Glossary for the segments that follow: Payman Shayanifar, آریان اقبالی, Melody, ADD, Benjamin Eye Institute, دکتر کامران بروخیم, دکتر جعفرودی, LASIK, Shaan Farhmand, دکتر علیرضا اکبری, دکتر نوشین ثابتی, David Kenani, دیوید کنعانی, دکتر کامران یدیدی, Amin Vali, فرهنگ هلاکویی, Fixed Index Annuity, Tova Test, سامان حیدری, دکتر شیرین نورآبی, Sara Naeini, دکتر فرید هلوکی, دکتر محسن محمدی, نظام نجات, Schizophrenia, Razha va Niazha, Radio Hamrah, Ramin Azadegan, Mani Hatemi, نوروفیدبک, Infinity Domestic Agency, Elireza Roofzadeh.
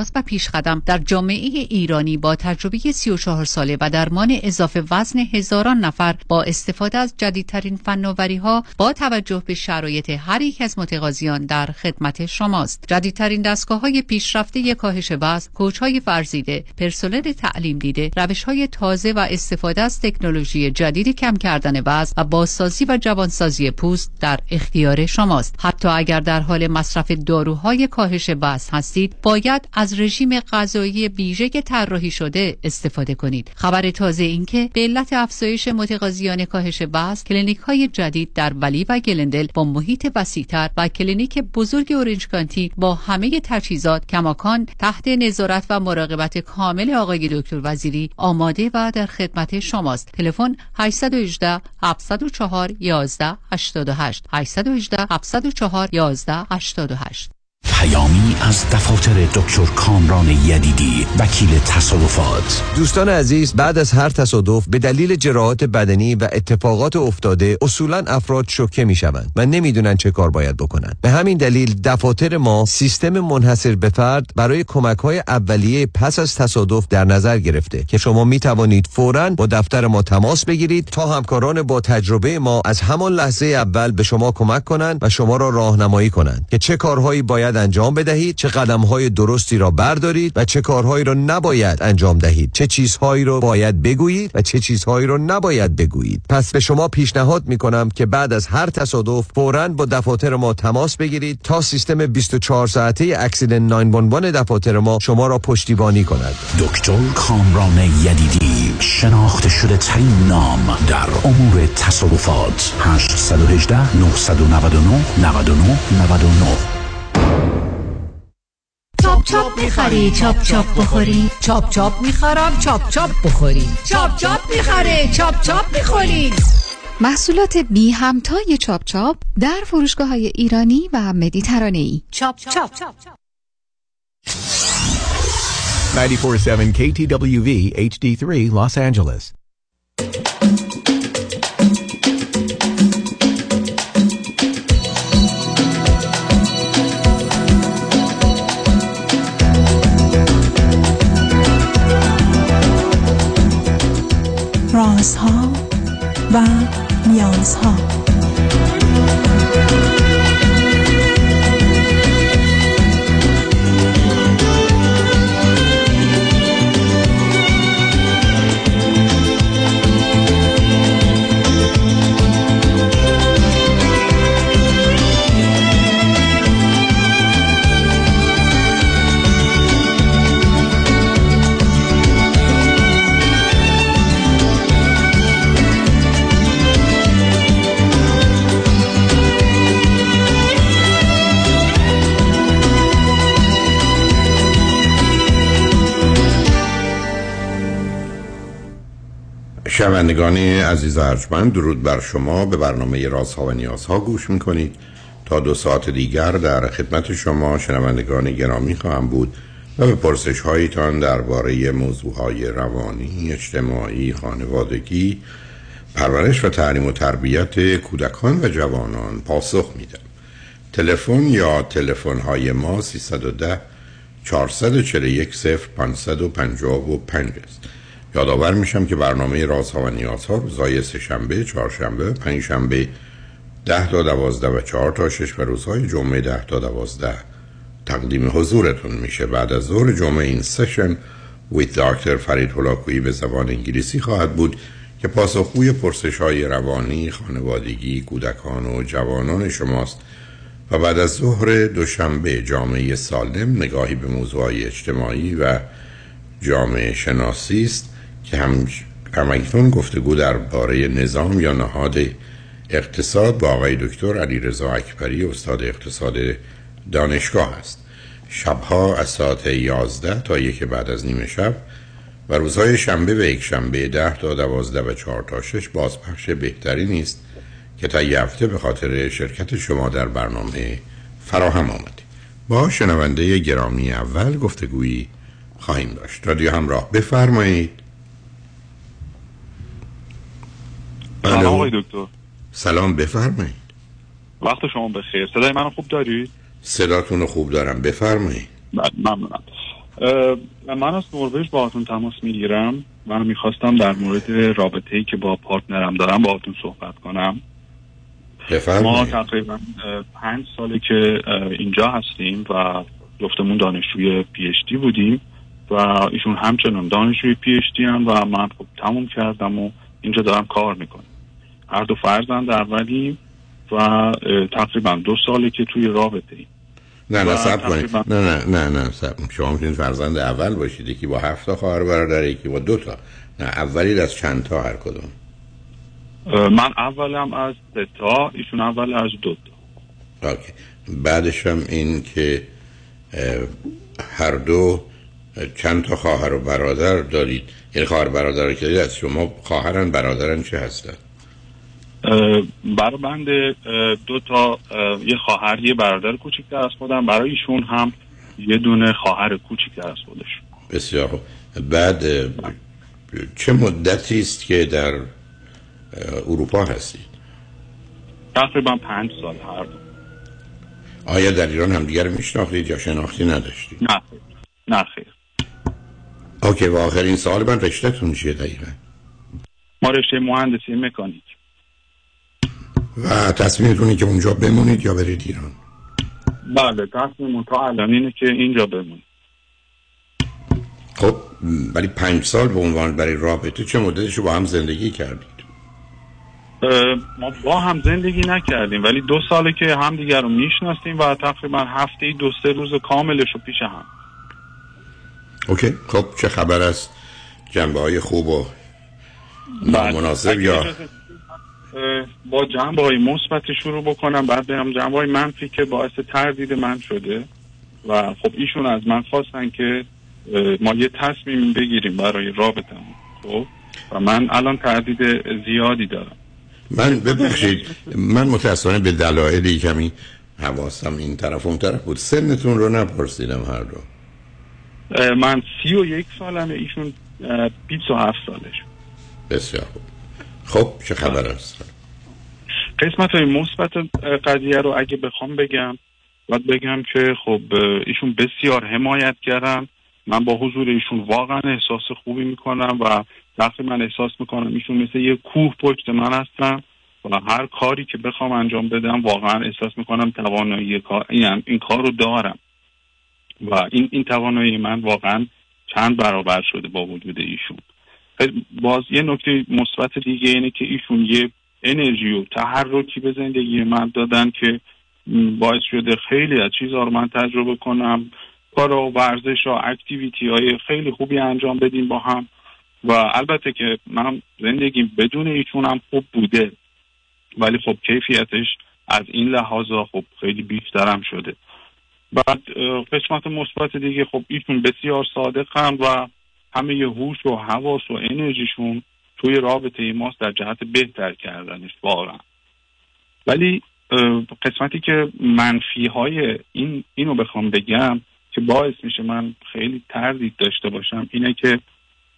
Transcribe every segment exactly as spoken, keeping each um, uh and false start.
دراز و پیشقدم در جامعه ایرانی با تجربه سی و چهار ساله و درمان اضافه وزن هزاران نفر با استفاده از جدیدترین فناوری‌ها با توجه به شرایط هر یک از متقاضیان در خدمت شماست. جدیدترین دستگاه‌های پیشرفته کاهش وزن، کوچ‌های فرزیده، پرسنل تعلیم دیده، روش‌های تازه و استفاده از تکنولوژی جدید کم کردن وزن و بازسازی و جوانسازی پوست در اختیار شماست. حتی اگر در حال مصرف داروهای کاهش وزن هستید، باید از رژیم غذایی ویژه طراحی شده استفاده کنید. خبر تازه این که به علت افزایش متقاضیان کاهش وزن، کلینیک‌های جدید در ولی و گلندل با محیط وسیع‌تر و کلینیک بزرگ اورنج کانتی با همه تجهیزات کماکان تحت نظارت و مراقبت کامل آقای دکتر وزیری آماده و در خدمت شماست. تلفن هشت یک هشت، هفت صفر چهار، یک یک هشت هشت هشت یک هشت، هفت صفر چهار، یک یک هشت هشت. پیامی از دفاتر دکتر کامران یدیدی، وکیل تصادفات. دوستان عزیز، بعد از هر تصادف به دلیل جراحات بدنی و اتفاقات افتاده اصولا افراد شوکه می شوند و نمیدونن چه کار باید بکنن. به همین دلیل دفاتر ما سیستم منحصر به فرد برای کمک‌های اولیه پس از تصادف در نظر گرفته که شما می توانید فوراً با دفتر ما تماس بگیرید تا همکاران با تجربه ما از همان لحظه اول به شما کمک کنند و شما را راهنمایی کنند که چه کارهایی باید انجام بدهید، چه قدم‌های درستی را بردارید و چه کارهایی را نباید انجام دهید، چه چیزهایی را باید بگویید و چه چیزهایی را نباید بگویید. پس به شما پیشنهاد می‌کنم که بعد از هر تصادف فوراً با دفاتر ما تماس بگیرید تا سیستم بیست و چهار ساعته اکسیدنت نه یک یک دفاتر ما شما را پشتیبانی کند. دکتر کامران یدیدی، شناخته شده ترین نام در امور تصادفات. هشت یک هشت، نه نه نه، نه نه نه نه نه. چاپ چاپ می‌خری چاپ چاپ بخوری، چاپ چاپ می‌خرم چاپ چاپ بخوری، چاپ چاپ می‌خره چاپ چاپ بخوری. محصولات بی همتای چاپ چاپ در فروشگاه‌های ایرانی و مدیترانه‌ای. چاپ چاپ نه چهار هفت کی تی دبلیو وی اچ دی سه Los Angeles. رازها و نیازها. شنوندگان عزیز ارجمند، درود بر شما. به برنامه رازها و نیازها گوش میکنید. تا دو ساعت دیگر در خدمت شما شنوندگان گرامی خواهم بود و به پرسش هایتان درباره موضوع های روانی، اجتماعی، خانوادگی، پرورش و تعلیم و تربیت کودکان و جوانان پاسخ میدم. تلفن یا تلفن های ما سیصد و ده، چهارصد و چهل و یک، صفر پانصد و پنجاه و پنج است. یادآور میشم که برنامه رازها و نیازها روزهای سه شنبه، چهارشنبه، پنج شنبه ده تا دوازده و چهار تا شش و روزهای جمعه ده تا دوازده تقدیم حضورتون میشه. بعد از ظهر جمعه این سشن with دکتر فرید هلوکی به زبان انگلیسی خواهد بود که پاسخگوی پرسش‌های روانی، خانوادگی، کودکان و جوانان شماست. و بعد از ظهر دوشنبه جامعه سالم، نگاهی به موضوعهای اجتماعی و جامعه شناسی است که هم همکنون گفتگو درباره نظام یا نهاد اقتصاد با آقای دکتر علیرضا اکبری، استاد اقتصاد دانشگاه است. شبها از ساعت یازده تا یک بعد از نیمه شب و روزهای شنبه و یک شنبه ده تا دوازده و چهار تا شش بازپخش بهتری نیست که تا یه هفته به خاطر شرکت شما در برنامه فراهم آمد. با شنونده گرامی اول گفتگویی خواهیم داشت. رادیو همراه، بفرمایید. سلام آقای دکتر. سلام، بفرمایید. وقت شما بخیر. صدای منو خوب دارید؟ صداتون رو خوب دارم، بفرمایید. ممنونم. من از نروژ باهاتون تماس میگیرم. من میخواستم در مورد رابطه‌ای که با پارتنرم دارم باهاتون صحبت کنم. ما تقریبا پنج ساله که اینجا هستیم و جفتمون دانشجوی پی اچ دی بودیم و ایشون همچنان دانشجوی پی اچ دی هم و من خب تموم کردم و اینجا دارم کار میکنم. هر دو فرزند اولیم و تقریبا دو ساله که توی رابطه ایم. نه نه صبر کنید نه نه نه نه صبر شما میتونید فرزند اول باشید، یکی با هفت تا خواهر برادر، یکی با دو تا. نه اولی از چند تا هر کدوم؟ من اولم از سه تا، ایشون اول از دو تا. اوکی. بعدش هم این که هر دو چند تا خواهر و برادر دارید؟ یعنی خواهر برادر رو که دارید از شما خواهرن برادرن چه هستن؟ برای بنده دو تا، یه خواهر یه برادر کوچیک‌تر از خودم، برای ایشون هم یه دونه خواهر کوچیک‌تر از خودش. بسیار خوب. بعد چه مدتی است که در اروپا هستید؟ تقریبا پنج سال هر دو. آیا در ایران هم دیگر میشناختید یا شناختی نداشتید؟ نه خیر. نه خیر. اوکی. و آخرین سوال من، رشته‌تون چیه دقیقاً؟ ما رشته مهندسی مکانیک. و تصمیمتونه که اونجا بمونید یا برید ایران؟ بله، تصمیمون تا الان اینه که اینجا بمونید. خب ولی پنج سال به عنوان برای رابطه، چه مدتشو با هم زندگی کردید؟ ما با هم زندگی نکردیم ولی دو ساله که همدیگر رو میشناسیم و تقریبا هفته‌ای دو سه روز کاملشو پیش هم. اوکی. خب چه خبر است؟ جنبه‌های خوب و مناسب یا با جنبه های مثبت شروع بکنم بعد برم جنبه های منفی که باعث تردید من شده و خب ایشون از من خواستن که ما یه تصمیم بگیریم برای رابطمون. خب و من الان تردید زیادی دارم. من ببخشید من متاسفانه به دلایلی کمی حواسم این طرف اون طرف بود سنتون رو نپرسیدم هر دو. من سی و یک سالمه، ایشون بیست و هفت سالش. بسیار خوب. خب چه خبر است؟ قسمت های مثبت قضیه رو اگه بخوام بگم باید بگم که خب ایشون بسیار حمایت کردن. من با حضور ایشون واقعا احساس خوبی میکنم و وقتی من احساس میکنم ایشون مثل یه کوه پشت من هستن و هر کاری که بخوام انجام بدم واقعا احساس میکنم توانایی کار این, این کار رو دارم و این, این توانایی من واقعا چند برابر شده با وجود ایشون. باز یه نکته مثبت دیگه اینه که ایشون یه انرژی و تحرکی به زندگی من دادن که باعث شده خیلی از چیزها رو من تجربه کنم، کار و ورزش و اکتیویتی های خیلی خوبی انجام بدیم با هم و البته که من زندگیم بدون ایشون هم خوب بوده ولی خب کیفیتش از این لحاظا خب خیلی بیشترم شده. بعد قسمت مثبت دیگه خب ایشون بسیار صادقم و همه یه هوش و حواس و انرژیشون توی رابطه ماست در جهت بهتر کردنش واقعا. ولی قسمتی که منفی های این اینو بخوام بگم که باعث میشه من خیلی تردید داشته باشم اینه که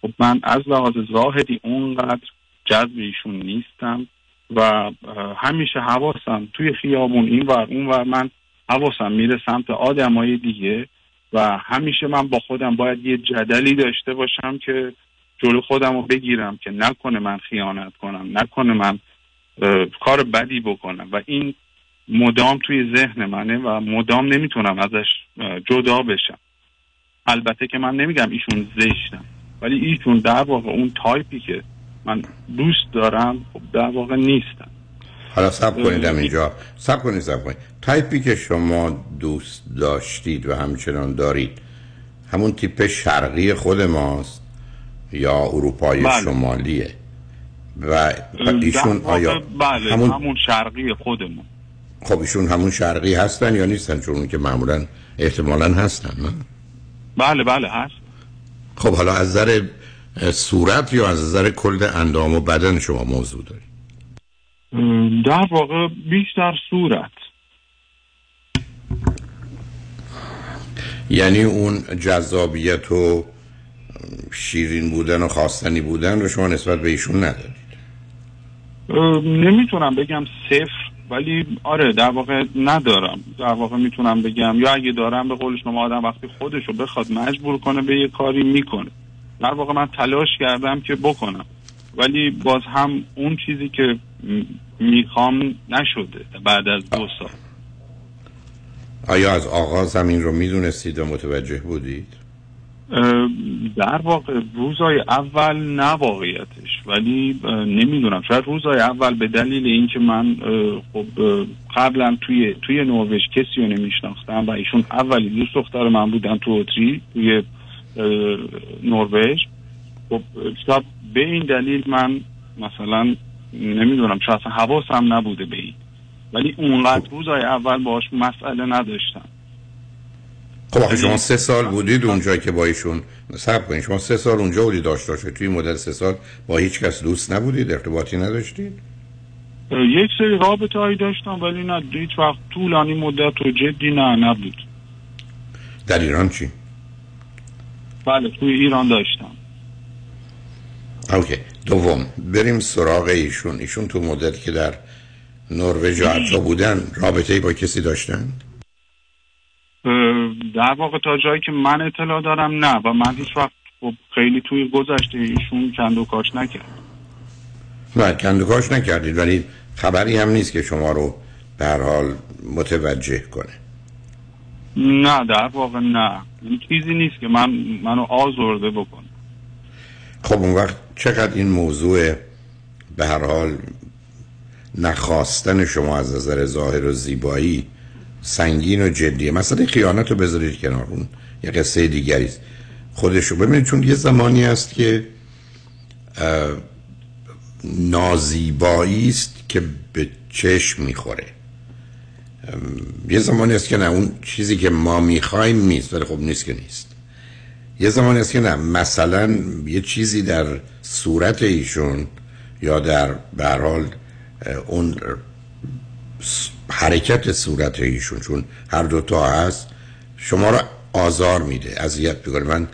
خب من از لحاظ ظاهری اونقدر جذب ایشون نیستم و همیشه حواسم توی خیابون این ور اون ور، من حواسم میره سمت آدمای دیگه و همیشه من با خودم باید یه جدلی داشته باشم که جلو خودم رو بگیرم که نکنه من خیانت کنم، نکنه من کار بدی بکنم و این مدام توی ذهن منه و مدام نمیتونم ازش جدا بشم. البته که من نمیگم ایشون زشتم ولی ایشون در واقع اون تایپی که من دوست دارم در واقع نیستم. حالا سب کنیدم اینجا سب کنید سب کنید تایپی که شما دوست داشتید و همچنان دارید همون تیپ شرقی خود ماست یا اروپای بله. شمالیه و ایشون آیا بله همون... همون شرقی خودمون. خب ایشون همون شرقی هستن یا نیستن؟ چون که معمولا احتمالا هستن. نه؟ بله بله هست. خب حالا از نظر صورت یا از نظر کل اندام و بدن شما موضوع دارید؟ در واقع بیشتر صورت. یعنی اون جذابیت و شیرین بودن و خواستنی بودن رو شما نسبت به ایشون ندارید؟ نمیتونم بگم صفر ولی آره در واقع ندارم، در واقع میتونم بگم، یا اگه دارم به قول شما آدم وقتی خودشو بخواد مجبور کنه به یه کاری میکنه. در واقع من تلاش کردم که بکنم ولی باز هم اون چیزی که میخوام نشده بعد از دو سال. آیا از آغاز هم این رو میدونستید و متوجه بودید؟ در واقع روزای اول نه واقعیتش، ولی نمیدونم شاید روزای اول به دلیل اینکه من خب قبلا توی توی نروژ کسی رو نمیشناختم و ایشون اولی دوست دختر من بودن تو اتری توی نروژ. خب شاید به این دلیل من مثلا نمیدونم شاید حواسم نبوده به این، ولی اونقدر روزای اول باهاش مسئله نداشتم. خب شما سه سال بودید اونجا که با ایشون صحبت کردید، شما سه سال اونجا بودید، داشتید توی مدت سه سال با هیچ کس دوست نبودید، ارتباطی نداشتید؟ یک سری رابطه‌ای داشتم ولی نه هیچ وقت طولانی مدت و جدی نه نبود. در ایران چی؟ بله توی ایران داشتم. اوکی دوم بریم سراغ ایشون. ایشون تو مدتی که در نروژ حتی بودن رابطه‌ای با کسی داشتن؟ در واقع تا جایی که من اطلاع دارم نه، و من هیچ وقت خیلی توی گذشته ایشون کندوکاش نکردم. نه کندوکاش نکردید ولی خبری هم نیست که شما رو به هر حال متوجه کنه. نه در واقع نه، این چیزی نیست که من منو آزرده بکنه. خب اون وقت چقدر این موضوع به هر حال نخواستن شما از نظر ظاهر و زیبایی سنگین و جدیه؟ مثلا خیانت رو بذارید کنار، اون یه قصه دیگریست خودش رو ببینید. چون یه زمانی هست که نازیبایی است که به چشم میخوره، یه زمانی هست که نه اون چیزی که ما میخوایم نیست، ولی خب نیست که نیست. یه زمانی هست که نه مثلا یه چیزی در صورت ایشون یا در به هر حال اون حرکت صورت ایشون، چون هر دوتا هست، شما را آزار میده، اذیت میکنه. من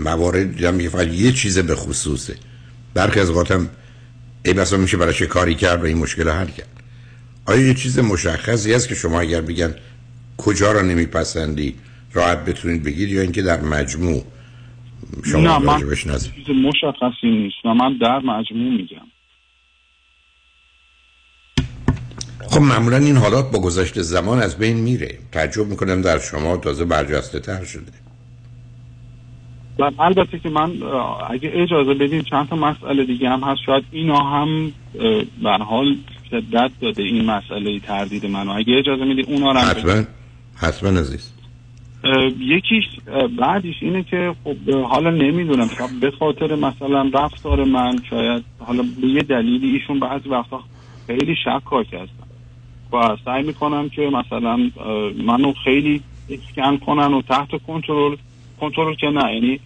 موارد دیدم که فقط یه چیز به خصوصه، برخی از اوقاتم ای بسا میشه برای چه کاری کرد و این مشکل رو حل کرد. آیا یه چیز مشخصی هست که شما اگر بگن کجا را نمیپسندی راحت بتونید بگید، یا اینکه در مجموع شما راجبش نظر؟ نه چیز مشخصی نیست و من در مجموع میگم. خب معمولا این حالات با گذشت زمان از بین میره. تعجب میکنم در شما تازه برجسته تر شده. البته که من اگه اجازه بدین چند تا مسئله دیگه هم هست، شاید اینا هم به هر حال شدت داده این مسئله تردید منو، اگه اجازه میدین اونا رو هم حتما حتما عزیز. یکیش بعدش اینه که خب حالا نمیدونم شاید به خاطر مثلا رفتار من، شاید حالا به یه دلیلی ایشون بعضی وقتا خیلی شکاک هستن و سعی میکنم که مثلا منو خیلی اسکن کنن و تحت کنترل کنترل که نه، یعنی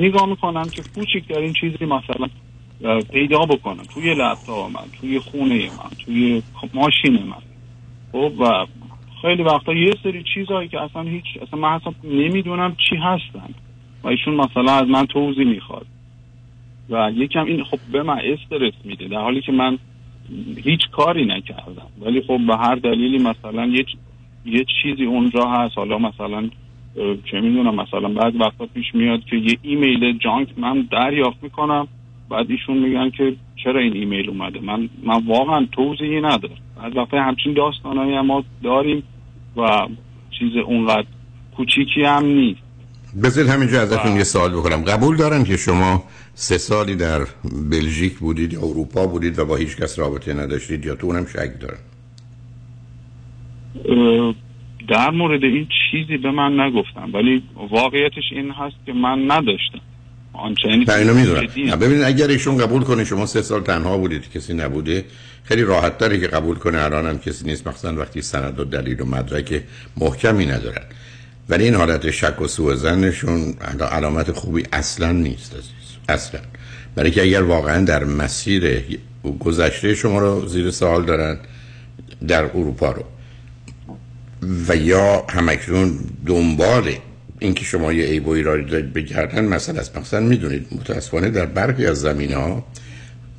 نگاه میکنم که کوچکترین چیزی مثلا پیدا بکنم توی لپتاپ من، توی خونه من، توی ماشین من. خب و خیلی وقتا یه سری چیزایی که اصلا هیچ اصلا من اصلا نمیدونم چی هستن و ایشون مثلا از من توضیح میخواد و یکم این خب به من استرس میده، در حالی که من هیچ کاری نکردم ولی خب به هر دلیلی مثلا یه یه چیزی اونجا هست. حالا مثلا چه میدونم مثلا بعد وقتا پیش میاد که یه ایمیل جانک من دریافت میکنم، بعد ایشون میگن که چرا این ایمیل اومده، من من واقعا توضیحی ندارم. بعد وقتا همچین داستانایی هم ما داریم و چیز اونقدر کوچیکی هم نیست. بذارید همینجا ازتون یه سوال بکنم. قبول دارن که شما سه سالی در بلژیک بودید یا اروپا بودید و با هیچ کس رابطه نداشتید، یا تو اونم شک دارن؟ در مورد این چیزی به من نگفتم ولی واقعیتش این هست که من نداشتم آنچنانی. نه اینو میدونم. ببینید اگر ایشون قبول کنه شما سه سال تنها بودید کسی نبوده، خیلی راحت تره که قبول کنه الان هم کسی نیست، مخصوصا وقتی سند و دلیل و مدرک محکمی ندارن. ولی این حالت شک و سوء ظنشون علامت خوبی اصلا نیست عزیز، اصلا. برای که اگر واقعا در مسیر گذشته شما رو زیر سوال دارن، در اروپا رو، و یا همکنون دنبال اینکه شما یه عیب و ایرادی دارید بگردن مسئله است. مثلا میدونید متاسفانه در برخی از زمینه‌ها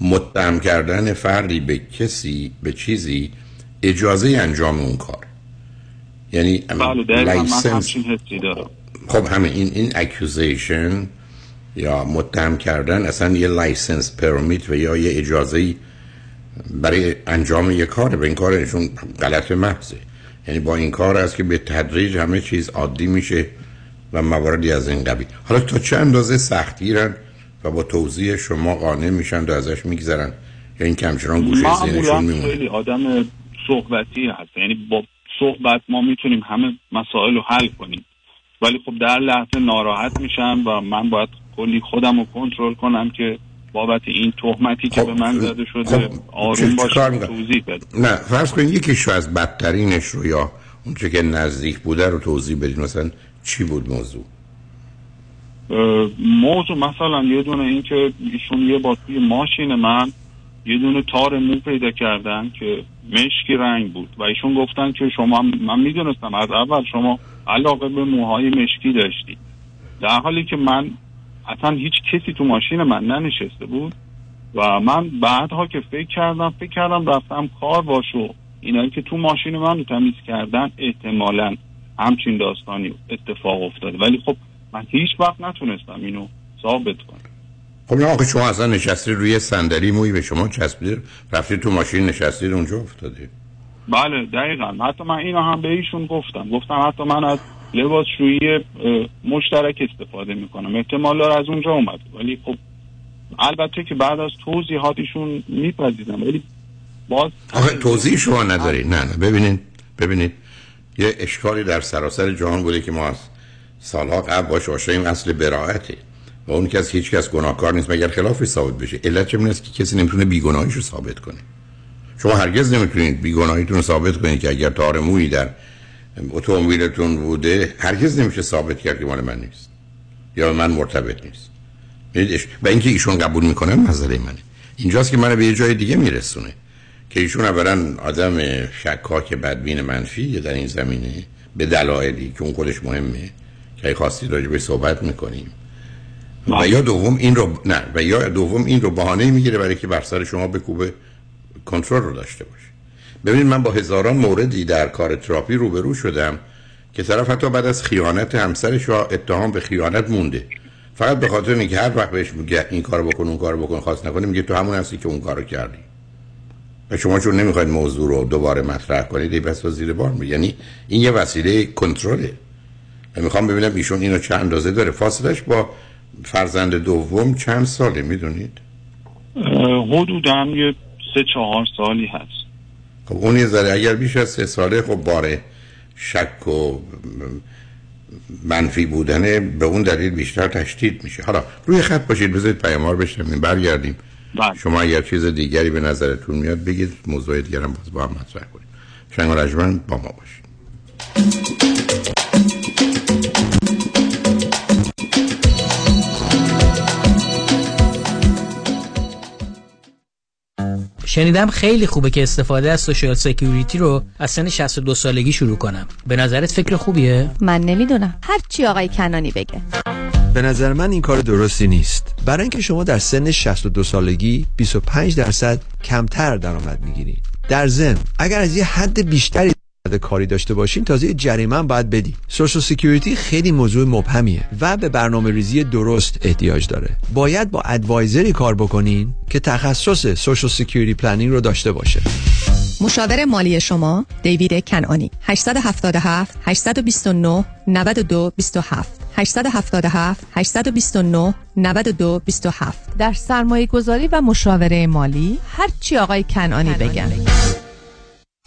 متهم کردن فردی به کسی به چیزی اجازه انجام اون کار، یعنی لایسنس. خب همین این این اکیوزیشن یا متهم کردن اصلا یه لایسنس پرمیت و یا یه اجازه برای انجام یه کار، به این کارشون غلط محضه. یعنی با این کار است که به تدریج همه چیز عادی میشه و مواردی از این قبیل. حالا تا چه اندازه سختگیرن و با توضیح شما قانع میشن و ازش میگذرن یا این کمچنان گوشه ذهنشون میمونه؟ خیلی آدم صحبتی هست، یعنی با صحبت ما میتونیم همه مسائل رو حل کنیم، ولی خب در لحظه ناراحت میشن و من باید کلی خودم رو کنترل کنم که بابت این تهمتی که خب به من زده شده خب آروم باشم، توضیح بدم. نه فرض کنید یکیشو از بدترینش رو یا اون چه که نزدیک بوده رو توضیح بدین. مثلا چی بود موضوع؟ موضوع مثلا یه دونه این که ایشون یه بار توی ماشین من یه دونه تار مو پیدا کردن که مشکی رنگ بود و ایشون گفتن که شما، من میدونستم از اول شما علاقه به موهای مشکی داشتی، در حالی که من اصلا هیچ کسی تو ماشین من ننشسته بود و من بعدها که فکر کردم فکر کردم رفتم کار باشو اینایی که تو ماشین من رو تمیز کردن احتمالاً همچین داستانی اتفاق افتاده، ولی خب من هیچ وقت نتونستم اینو ثابت کنم. خب نه آخه شما اصلا نشستی روی صندلی، موی به شما چسبیده، رفتی تو ماشین نشستی اونجا افتاده. بله دقیقاً. حتی من اینو هم به ایشون گفتم، گفتم حتی من از لباسشویی مشترک استفاده میکنم، احتمال داره از اونجا اومد. ولی خب البته که بعد از توضیحاتشون میپذیدم، ولی باز آخه توضیح شما نداری. نه نه ببینین ببینین یه اشکالی در سراسر جهان بوده که ما از سالها قبل باش آشناییم، اصل براعته و اون کس هیچ کس گناهکار نیست مگر خلافش ثابت بشه. علت چه ایناست که کسی نمیتونه بیگناهیش رو ثابت کنه. شما هرگز نمیتونید بیگناهیتون رو ثابت کنید که اگر تار مویی در اتومبیلتون بوده هرگز نمیشه ثابت کرد که مال من نیست یا من مرتبط نیست. میدیدش و اینکه ایشون قبول میکنه مسئله منه. اینجاست که منو به یه جای دیگه میرسونه که ایشون اولا آدم شکاک بدبین منفی در این زمینه به دلایلی که اون خودش مهمه که خواستی راجع بهش صحبت میکنیم و یا دوم این رو نه و یا دوم این رو بهانه میگیره برای که بر سر شما بکوبه، کنترل رو داشته باشه. ببینید من با هزاران موردی در کار تراپی روبرو شدم که طرف حتی بعد از خیانت همسرش و اتهام به خیانت مونده، فقط به خاطر اینکه هر وقت بهش میگه این کارو بکن اون کارو بکن خواست نکنه میگه تو همون هستی که اون کارو کردی و شما چون نمیخواید موضوع رو دوباره مطرح کنید ای بس زیر بار میگه. یعنی این یه وسیله کنترله. من میخوام ببینم ایشون اینو چند اندازه داره. فاصلش با فرزند دوم چند ساله میدونید؟ حدوداً یه سه چهار سالی هست. خب اون یه ذره اگر بیش از سه ساله خب باره شک و منفی بودنه به اون دلیل بیشتر تشدید میشه. حالا روی خط باشید، بذارید پیامار بشنویم برگردیم. بله. شما اگر چیز دیگری به نظرتون میاد بگید، موضوع دیگه هم باز با هم مطرح کنیم. شنگ و رجمن با ما باشید. شنیدم خیلی خوبه که استفاده از سوشال سکیوریتی رو از سن شصت و دو سالگی شروع کنم. به نظرت فکر خوبیه؟ من نمیدونم، هر چی آقای کنانی بگه. به نظر من این کار درستی نیست، برای اینکه شما در سن شصت و دو سالگی بیست و پنج درصد کمتر درآمد میگیرید. در ضمن اگر از یه حد بیشتری کاری داشته باشین تازه جریمه هم باید بدی. سوشال سکیوریتی خیلی موضوع مبهمیه و به برنامه‌ریزی درست احتیاج داره. باید با ادوایزری کار بکنین که تخصص سوشال سکیوریتی پلنینگ رو داشته باشه. مشاور مالی شما دیوید کنعانی، هشت هفت هفت هشت دو نه نه دو دو هفت هشت هفت هفت هشت دو نه نه دو دو هفت. در سرمایه گذاری و مشاوره مالی هرچی آقای کنعانی بگن.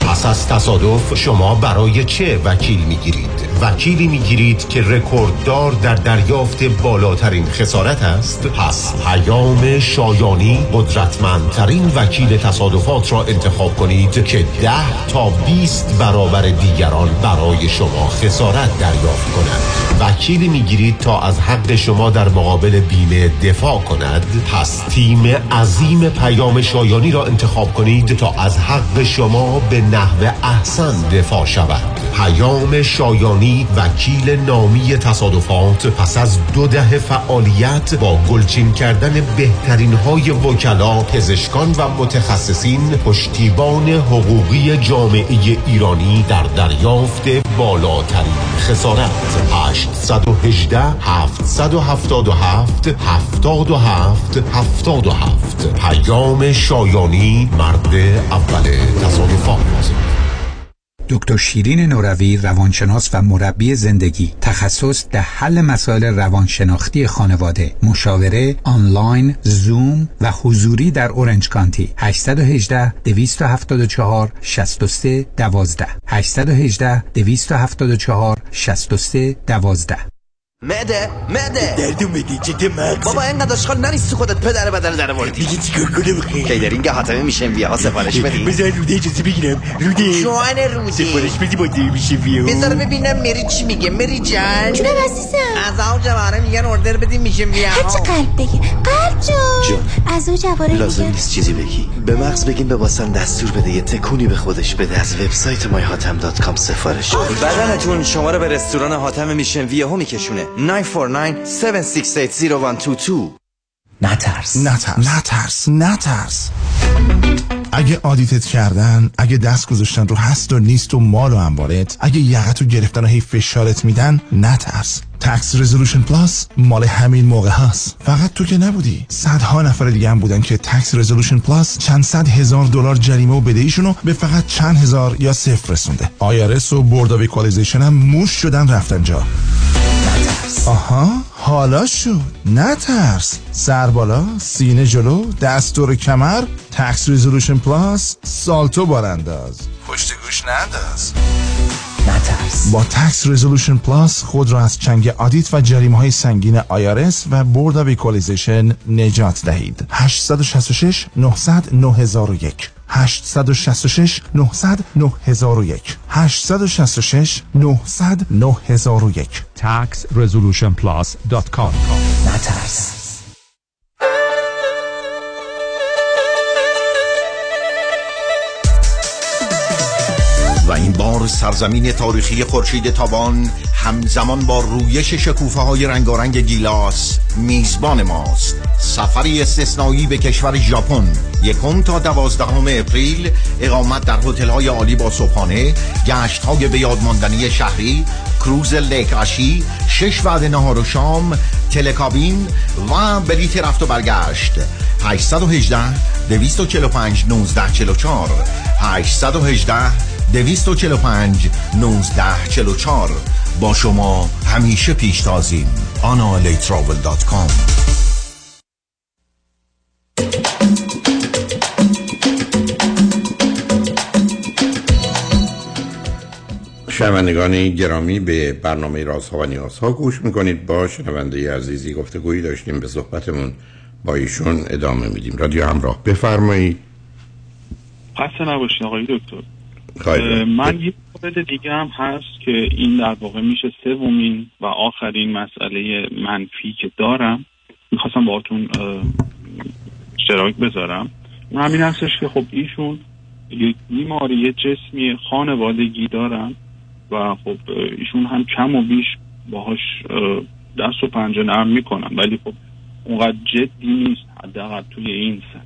پس از تصادف شما برای چه وکیل میگیرید؟ وکیلی میگیرید که رکورددار در دریافت بالاترین خسارت است؟ پس پیام شایانی قدرتمندترین وکیل تصادفات را انتخاب کنید که ده تا بیست برابر دیگران برای شما خسارت دریافت کند. وکیلی میگیرید تا از حق شما در مقابل بیمه دفاع کند؟ پس تیم عظیم پیام شایانی را انتخاب کنید تا از حق شما به نحو احسن دفاع شود. پیام شایانی، وکیل نامی تصادفات، پس از دو دهه فعالیت با گلچین کردن بهترین های وکلا، پزشکان و متخصصین، پشتیبان حقوقی جامعه ایرانی در دریافت بالاترین خسارت. هشت یک هشت هفت هفت هفت هفت هفت هفت. پیام شایانی، مرد اول تصادفات. دکتر شیرین نورآبی، روانشناس و مربی زندگی، تخصص در حل مسائل روانشناختی خانواده، مشاوره آنلاین، زوم و حضوری در اورنج کانتی. هشت یک هشت دو هفت چهار شش سه یک دو هشت یک هشت دو هفت چهار شش سه یک دو. مده مده دردو میگی چی که مغز بابا اینقدر اشغال نریستی، خودت پدر بدن در آوردی. میگی چیکار کنم خیر کی در اینجا حاتمی میشم ویاها سفارش بدی. بذار روده اجازه بگیرم. روده جوان روده سفارش بدی با دیوی میشه ویو. بذار ببینم مری چی میگه. مری جان جونم عزیزم، از او جواره میگن اوردر بدی میشم ویاها. هرچی قلب بگی قلب جون جون از او جواره میگن. لازم نیست چیزی بگی، به مغز بگین به واسن دستور بده یه تکونی به خودش بده. از وبسایت مای هاتم دات کام سفارش بده. بدن جون شما رو به رستوران حاتم میشم ویاها میکشونه. نه چهار نه هفت شش هشت صفر یک دو دو. نترس نترس نترس نترس. اگه آدیتت کردن، اگه دست گذاشتن رو هست و نیست و مال و انبارت، اگه یقتو گرفتن و هی فشارت میدن، نترس. Tax Resolution Plus مال همین موقع هست. فقط تو که نبودی، صدها نفر دیگه هم بودن که Tax Resolution Plus چند صد هزار دلار جریمه و بدهیشونو به فقط چند هزار یا صفر رسونده. آی آر اس و Board of Equalization هم موش شدن رفتن جا. آها حالا شد. نترس. سر بالا، سینه جلو، دست دور کمر. Tax Resolution Plus سالتو بارانداز، پشت گوش ننداز. نترس. با Tax Resolution Plus خود را از چنگ آدیت و جریمه‌های سنگین آی آر اس و Board of Equalization نجات دهید. هشت شش شش نه صفر صفر نه صفر صفر یک هشت شش شش نه صفر صفر نه صفر صفر یک هشت شش شش نه صفر صفر نه صفر صفر یک. tax resolution plus dot com. نترس. و این بار سرزمین تاریخی خورشید تابان همزمان با رویش شکوفه‌های رنگارنگ گیلاس میزبان ماست. سفری استثنایی به کشور ژاپن، یکم تا دوازدهم اپریل، اقامت در هتل‌های عالی با صبحانه، گشت‌های به یاد ماندنی شهری، کروز لیک آشی، شش وعده نهار و شام، تلکابین و بلیت رفت و برگشت. هشت یک هشت دو چهار پنج یک نه چهار چهار هشت یک هشت دویست و چهل و پنج نوزده چهل و چهار. با شما همیشه پیشتازیم. آنا لی تراول دات کام. شنوندگان گرامی، به برنامه رازها و نیازها گوش میکنید. با شنونده عزیزی گفتگویی داشتیم، به صحبتمون با ایشون ادامه میدیم. رادیو همراه، بفرمایید. خسته نباشید آقای دکتر. خیلی. من یه مورد دیگه هم هست که این در واقع میشه سومین و آخرین مسئله منفی که دارم، میخواستم باهاتون اشتراک بذارم. اون همین هستش که خب ایشون یه بیماری یه جسمی خانوادگی دارن و خب ایشون هم کم و بیش باهاش دست و پنجه نرم میکنن، ولی خب اونقدر جدی نیست حداقل توی این سن.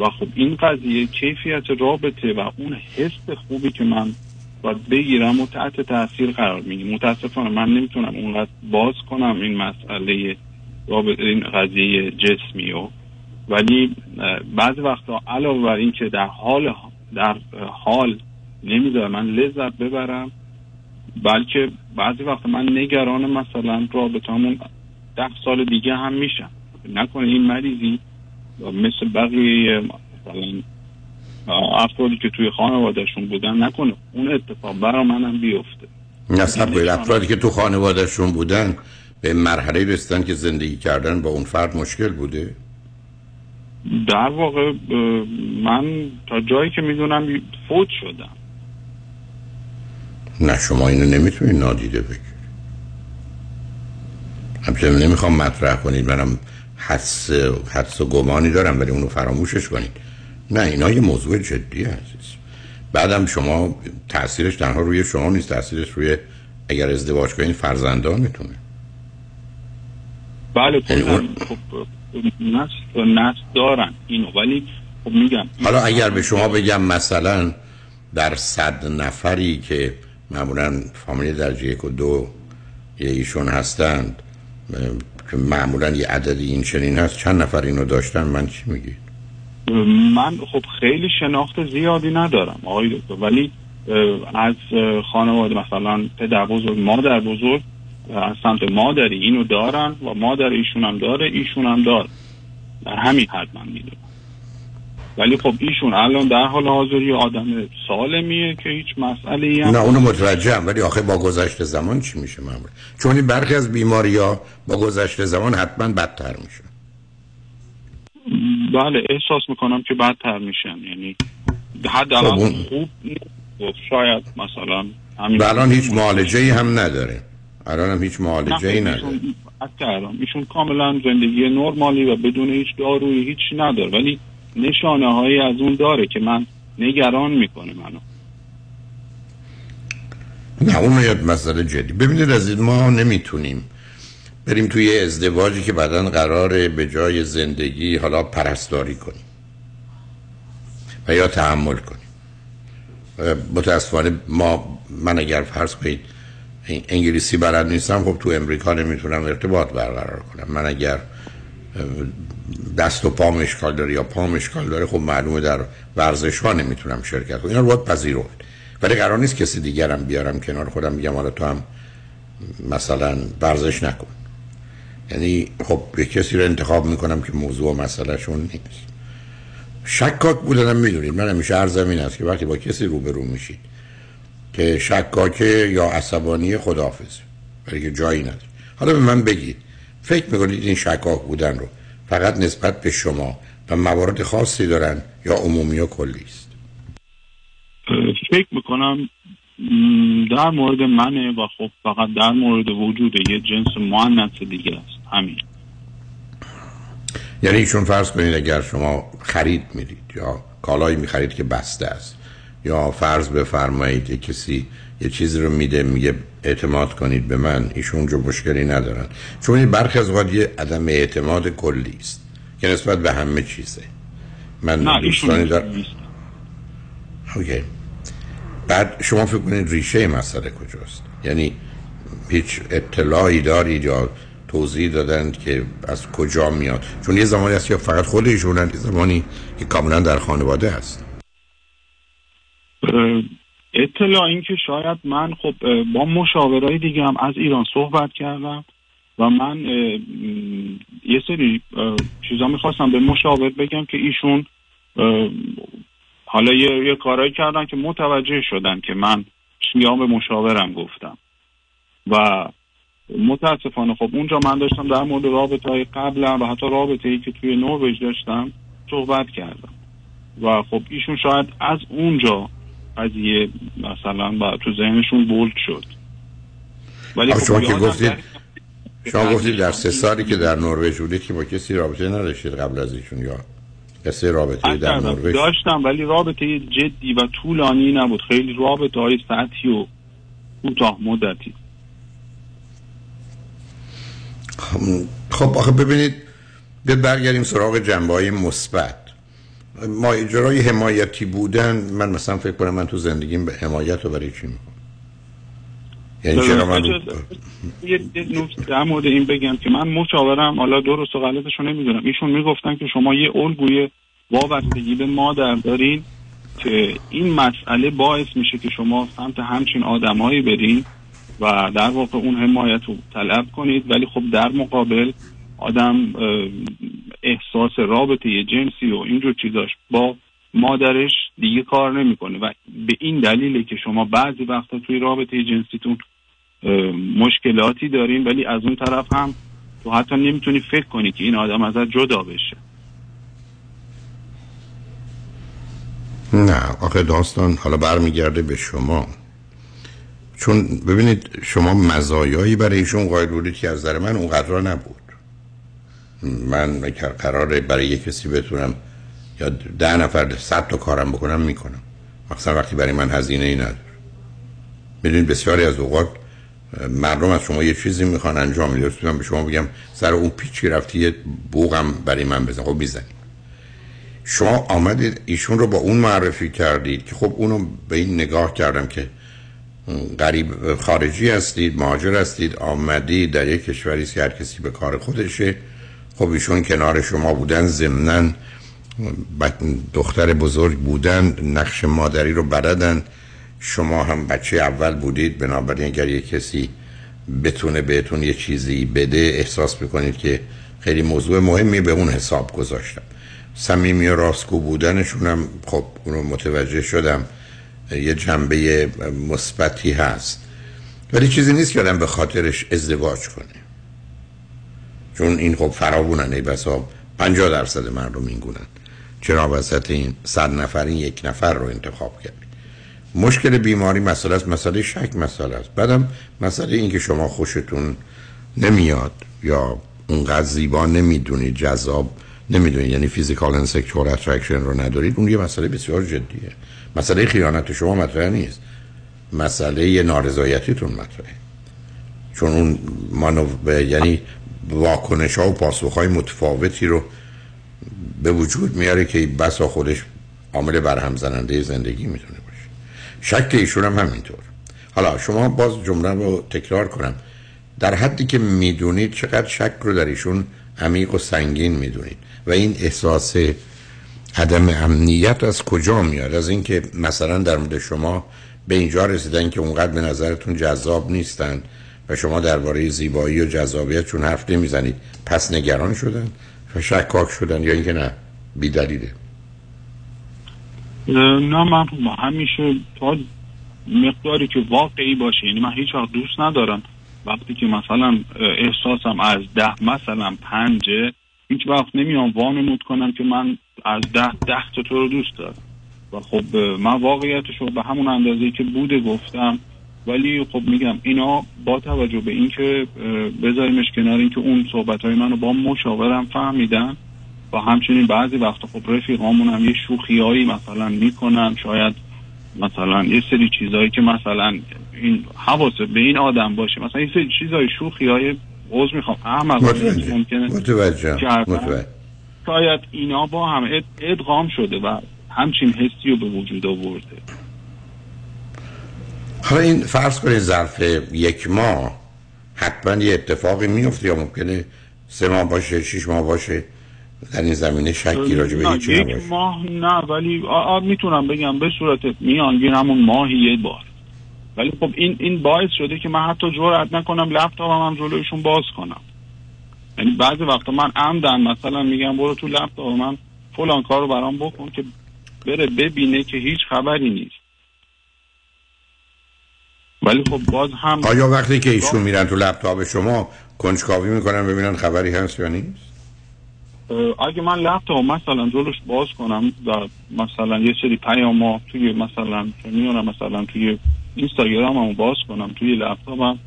و خب این قضیه کیفیت رابطه و اون حس خوبی که من باید بگیرم و تحت تاثیر قرار میگیرم. متاسفانه من نمیتونم اونقدر باز کنم این مسئله رابطه، این قضیه جسمی و، ولی بعضی وقتا علاوه بر این که در حال در حال نمیذاره من لذت ببرم، بلکه بعضی وقتا من نگران مثلا رابطه‌مون ده سال دیگه هم میشم، نکنه این مریضی مثل بقیه مثلا افرادی که توی خانوادهشون بودن نکنه اون اتفاق برای منم بیفته. نصب باید افرادی که تو خانوادهشون بودن به مرحله رسیدن که زندگی کردن با اون فرد مشکل بوده؟ در واقع من تا جایی که میدونم فوت شدم. نه شما اینو نمیتونید نادیده بگیرید. همچنین نمیخوام مطرح کنید، منم حس حس و گمانی دارم، ولی اونو فراموشش کنید. نه اینا یه موضوع جدیه عزیز. بعدم شما تاثیرش تنها روی شما نیست، تاثیرش روی اگر ازدواج کنین فرزندان میتونه. بله اون... خب نسل نسل دارن اینو، ولی خب میگم حالا اگر به شما بگم مثلا در صد نفری که معمولا فامیلی درجه یک و دو ایشون هستند که معمولا یه عددی این چنین هست، چند نفر اینو داشتن؟ من چی میگی؟ من خب خیلی شناخت زیادی ندارم آقای دکتر، ولی از خانواده مثلا پدر بزرگ مادر بزرگ از سمت مادری اینو دارن و مادر ایشون هم داره ایشون هم داره، در همین حد من میدونم. ولی خب ایشون الان در حال حاضر یه آدم سالمیه که هیچ مسئله‌ای هم نه، اونو متوجهم، ولی آخه با گذشت زمان چی میشه معمولا؟ چون این برخی از بیماری‌ها با گذشت زمان حتما بدتر میشه. بله احساس میکنم که بدتر میشن، یعنی حد الان خب اون... خوب شاید مثلا همین الان هیچ معالجه‌ای هم نداره، الان هم هیچ معالجه‌ای نداره. الان ایشون کاملا زندگی نرمالی و بدون هیچ دارویی هیچ نداره، ولی نشانه هایی از اون داره که من نگران میکنه منو. نه اون یه مسئله جدی. ببینید از این ما نمیتونیم بریم توی ازدواجی که بعداً قراره به جای زندگی حالا پرستاری کنیم و یا تحمل کنیم. متاسفانه ما من اگر فرض کنید انگلیسی بلد نیستم، خب تو امریکا نمیتونم ارتباط برقرار کنم. من اگر دست و پام اشکال داره یا پام اشکال داره، خب معلومه در ورزش‌ها نمیتونم شرکت کنم. اینا رو باید پذیرفت. ولی قرار نیست کسی دیگرم بیارم کنار خودم بگم حالا تو هم مثلا ورزش نکن. یعنی خب به کسی رو انتخاب میکنم که موضوع و مسئله شون نیست. شکاک بودنم میدونید من همیشه عرضم این است که وقتی با کسی روبرو میشید که شکاکه یا عصبانی، خداحافظ، برای که جایی نداره. حالا به من بگید فکر میکنید این شکاک بودن رو فقط نسبت به شما و موارد خاصی دارن یا عمومی و کلی است؟ فکر میکنم در مورد منه و خب فقط در مورد وجود یه جنس مؤنث دیگه است، همین. یعنی چون فرض کنید اگر شما خرید میرید یا کالایی میخرید که بسته است، یا فرض بفرمایید کسی یه چیزی رو میده میگه اعتماد کنید به من، ایشون جو مشکلی ندارن، چون این برخی از اوقات یه عدم اعتماد کلی است که نسبت به همه چیزه. من دوستانی دارم اوکی. بعد شما فکر کنید ریشه مسئله کجاست؟ یعنی هیچ اطلاعی دارید یا توضیح دادند که از کجا میاد؟ چون یه زمانی هست که فقط خود ایشونن، زمانی که کاملا در خانواده هست. اطلاع این که شاید من خب با مشاورای دیگه هم از ایران صحبت کردم و من یه سری چیزا میخواستم به مشاور بگم که ایشون حالا یه, یه کارایی کردن که متوجه شدن که من چیام به مشاورم گفتم و متاسفانه خب اونجا من داشتم در مورد رابطه‌های قبلم و حتی رابطه‌ای که توی نروژ داشتم صحبت کردم و خب ایشون شاید از اونجا از یه مثلا با تو ذهنشون بولد شد. ولی خب شما که گفتید شما گفتید در سه سالی که در نروژ بودید که با کسی رابطه نداشتید قبل از ایشون، یا کسی رابطه در نروژ داشتم ولی رابطه جدی و طولانی نبود، خیلی رابطه های سطحی و کوتاه مدتی. خب آخه ببینید برگردیم سراغ جنبه‌های مثبت. ما اجرای حمایتی بودن، من مثلا فکر کنم من تو زندگیم به حمایت رو برای چی میکنم؟ یعنی چرا من یه نکته در مورد این بگم که من مشاورم، حالا درست و غلطشو نمیدونم، ایشون میگفتن که شما یه الگوی وابستگی به مادر دارین که این مسئله باعث میشه که شما سمت همچین آدمایی برین و در واقع اون حمایت رو طلب کنید، ولی خب در مقابل آدم احساس رابطه یه جنسی و اینجور چیزاش با مادرش دیگه کار نمیکنه و به این دلیله که شما بعضی وقتا توی رابطه یه جنسیتون مشکلاتی دارین، ولی از اون طرف هم تو حتی نمیتونی فکر کنی که این آدم ازت جدا بشه. نه آخه داستان حالا برمیگرده به شما، چون ببینید شما مزایایی برای ایشون قائل بودید که از نظر من اونقدر نبود. من اگر قراره برای یک کسی بتونم یا ده نفر صد تا کارم بکنم میکنم، مثلا وقتی برای من هزینه ای نداره. میدونید بسیاری از اوقات مردم از شما یه چیزی میخوان انجام میدید، من به شما بگم سر اون پیچی رفتی یه بوقم برای من بزن، خب میزنید. شما آمدید ایشون رو با اون معرفی کردید که خب اونو به این نگاه کردم که غریب خارجی هستید، مهاجر هستید، آمدید در یک کشوری که هر کسی به کار خودشه. خب ایشون کنار شما بودن، ضمناً دختر بزرگ بودن، نقش مادری رو بردن، شما هم بچه اول بودید، بنابراین اگر یک کسی بتونه بهتون یه چیزی بده احساس میکنید که خیلی موضوع مهمی به اون حساب گذاشتم. صمیمی و راستگو بودنشون هم خب اونو متوجه شدم یه جنبه مثبتی هست، ولی چیزی نیست که آدم به خاطرش ازدواج کنه، چون این خب فراوونن، ای بسا پنجاه درصد مردم این گونن. چرا وسط این صد نفرین یک نفر رو انتخاب کرد؟ مشکل بیماری مسئله است، مسئله شک مسئله است، بعدم مسئله این که شما خوشتون نمیاد یا اونقدر زیبا نمیدونید، جذاب نمیدونید، یعنی فیزیکال اند سکشوال اترکشن رو ندارید، اون یه مسئله بسیار جدیه. مسئله خیانت شما مطرح نیست، مسئله نارضایتیتون مطرحه، چون اون مانو یعنی واکنش‌ها و پاسخ‌های متفاوتی رو به وجود میاره که بسا خودش عامل برهم زننده زندگی میتونه باشه. شک ایشون هم همینطور. حالا شما باز جمله رو تکرار کنم، در حدی که میدونید چقدر شک رو در ایشون عمیق و سنگین میدونید. و این احساس عدم امنیت از کجا میاد؟ از اینکه مثلا در مورد شما به اینجا رسیدن که اونقدر به نظرتون جذاب نیستن و شما درباره زیبایی و جذابیت چون حرف نمیزنید، پس نگران شدن و شکاک شدن، یا اینکه نه بی‌دلیله؟ نه، من همیشه تا مقداری که واقعی باشه، یعنی من هیچ وقت دوست ندارم وقتی که مثلا احساسم از ده مثلا پنجه، هیچ وقت نمیام وانمود کنم که من از ده ده تو رو دوست دارم. و خب من واقعیتش رو به همون اندازه‌ای که بوده گفتم، ولی خب میگم اینا با توجه به اینکه بذاریمش کنار، اینکه اون صحبت‌های منو با مشاورم فهمیدن و همچنین بعضی وقتا خب رفیقامون هم یه شوخیایی مثلا میکنن، شاید مثلا یه سری چیزایی که مثلا این حواست به این آدم باشه، مثلا یه سری چیزای شوخیای عوض میخوام احمق ممکنه متوجه متوجه شاید اینا با هم ادغام شده و همچین حسی رو به وجود آورده. حالا این فرض کنید ظرف یک ماه حتما یه اتفاقی میفته، یا ممکنه سه ماه باشه، شش ماه باشه، در این زمینه شکی راجع به هیچ چیزی نباشه. یک ماه نه، ولی میتونم بگم به صورت میانگین همون ماهی یه بار. ولی خب این این باعث شده که من حتی جرئت نکنم لپتاپم هم جلویشون باز کنم. یعنی بعضی وقتا من عمدن مثلا میگم برو تو لپتاپ من فلان کارو برام بکن که بره ببینه که هیچ خبری نیست. ولی خب باز هم آیا وقتی که ایشون میرن تو لپتاپ شما کنجکاوی میکنن ببینن خبری هست یا نیست؟ اگه من لپتاپ مثلا جلوش باز کنم و مثلا یه سری پیام‌ها توی مثلا میونم مثلا توی اینستاگراممو باز کنم، توی لپتاپم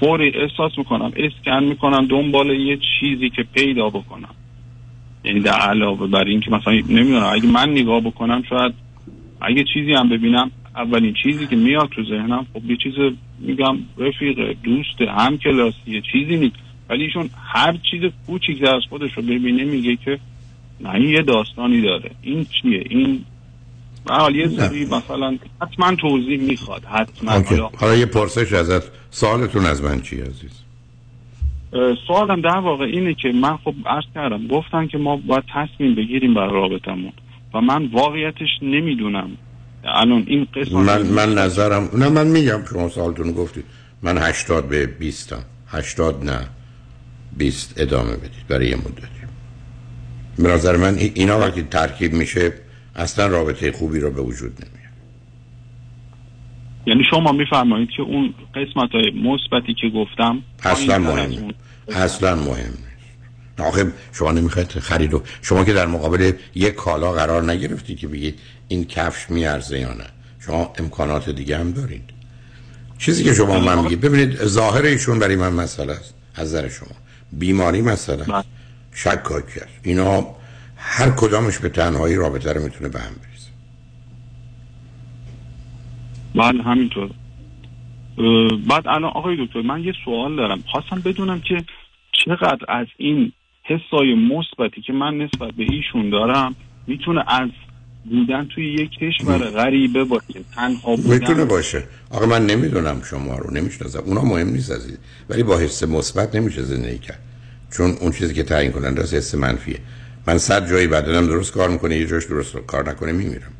فوری احساس میکنم اسکن میکنم دنبال یه چیزی که پیدا بکنم، یعنی در علاوه بر این که مثلا نمیدونم اگه من نگاه بکنم شاید اگه چیزی هم ببینم اولین چیزی که میاد تو ذهنم خب یه چیز میگم رفیق، دوست، همکلاسی، چیزی نیست، ولی ایشون هر چیز کوچیک از خودش رو ببینه میگه که نه این یه داستانی داره، این چیه، این به حال یه سری مثلا حتما توضیح میخواد حتما. حالا یه پرسش ازت، سوالتون از من چیه عزیز؟ سوالم در واقع اینه که من خب عرض کردم گفتن که ما باید تصمیم بگیریم برای رابطمون و من واقعیتش نمیدونم الان این قسمت. من من نظرم نه، من میگم شما سوالتون گفتید، من هشتاد به بیستم، هشتاد نه بیست ادامه بدید برای یه مدتی. به نظر من اینا وقتی ترکیب میشه اصلا رابطه خوبی رو به وجود نمیاره. یعنی شما میفرمایید که اون قسمت‌های مثبتی که گفتم اصلا مهم نیست، اصلا مهم نیست. آخه شما نمیخواید خرید و شما که در مقابل یک کالا قرار نگرفتید که بگید این کفش میارزه یا نه، شما امکانات دیگه هم دارید. چیزی که شما من میگید ببینید ظاهر ایشون برای من مسئله است، از نظر شما بیماری مسئله است، شکاک است، اینا هر کدامش به تنهایی رابطه رو میتونه به هم بریزه. بله همینطور. بعد الان آقای دکتر من یه سوال دارم، خواستم بدونم که چقدر از این حسای مثبتی که من نسبت به ایشون دارم میتونه از بودن توی یک کشور غریبه باشه، تنها بودن میتونه باشه. آقا من نمیدونم شما رو نمیشناسم، اونا مهم نیست عزیز، ولی با حس مثبت نمیشه زندگی کرد، چون اون چیزی که تعیین کننده است حس منفیه. من صد جایی بدنم درست کار میکنه، یه جاش درست کار نکنه میمیرم.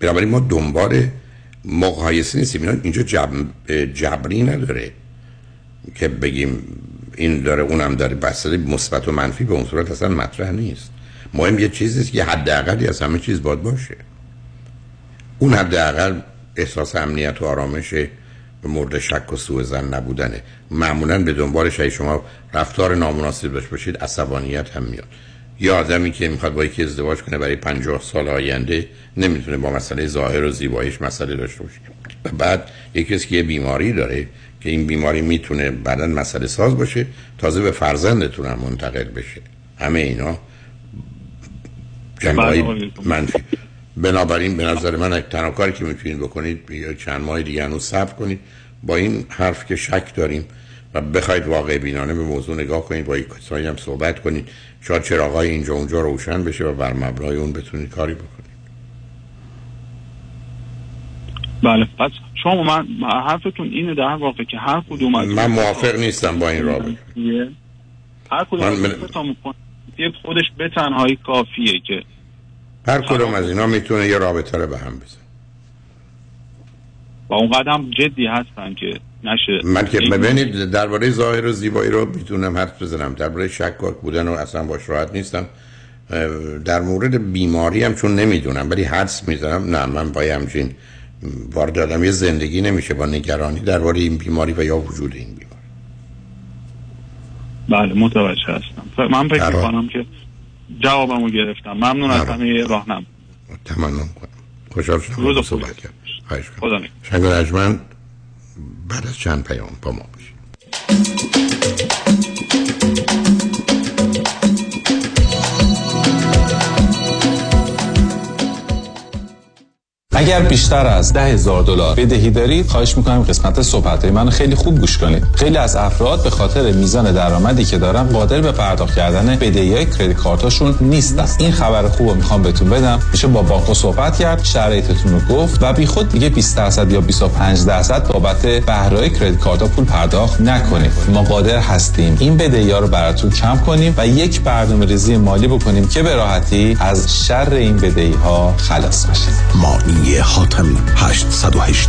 بنابراین ما دنبال مقایسه نیستیم، اینجا جبری نداره که بگیم این داره اونم داره، بسته مثبت و منفی به اون صورت اصلا مطرح نیست. مهم یه چیزی است که حداقلی از همه چیز باید باشه، اون حداقل احساس امنیت و آرامش مورد شک و سوء ظن نبودنه. معمولاً به دنبالش اگه شما رفتار نامناسب داشته باشید عصبانیت هم میاد. یه آدمی که میخواد با یکی ازدواج کنه برای پنجاه سال آینده نمیتونه با مسئله ظاهر و زیباییش مسئله داشته باشه، و بعد یکی از که یه بیماری داره که این بیماری میتونه بعداً مسئله ساز باشه، تازه به فرزندتون هم منتقل بشه. همه اینا جنبه‌های منفی. بنابراین به نظر من یک تناکاری که میتونید بکنید چند ماه دیگه انو صبر کنید، با این حرف که شک داریم و بخواید واقع بینانه به موضوع نگاه کنید، با یک کسایی هم صحبت کنید، شاید چراغای اینجا اونجا روشن بشه و بر مبنای اون بتونید کاری بکنید. بله پس شما من حرفتون اینه در واقع که هر کدوم از من موافق نیستم با این رابطه، هر کدوم از من... یک خودش به تنهایی کافیه که هر کدوم از اینا میتونه یه رابطه رو به هم بزن و اون قدم جدی هستن که نشه. من که ببینید درباره ظاهر و زیبایی رو میتونم حرف بزنم، درباره شکاک بودن و اصلا باش راحت نیستم، در مورد بیماری هم چون نمیدونم ولی حدس میزنم نه من با همچین وارد آدم یه زندگی نمیشه با نگرانی درباره این بیماری و یا وجود این بیماری. بله متوجه هستم، من فکر می‌کنم که جوابمو گرفتم. ممنون از همه راهنما. تمام کنم. خوشحال شدم. روز خوبی. خدا نگهدار. شنگ رجمن بعد از چند پیام با ما باشید. اگر بیشتر از ده هزار دلار بدهی دارید خواهش می‌کنم قسمت صحبت‌های منو خیلی خوب گوش کنید. خیلی از افراد به خاطر میزان درآمدی که دارن قادر به پرداخت کردن بدهی‌های کریدیت کارتاشون نیستن. این خبر خوبو میخوام بهتون بدم. میشه با بانک صحبت کرد، شرایطتون رو گفت و بیخود دیگه بیست درصد یا بیست و پنج درصد بابت بهره‌های کریدیت کارتا پول پرداخت نکنید. ما قادر هستیم این بدهی‌ها رو براتون کم کنیم و یک برنامه‌ریزی مالی بکنیم که به راحتی از شر این بدهی‌ها خلاص بشید. مالی حاتمی هشت یک هشت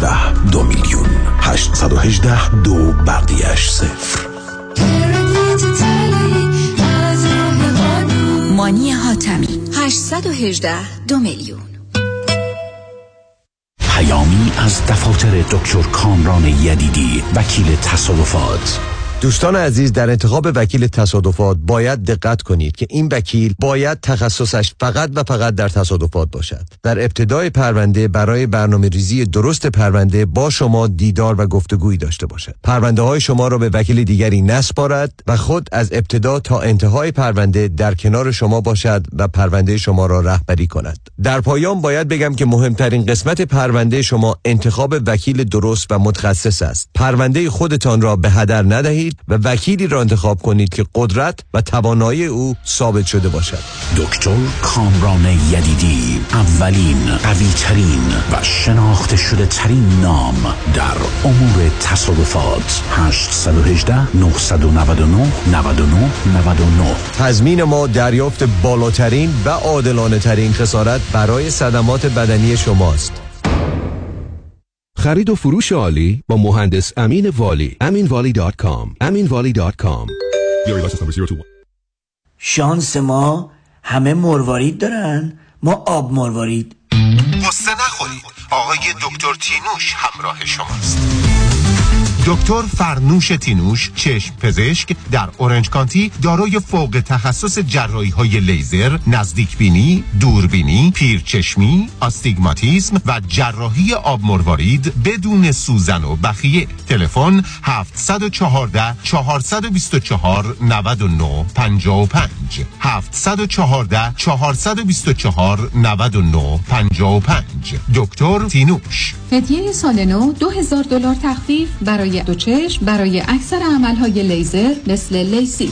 دو میلیون هشت یک هشت دو بقیهش صفر. مانی حاتمی هشت یک هشت دو میلیون. پیامی از دفاتر دکتر کامران یدیدی وکیل تصادفات. دوستان عزیز، در انتخاب وکیل تصادفات باید دقت کنید که این وکیل باید تخصصش فقط و فقط در تصادفات باشد. در ابتدای پرونده برای برنامه‌ریزی درست پرونده با شما دیدار و گفتگویی داشته باشد. پرونده های شما را به وکیل دیگری نسپارد و خود از ابتدا تا انتهای پرونده در کنار شما باشد و پرونده شما را رهبری کند. در پایان باید بگم که مهمترین قسمت پرونده شما انتخاب وکیل درست و متخصص است. پرونده خودتان را به هدر ندهید و وکیلی را انتخاب کنید که قدرت و توانایی او ثابت شده باشد. دکتر کامران یدیدی، اولین، قوی‌ترین و شناخته شده ترین نام در امور تصادفات. هشت یک هشت نه نه نه نه نه نه نه نه. تضمین ما دریافت بالاترین و عادلانه ترین خسارت برای صدمات بدنی شماست. خرید و فروش عالی با مهندس امین والی. امین والی دات کام امین والی دات کام. شانس ما همه مروارید دارن، ما آب مروارید. قصه نخورید، آقای دکتر تینوش همراه شماست. دکتر فرنوش تینوش، چشم پزشک در اورنج کانتی، دارای فوق تخصص جراحی‌های لیزر، نزدیک بینی، دوربینی، پیرچشمی، آستیگماتیسم و جراحی آب مروارید بدون سوزن و بخیه. تلفن هفت یک چهار چهار دو چهار نه نه پنج پنج، هفت یک چهار چهار دو چهار نه نه پنج پنج. دکتر تینوش. هدیه سال نو دو هزار دلار تخفیف برای دو چشم برای اکثر عملهای لیزر مثل لاسیک.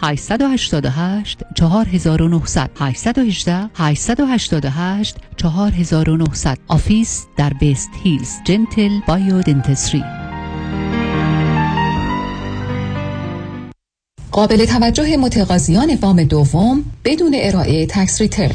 یک هشت هشت هشت هشت چهار نه صفر صفر، هشت یک هشت هشت هشت هشت چهار نه صفر صفر. آفیس در بیست هیلز، جنتل بایودنتسری. قابل توجه متقاضیان وام دوم بدون ارائه تکس ریترن.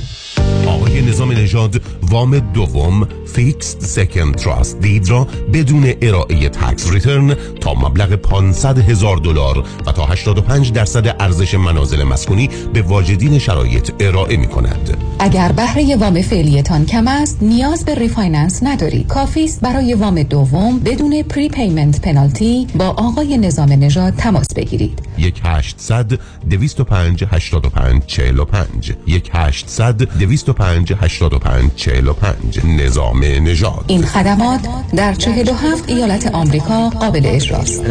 آقای نظام نژاد وام دوم فیکسد سکند تراست دید را بدون ارائه تکس ریترن تا مبلغ پانصد هزار دلار و تا هشتاد و پنج درصد ارزش منازل مسکونی به واجدین شرایط ارائه می کند. اگر بهره وام فعلیتان کم است نیاز به ریفایننس نداری. کافی است برای وام دوم بدون پری پیمنت پنالتی با آقای نظام نژاد تماس بگیرید. یک هشتصد دویست و پنج هشتاد و پنج چهل و پنج، یک هشتصد دویست و پنج هشتاد و پنج چهل و پنج. نظام نژاد. این خدمات در چهل و هفت ایالت آمریکا قابل اجراست.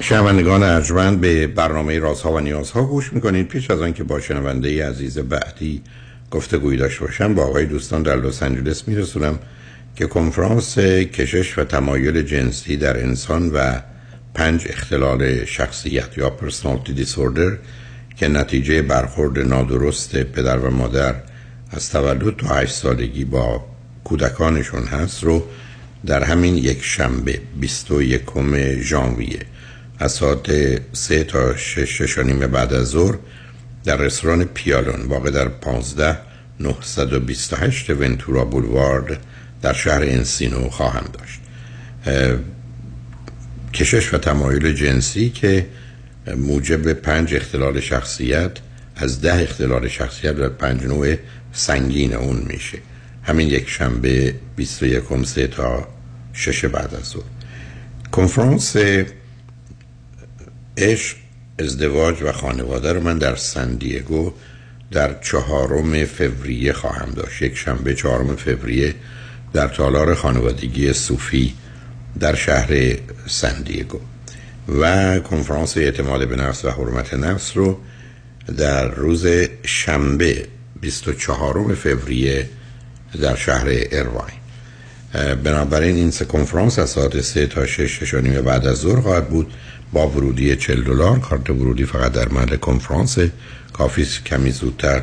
شنوندگان ارجمند، به برنامه رازها و نیازها گوش میکنید. پیش از آن که با شنونده عزیز بعدی گفتگویی داشته باشم، با آقای دوستان در لس آنجلس میرسونم که کنفرانس کشش و تمایل جنسی در انسان و پنج اختلال شخصیت یا پرسونالیتی دیسوردر که نتیجه برخورد نادرست پدر و مادر از تولد تا هشت سالگی با کودکانشون هست رو در همین یک شنبه بیست و یکم ژانویه از ساعت سه تا شش شش و نیم بعد از ظهر در رستوران پیالون واقع در پانزده هزار نهصد و بیست و هشت ونتورا بولوارد در شهر انسینو خواهم داشت. کشش و تمایل جنسی که موجب پنج اختلال شخصیت از ده اختلال شخصیت و پنج نوع سنگین اون میشه. همین یک شنبه بیست و یکم سه تا شش بعد از ظهر. کنفرانس عشق، ازدواج و خانواده رو من در سن دیگو در چهارم فوریه خواهم داشت. یک شنبه چهارم فوریه در تالار خانوادگی صوفی در شهر سن دیگو. و کنفرانس اعتماد به نفس و حرمت نفس رو در روز شنبه بیست و چهارم فوریه در شهر ایرواین. بنابراین این سه کنفرانس از ساعت سه تا شش و نیم بعد از ظهر خواهد بود با ورودی چهل دلار. کارت ورودی فقط در محل کنفرانس، کافی کمی زودتر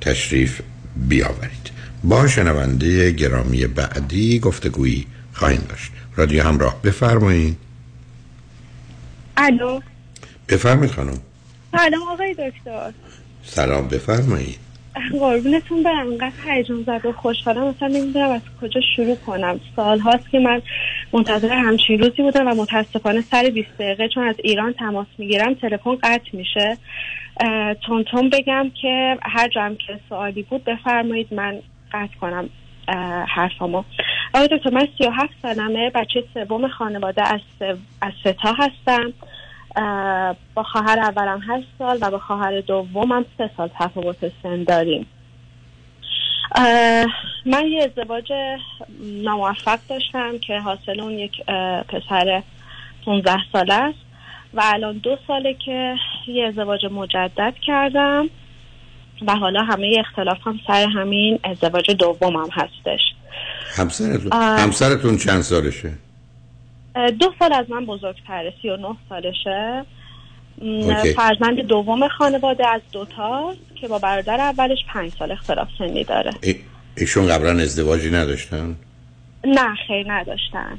تشریف بیاورید. با شنونده گرامی بعدی گفتگویی خواهیم داشت. رادیو همراه، بفرمایید. الو، بفرمایید خانم. سلام آقای دکتر. سلام، بفرمایید. قربونتون برم. اینقدر هیجان زده و خوشحالم، اصلا نمیدونم از کجا شروع کنم. سال هاست که من منتظر همچین روزی بودم و متاسفانه سر بیست دقیقه چون از ایران تماس میگیرم تلفن قطع میشه. تونتون بگم که هر جمع که سوالی بود بفرمایید من قطع کنم حرفامو. آقای دکتر، من سی و هفت سالمه، بچه سوم خانواده، از سه تا هستم. با خواهر اولم هشت سال و با خواهر دومم سه سال تفاوت سن داریم. من یه ازدواج ناموفق داشتم که حاصل اون یک پسر پانزده ساله است و الان دو ساله که یه ازدواج مجدد کردم و حالا همه اختلافم هم سر همین ازدواج دومم هم هستش. همسرتون همسرتون چند سالشه؟ دو سال از من بزرگتره، سی و نه سالشه. Okay. فرزند دوم خانواده از دوتا که با برادر اولش پنج سال اختلاف سنی داره. ای ایشون قبلا ازدواجی نداشتن؟ نه خیر نداشتن.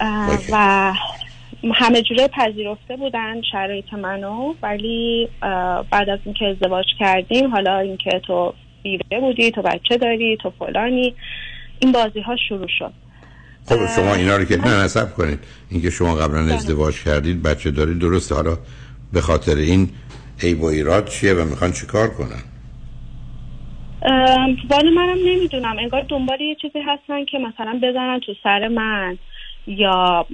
Okay. و همه جوره پذیرفته بودن شرایط منو، ولی بعد از اینکه ازدواج کردیم، حالا اینکه تو بیوه بودی، تو بچه داری، تو فلانی، این بازی ها شروع شد. خب شما اینا رو که نه نسب کنید، اینکه شما قبلا ازدواج کردید، بچه دارید، درسته. حالا به خاطر این عیب و ایراد چیه و میخوان چی کار کنن؟ والا منم نمیدونم، انگار دنبال یه چیزی هستن که مثلا بزنن تو سر من یا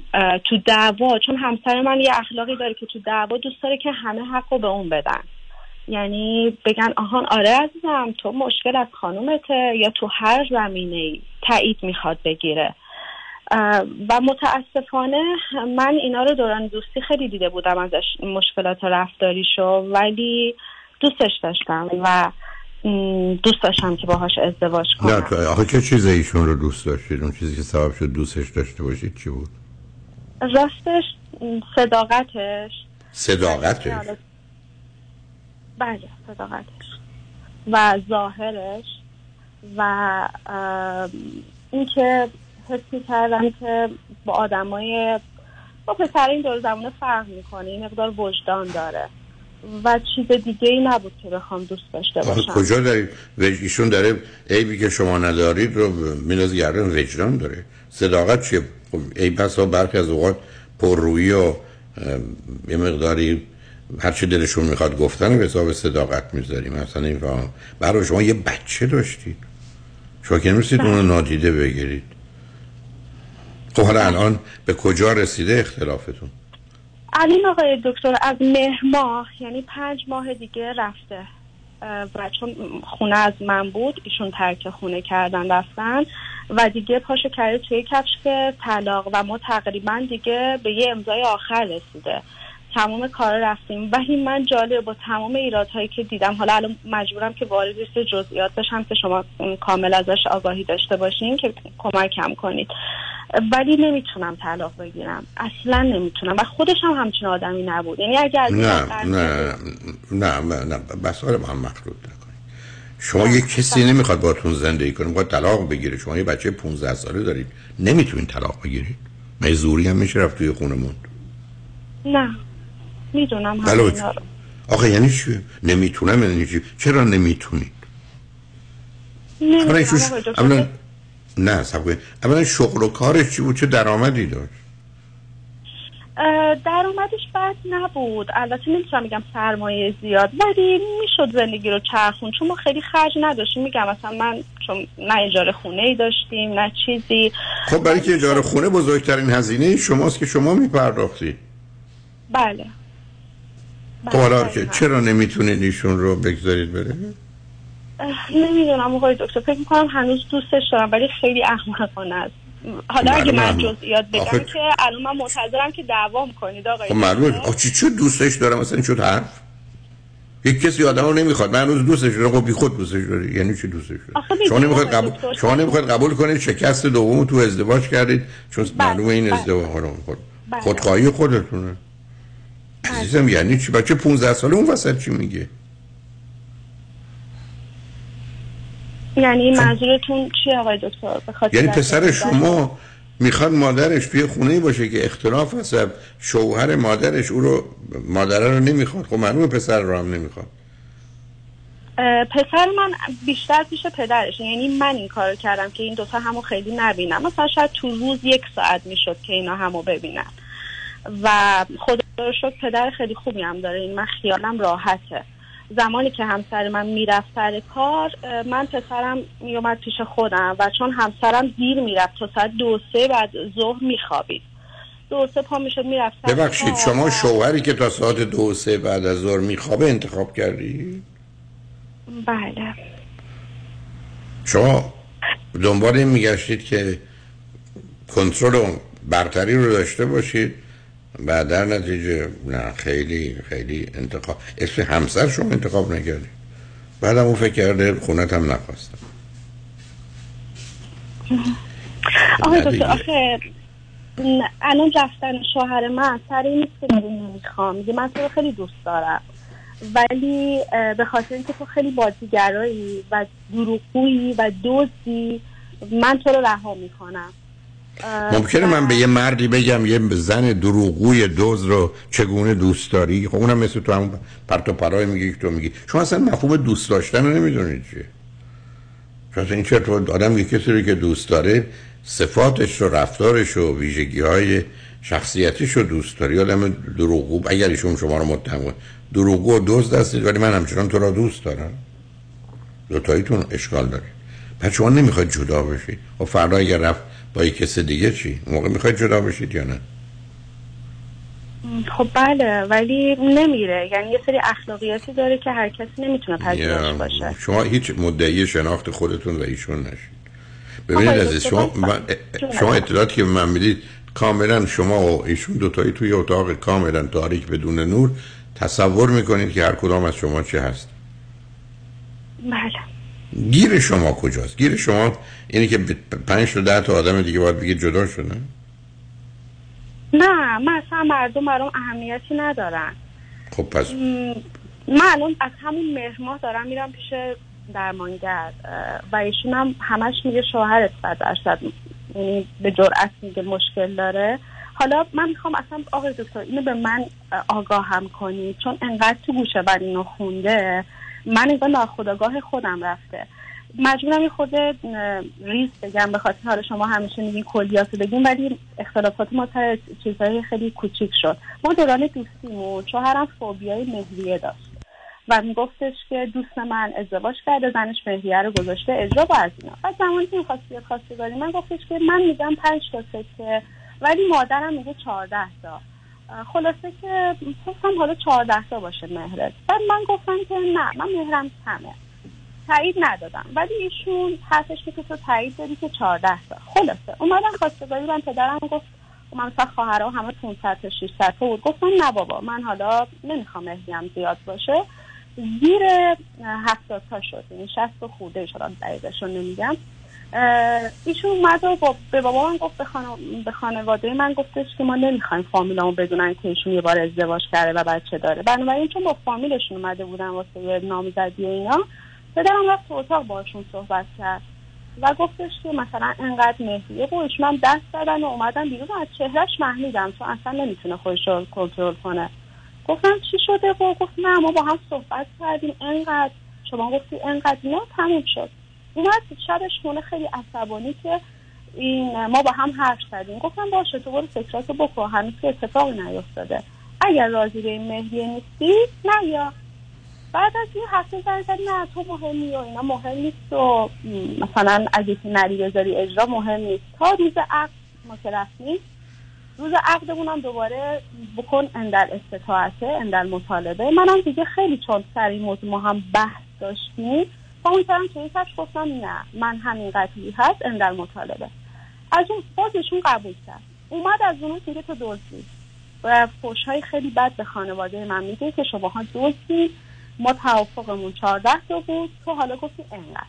تو دعوا، چون همسر من یه اخلاقی داره که تو دعوا دوست داره که همه حقو به اون بدن، یعنی بگن آهان آره عزیزم تو مشکل از خانومته، یا تو هر زمینه‌ای تایید میخواد بگیره. و متاسفانه من اینا رو دوران دوستی خیلی دیده بودم، ازش مشکلات رفتاریشو، ولی دوستش داشتم و دوست داشتم که باهاش ازدواج کنم. نه تو آخه چه چیز ایشون رو دوست داشتید؟ اون چیزی که سبب شد دوستش داشته باشید چی بود؟ راستش صداقتش. صداقتش؟ بله صداقتش و ظاهرش و اینکه حس می‌کردم که با آدمای با پسر این دور زمونه فرق می‌کنه، این مقدار وجدان داره و چیز دیگه‌ای نبود که بخوام دوست داشته باشم. کجا دارید ایشون داره عیبی که شما ندارید رو میندازه گردن وجدان داره؟ صداقت چیه؟ ای بسا برخی از اوقات پررویی و یه مقداری هر چی دلشون می‌خواد گفتن به حساب صداقت می‌ذاریم. مثلا این برای شما یه بچه داشتید، شما که نمی‌رسید اون رو نادیده بگیرید. خب حالا الان به کجا رسیده اختلافتون؟ الان آقای دکتر از مهماه، یعنی پنج ماه دیگه رفته و چون خونه از من بود، ایشون ترک خونه کردن رفتن و دیگه پاشو کرده توی کفش طلاق و ما تقریبا دیگه به یه امضای آخر رسیده، تمام کار رفتیم. و این من جالب با تمام ایرادهایی که دیدم، حالا الان مجبورم که وارد جزئیات بشم که شما کامل ازش آگاهی داشته باشین که کمکم کنید، ولی نمیتونم طلاق بگیرم، اصلا نمیتونم. و خودش هم همچین آدمی نبود، یعنی اگر نه نه نه نه بس آره با هم مخلوط نکنید. شما یه کسی نمیخواد باتون زندگی کنه، میخواد طلاق بگیره. شما یه بچه پانزده ساله دارید، نمیتونید طلاق بگیرید. مزوری هم میشه رفت توی خونه موند. نه میدونم همین رو. آخه یعنی چی؟ نمیتونم یعنی چی؟ چرا نمیتونید؟ نمیتونم اولا نه سبقه اولا شغل و کارش چی بود؟ چه درآمدی داشت؟ درآمدش بد نبود، البته نمیتونم میگم سرمایه زیاد، ولی میشد زندگی رو چرخون، چون ما خیلی خرج نداشتیم. میگم مثلا من چون نه اجاره خونه ای داشتیم نه چیزی. خب برای که اجاره خونه بزرگترین هزینه شماست که شما میپرداختید. بله قرار که چرا نمیتونید ایشون رو بگذارید بره؟ نمیدونم آقای دکتر، فکر میکنم هنوز دوستش دارم، ولی خیلی احمقانه است. حالا اگه من جزئیات بگم آخه... که الان من منتظرم که دعوا کنید آقای دکتر. معلومه آخه چه دوستش دارم اصلا شد حرف؟ یک کسی آدمو نمیخواد، من هنوز دوستش دارم. خب بی خود دوستش داری، یعنی چی دوستش داری؟ شما نمیخواد قبول شما نمیخواد قبول کنید شکست دومو تو ازدواج کردید، چون معلومه این ازدواج خودخواهی خودتونه. عزیزم یعنی چی؟ بچه پونزده ساله اون وسط چی میگه؟ یعنی منظورتون چیه آقای دکتر؟ یعنی پسر شما میخواد مادرش توی خونه‌ای باشه که اختلاف هست، شوهر مادرش او رو مادره رو نمیخواد. خب معلومه پسر رو هم نمیخواد. پسر من بیشتر پیش پدرش، یعنی من این کارو کردم که این دوتا همو خیلی نبینم، مثلا شاید تو روز یک ساعت میشد که اینا همو ببینن. و خدا رو شکر پدر خیلی خوبی هم داره، این من خیالم راحته. زمانی که همسر من میرفت سر کار، من پسرم میومد پیش خودم و چون همسرم دیر میرفت تا ساعت دو سه بعد ظهر میخوابید، دو سه پا میشد میرفت سر. ببخشید شما شوهری که تا ساعت دو سه بعد از ظهر میخوابه انتخاب کردی؟ بله. شما دنبال این میگشتید که کنترل و برتری رو داشته باشید و در نتیجه نه خیلی خیلی انتخاب. اسم همسر شما انتخاب نکردی، بعدم اون فکر کرده خونت هم نخواستم. آخه الان رفتن شوهر من سر این نیست که نمیخوام، میگه من تو رو خیلی دوست دارم، ولی به خاطر اینکه تو خیلی بازیگرایی و دروغگویی و دزدی من تو رو رها میکنم. ممکنه من به یه مردی بگم یه زن دروغگوی دوز رو چگونه دوست داری؟ خب اونم مثل تو هم پرت و پرای میگی که تو میگی. شما اصلا مفهوم دوست داشتن رو نمیدونید چیه. چون این چه تو آدم یه کسی رو که دوست داره صفاتش رو، رفتارش رو، ویژگی‌های شخصیتش رو دوست داری. آدم دروغگو اگر ایشون شما رو متهم کنه دروغگو دوز هستید ولی من همچنان تو رو دوست دارم. دو تاییتون اشکال داره. پس شما نمیخواید جدا بشید. و فردا اگر رفت با یک کس دیگه چی؟ موقع میخواید جدا بشید یا نه؟ خب بله، ولی نمیره، یعنی یه سری اخلاقیاتی داره که هر کسی نمیتونه پذیرش باشه. شما هیچ مدعی شناخت خودتون و ایشون نشید. ببینید عزیز، شما شما اطلاعاتی که من میدید کاملا شما و ایشون دوتایی توی اتاق کاملا تاریک بدون نور تصور میکنید که هر کدام از شما چه هست. بله. گیر شما کجاست؟ گیر شما اینه که پنج تا ده تا آدم دیگه باید بگید جدا شدن؟ نه، من اصلا مردم برام اهمیتی ندارن. خب پس م... من الان از همون مهرماه دارم میرم پیش درمانگر و ایشون هم همش میگه شوهرت صد درصد، یعنی به جرئت میگه مشکل داره. حالا من میخوام اصلا آقای دکتر اینو به من آگاهم کنید، چون انقدر تو گوشه بر اینو خونده من اینجا ناخودآگاه خودم رفته. مجبورم یه خود ریز بگم به خاطر حالا شما همیشه میگین کلیاتو بگیم، ولی اختلافات ما تا چیزهای خیلی کوچیک شد. ما دوران دوستیمون شوهرم فوبیای مهریه داشت و میگفتش که دوست من ازدواج کرده، زنش مهریه رو گذاشته اجرا با از اینا. بعد زمانی که می‌خواست یه خواستگاری من گفتش که من میگم پنج تا سکه، ولی مادرم میگه چهارده تا. خلاصه که گفتم حالا چهارده تا باشه مهرت. بعد من گفتم که نه، من مهرم کمه، تایید ندادم، ولی ایشون حرفش که تو تایید دادی که چهارده تا. خلاصه اومدم خواستگاری من، پدرم گفت من مثلا خواهرها همه پانصد تا ششصد تا بود. گفتم نه بابا، من حالا نمیخوام مهرم زیاد باشه، زیر هفتاد تا شد، یعنی شصت خورده شدن، دقیقشو نمیگم. ایشون اومد و با به بابا من گفت، به, خانو... به خانواده من گفتش که ما نمیخوایم فامیلامو بدونن که ایشون یه بار ازدواج کرده و بچه داره. بنابراین چون با فامیلشون اومده بودن واسه نامزدی اینا، پدرم رفت تو اتاق باشون صحبت کرد و گفتش که مثلا انقدر مهریه و ایشون هم دست دادن و اومدن بیرون و از چهرهش محمیدم، چون اصلا نمیتونه خودش رو کنترل کنه. گفتم چی شده؟ و گفت نه ما با هم صحبت کردیم، انقدر شما گفتی انقدر، نه تموم شد. اومد شبش خونه خیلی عصبانی که این ما با هم حرف زدیم. گفتم باشه تو برو فکراتو بکن، هنوز که اتفاقی نیفتاده، اگر راضی به این مهریه نیستی نه یا. بعد از این هفته زنگ زد نه تو مهمی و اینا مهم نیست و مثلا اگه که نری بذاری اجرا مهم نیست. تا روز عقد ما که رفتیم، روز عقدمون هم دوباره بکن اندر استطاعته اندر مطالبه. منم دیگه خیلی چون سر این موضوع ما هم بحث داشتیم و اون طرم توی سرش گفتم نه من همین قضیه هست اندر مطالبه. از اون بازشون قبول کرد، اومد از اونو دیگه تو دوزی و فحش‌های خیلی بد به خانواده من میده که شما ها دوزی، ما توافقمون چهارده تا بود، تو حالا گفتی انقدر.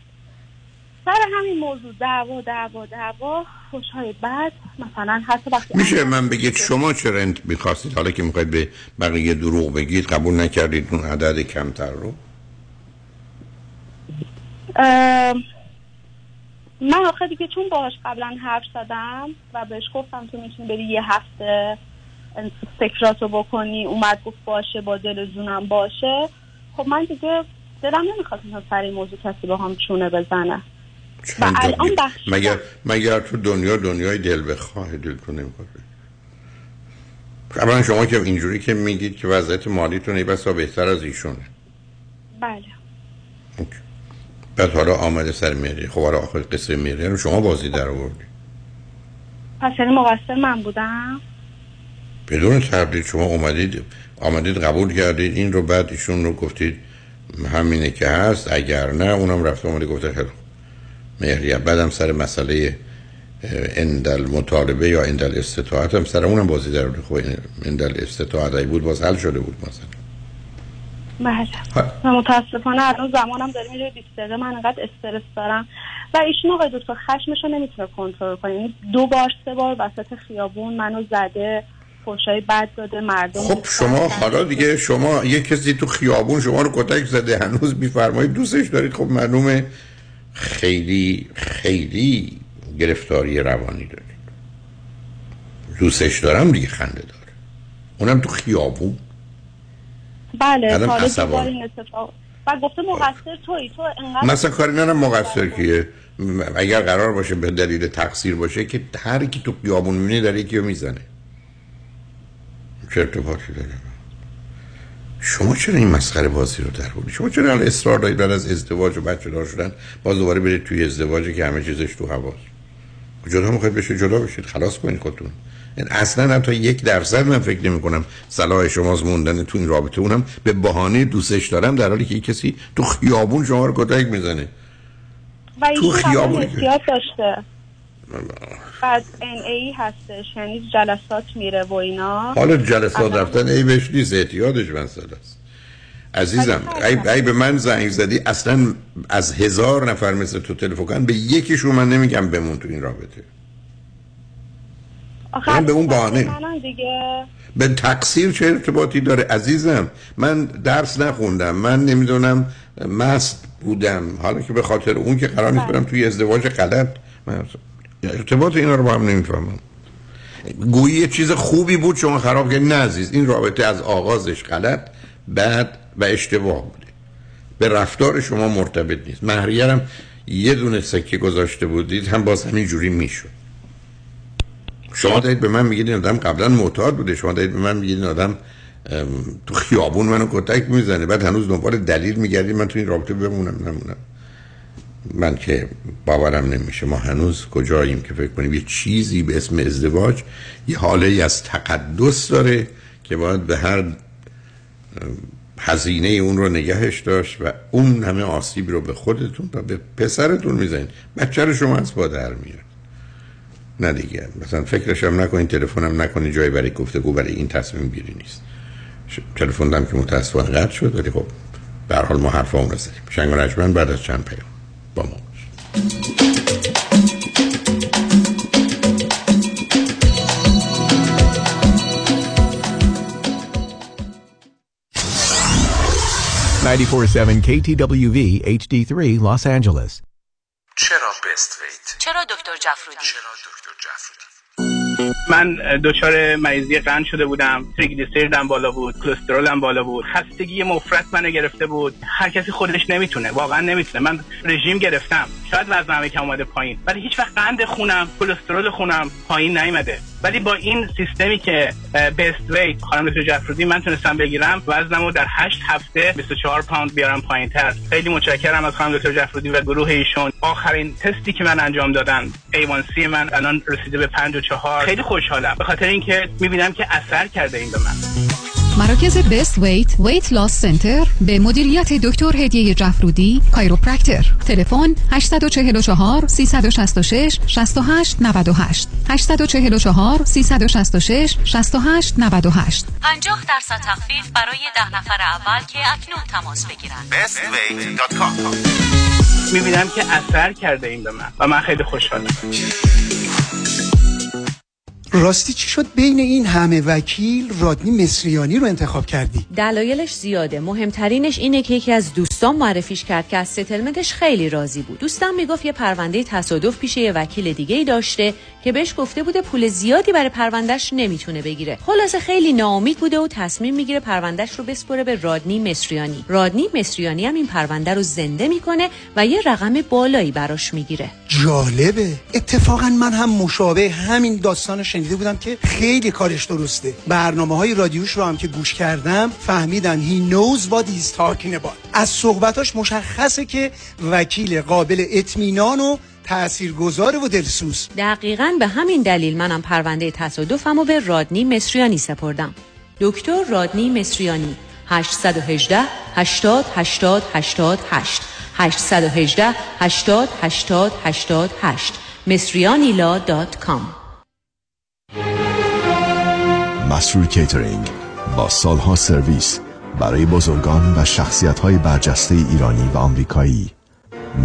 سر همین موضوع دعوا دعوا دعوا فحش‌های بد، مثلا حتی وقتی میشه من بگید شما چرا انت میخواستید حالا که میخواید به بقیه دروغ بگید قبول نکردید اون عدد کمتر رو؟ من آخه دیگه چون باهاش قبلا حرف زدم و بهش گفتم تو میتونی بری یه هفته فکراتو بکنی، اومد گفت باشه با دل جونم باشه. خب من دیگه دلم نمیخواد مثلا سر این موضوع کسی با هم چونه بزنه. و الان مگر مگر تو دنیا دنیای دل بخواه دلتون نمیخواد. قبلا شما که اینجوری که میگید که وضعیت مالیتون ای بسا بهتر از ایشونه. بله. اوکی. بعد حالا آمده سر میری، خب حالا آخر قصه میری رو شما بازی در آوردی. پس یعنی مقصر من بودم؟ بدون تردید شما اومدید آمدید قبول کردید این رو، بعد ایشون رو گفتید همینه که هست، اگر نه اونم رفته اومده گفته خیلی مهریه. بعدم سر مسئله اندل مطالبه یا اندل استطاعت هم سر اونم بازی در آوردی. خب اندل استطاعت بود باز حل شده بود مثلا. بله. من متاسفانه الان زمانم داره میره بیست دقیقه، من انقدر استرس دارم. و ایشون آقای دکتر خشمشو نمیتونه کنترل کنه، دو بار سه بار وسط خیابون منو زده، فحشای بد داده مردم. خب شما حالا دیگه شما یه کسی تو خیابون شما رو کتک زده هنوز میفرمایید دوستش دارید، خب معلومه خیلی خیلی گرفتاری روانی دارید. دوستش دارم دیگه خنده داره، اونم تو خیابون. بله حالا دوباره این اتفاق بعد گفته مقصر تویی، تو انقدر مثلا کاری ندارم مقصر کیه. اگر قرار باشه به دلیل تقصیر باشه که هر کی تو خیابون میبینه داره یکیو میزنه، چه ارتباطی داره؟ شما چرا این مسخره بازی رو در آوردید؟ شما چرا اصرار دارید بعد از ازدواج و بچه دار شدن باز دوباره برید توی ازدواجی که همه چیزش تو هواست؟ جدا میخواید بشه جدا بشید، خلاص کنید خودتون. اصلا حتی یک درصد من فکر نمی کنم صلاح شماست موندن تو این رابطه، اونم به بهانه دوستش دارم، در حالی که کسی تو خیابون شما رو کتک میزنه تو خیابون. احتیاط داشته بعد ان ای هستش، یعنی جلسات میره و اینا. حالا جلسات رفتن ای بهش نیست، احتیاطش مسئله است عزیزم. ای به من زنگ زدی، اصلا از هزار نفر مثل تو تلفن به یکیشون من نمیگم بمون تو این رابطه. آخه به اون بهانه دیگه به تقصیر چه ارتباطی داره عزیزم؟ من درس نخوندم، من نمیدونم، مست بودم، حالا که به خاطر اون که قرار نیست برم توی ازدواج غلط. من ارتباط اینا رو با هم نمیفهمم. گویی یه چیز خوبی بود شما خراب کردید. نه عزیز، این رابطه از آغازش غلط، بد و اشتباه بوده، به رفتار شما مرتبط نیست. مهریه هم یه دونه سکه گذاشته بودید هم باز همین جوری میشد. شما دارید به من میگید این آدم قبلا معتاد بوده، شما دارید به من میگید این آدم تو خیابون منو کتک میزنه، بعد هنوز دنبال دلیل میگردید من تو این رابطه بمونم نمونم. من که باورم نمیشه. ما هنوز کجاییم که فکر کنیم یه چیزی به اسم ازدواج یه حاله از تقدس داره که باید به هر هزینه اون رو نگهش داشت و اون همه آسیب رو به خودتون و به پسرتون میزنید، بچه رو شما از بادر میاد. نه دیگه مثلا فکرش هم نکنین، تلفنم نکنین، جایی برای گفتگو برای این تصمیم گیری نیست. تلفن هم که متاسفانه قطع شد، ولی خب به هر حال ما حرفامون رو زدیم. شنگ و رجمن بعد از چند پیام با ما. نود و چهار ممیز هفت کی تی دبلیو وی اچ دی سه Los Angeles. چرا بست ویت؟ چرا دکتر جعفرودی؟ چرا دکتر جعفرودی؟ من دچار مریضی قند شده بودم، تریگلیسیریدم بالا بود، کلسترولم بالا بود، خستگی مفرط منو گرفته بود. هر کسی خودش نمیتونه، واقعا نمیتونه. من رژیم گرفتم، شاید وزنم یکم اومده پایین، ولی هیچ وقت قند خونم، کلسترول خونم پایین نیومده. ولی با این سیستمی که بیست ویت خانم دکتر جعفرودی من تونستم بگیرم، وزنمو در هشت هفته بیست و چهار پوند بیارم پایینتر. خیلی متشکرم از خانم دکتر جعفرودی و گروه ایشون. آخرین تستی که من انجام دادم، ای وان سی من الان رسیده به پنج و چهار. خیلی خوشحالم به خاطر اینکه میبینم که اثر کرده این به من. مراکز بست ویت ویت لاس سنتر به مدیریت دکتر هدیه جعفرودی کایروپرکتر. تلفن هشت چهار چهار سه شش شش شش هشت نه هشت هشت چهار چهار سه شش شش شش هشت نه هشت. پنجاه درصد تخفیف برای ده نفر اول که اکنون تماس بگیرند. best weight dot com. میبینم که اثر کرده این به من و من خیلی خوشحالم. راستی چی شد بین این همه وکیل رادنی مصریانی رو انتخاب کردی؟ دلایلش زیاده، مهمترینش اینه که یکی از دوستان معرفیش کرد که از ستلمنتش خیلی راضی بود. دوستم میگفت یه پرونده تصادف پیش یه وکیل دیگه‌ای داشته که بهش گفته بوده پول زیادی برای پروندهش نمیتونه بگیره. خلاصه خیلی ناامید بوده و تصمیم میگیره پروندهش رو بسپره به رادنی مصریانی. رادنی مصریانی هم این پرونده رو زنده میکنه و یه رقم بالایی براش میگیره. جالبه. اتفاقا من هم مشابه همین داستان دیده بودم که خیلی کارش درسته. برنامه‌های رادیوش رو هم که گوش کردم فهمیدم he knows what he's talking about. از صحبتاش مشخصه که وکیل قابل اطمینان و تاثیرگذار و دلسوز. دقیقاً به همین دلیل منم پرونده تصادفمو به رادنی مصریانی سپردم. دکتر رادنی مصریانی هشت یک هشت هشتاد هشتاد هشتاد هشت هشت یک هشت هشتاد هشتاد هشتاد هشت مصریانی لا دات کام. مسرور کیترینگ با سالها سرویس برای بزرگان و شخصیت‌های برجسته ایرانی و آمریکایی.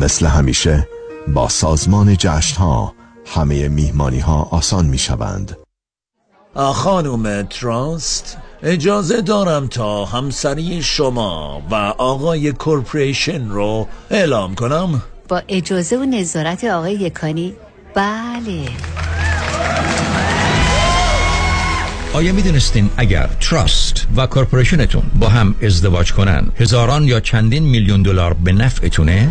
مثل همیشه با سازمان جشن‌ها همه میهمانی‌ها آسان می‌شوند. خانم تراست، اجازه دارم تا همسری شما و آقای کورپریشن رو اعلام کنم؟ با اجازه و نظارت آقای یکانی؟ بله. آیا می دونستین اگر تراست و کورپوریشنتون با هم ازدواج کنن هزاران یا چندین میلیون دلار به نفعتونه؟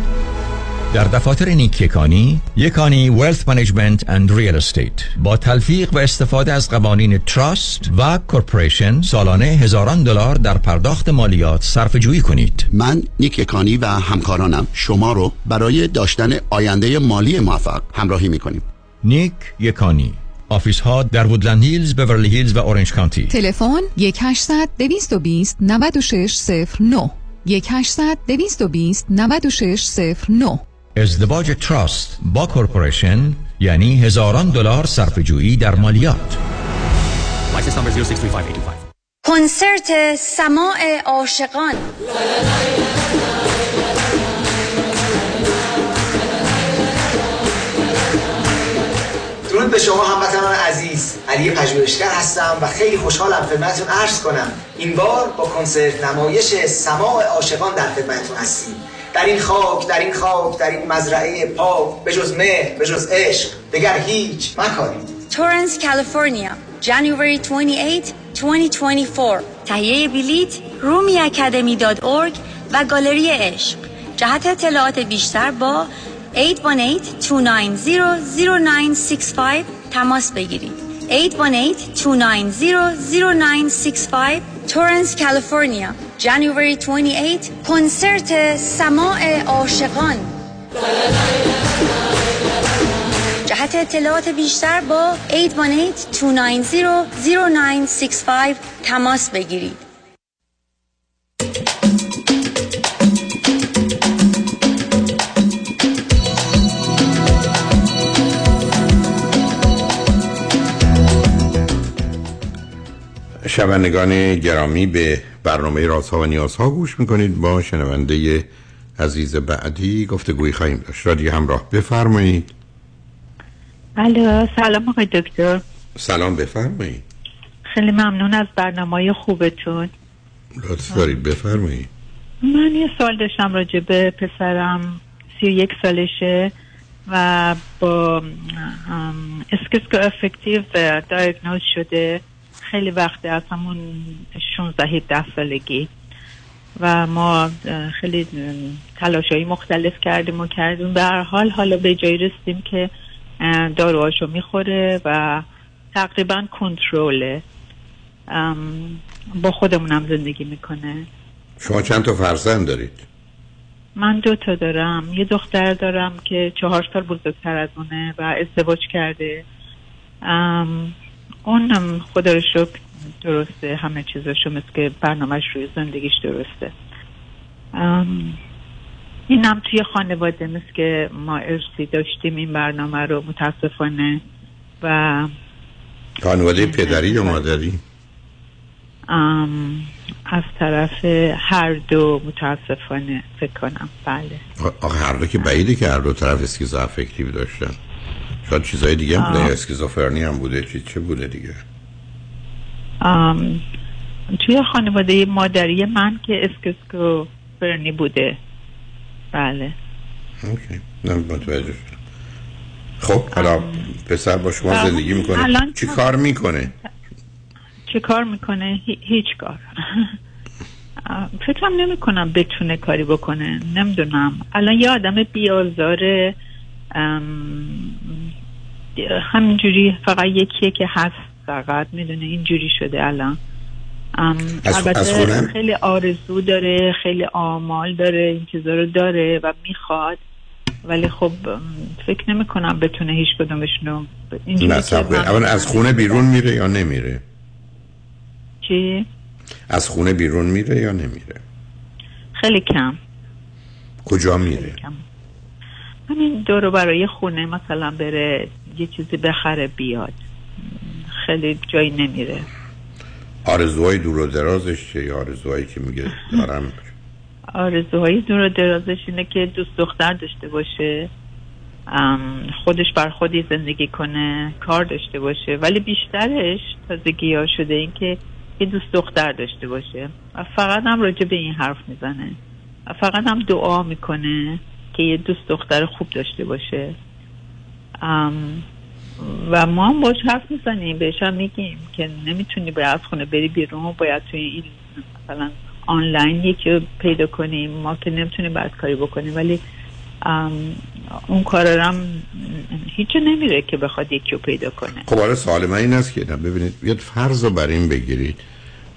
در دفاتر نیک یکانی، یکانی ویلث منیجمنت اند ریل استیت با تلفیق و استفاده از قوانین تراست و کورپوریشن سالانه هزاران دلار در پرداخت مالیات صرفه‌جویی کنید. من نیک یکانی و همکارانم شما رو برای داشتن آینده مالی موفق همراهی می‌کنیم. نیک یکانی، آفیس ها در وودلند هیلز، بورلی هیلز و اورنج کانتی. تلفن یک هشتصد دویست و بیست نود و شش صفر نه یک هشتصد دویست و بیست نود و شش صفر نه. ازدواج تراست با کورپوریشن یعنی هزاران دلار صرفه‌جویی در مالیات. کنسرت سماع عاشقان، درود به شما هموطنان عزیز، علی پژوهشگر هستم و خیلی خوشحالم خدمتتون عرض کنم. این بار با کنسرت نمایش سماع عاشقان در خدمتتون هستیم. در این خاک، در این خاک، در این مزرعه پاک، به جز مهر، به جز عشق دیگر هیچ مکارید. تورنس، کالیفرنیا، جانوری بیست و هشتم دو هزار و چهار. تهیه بلیت رومی اکادمی دات اورگ و گالری عشق. جهت اطلاعات بیشتر با هشت یک هشت دو نه صفر صفر نه شش پنج تماس بگیرید. هشت یک هشت دو نه صفر صفر نه شش پنج تورنس، کالیفرنیا، جانوری بیست و هشتم کنسرت سماع عاشقان. جهت اطلاعات بیشتر با هشت یک هشت دو نه صفر صفر نه شش پنج تماس بگیرید. شنوندگان گرامی، به برنامه رازها و نیازها گوش میکنید. با شنونده عزیز بعدی گفتگوی خواهیم داشت. رادیو همراه، بفرمایید. الو، سلام آقای دکتر. سلام، بفرمایید. خیلی ممنون از برنامه خوبتون. لطف دارید، بفرمایید. من یه سوال داشتم راجع به پسرم، سی و یک سالشه و با اسکیزو افکتیو دایگنوز شده خیلی وقته، از همون شانزده هفده سالگی، و ما خیلی تلاش‌های مختلف کردیم و کردیم به هر حال حالا به جایی رسیدیم که داروهاشو میخوره و تقریبا کنترله، با خودمونم زندگی میکنه. شما چند تا فرزند دارید؟ من دو تا دارم، یه دختر دارم که چهار سال بزرگتر از اونه و ازدواج کرده. اونم خدا رو شکر درسته، همه چیزاشو مثل که برنامهش روی زندگیش درسته. اینم توی خانواده مثل که ما ارثی داشتیم این برنامه رو متاسفانه. و خانواده پدری یا مادری؟ از طرف هر دو متاسفانه فکر کنم. بله. آخه هر دو که بعیده که هر دو طرف اسکیزو افکتیو داشتن. شاید چیزای دیگه هم بوده، اسکیزوفرنی هم بوده، چی چه بوده دیگه؟ آم، توی خانواده مادری من که اسکیزوفرنی بوده. بله. اوکی، من متوجه شدم. خب حالا پسر با شما زندگی میکنه، چی کار میکنه؟ چی کار میکنه؟ هی، هیچ کار. فکرم نمی کنم بتونه کاری بکنه، نمیدونم. الان یه آدم بیازاره، همینجوری فقط یکیه که هست، فقط میدونه، اینجوری شده الان. البته خیلی آرزو داره، خیلی آمال داره، این چیزا رو داره و میخواد، ولی خب فکر نمی کنم بتونه هیچ کدومشون. اولا از خونه بیرون میره یا نمیره؟ چی؟ از خونه بیرون میره یا نمیره؟ خیلی کم. کجا میره؟ همین دورو برای خونه، مثلا بره یه چیزی بخره بیاد، خیلی جایی نمیره. آرزوهای دور و درازش چه؟ آرزوهایی که میگه دارم؟ آرزوهای دور و درازش اینه که دوست دختر داشته باشه، خودش بر خودی زندگی کنه، کار داشته باشه، ولی بیشترش تازگی ها شده این که یه دوست دختر داشته باشه و فقط هم راجع به این حرف میزنه و فقط هم دعا میکنه که یه دوست دختر خوب داشته باشه. و ما هم باش حرف میزنیم، بهش هم میگیم که نمیتونی باید از خونه بری بیرون، باید توی این مثلا آنلاین یکی پیدا کنیم، ما که نمیتونیم باید کاری بکنیم، ولی اون کارا هم هیچو نمیره که بخواد یکی رو پیدا کنه. خب حالا سوال من این است که ببینید یه فرض رو بر این بگیرید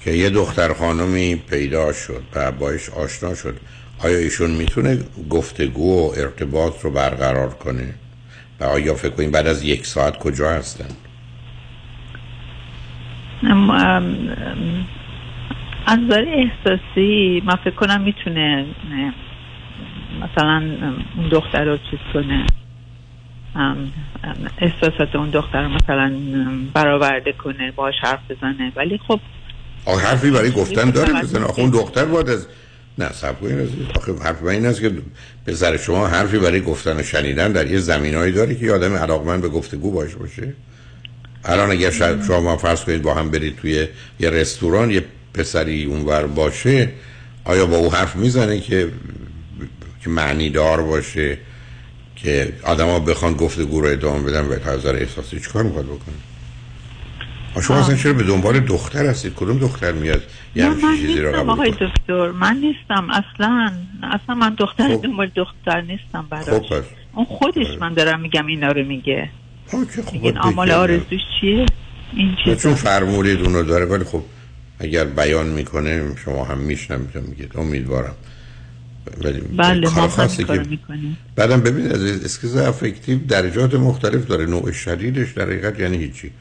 که یه دختر خانمی پیدا شد و باهاش آشنا شد، آیا ایشون میتونه گفتگو و ارتباط رو برقرار کنه؟ و آیا فکر کنید بعد از یک ساعت کجا هستن؟ ام ام از نظر احساسی من فکر کنم میتونه نه. مثلا اون دختر رو چیز کنه، احساسات اون دختر رو مثلا برآورده کنه، باهاش حرف بزنه، ولی خب آخه حرفی برای گفتن داره بزنه. آخه اون دختر باید از نه صاحب این از آخه حرف این است که پسر شما حرفی برای گفتن و شنیدن در یه زمینایی داره که آدم علاقمند به گفتگو باشه باشه. الان اگر شما فرض کنید با هم برید توی یه رستوران، یه پسری اونور باشه، آیا با او حرف میزنه که که معنی دار باشه که آدم‌ها بخوان گفتگو رو ادامه بدن و از نظر احساسی چیکار می‌خواد بکنه؟ شما آه. اصلا چرا به دنبال دختر هستید؟ کدوم دختر میاد؟ یعنی چیزی رو قبول آقای دکتر من نیستم، اصلا اصلا من دختر خب. دنبال دختر نیستم براش. خب اون خودش خب. من دارم میگم اینا رو میگه. خب این اعمال آرزوش چیه؟ این چیه؟ چون فرمودید اون رو داره، ولی خب اگر بیان میکنه شما هم میشنوید میگید امیدوارم. ولی بله ما خاصی کار میکنیم. بعدم ببینید از اسکیز افکتیو درجات مختلف داره، نوع شدیدش در حقیقت یعنی هیچی،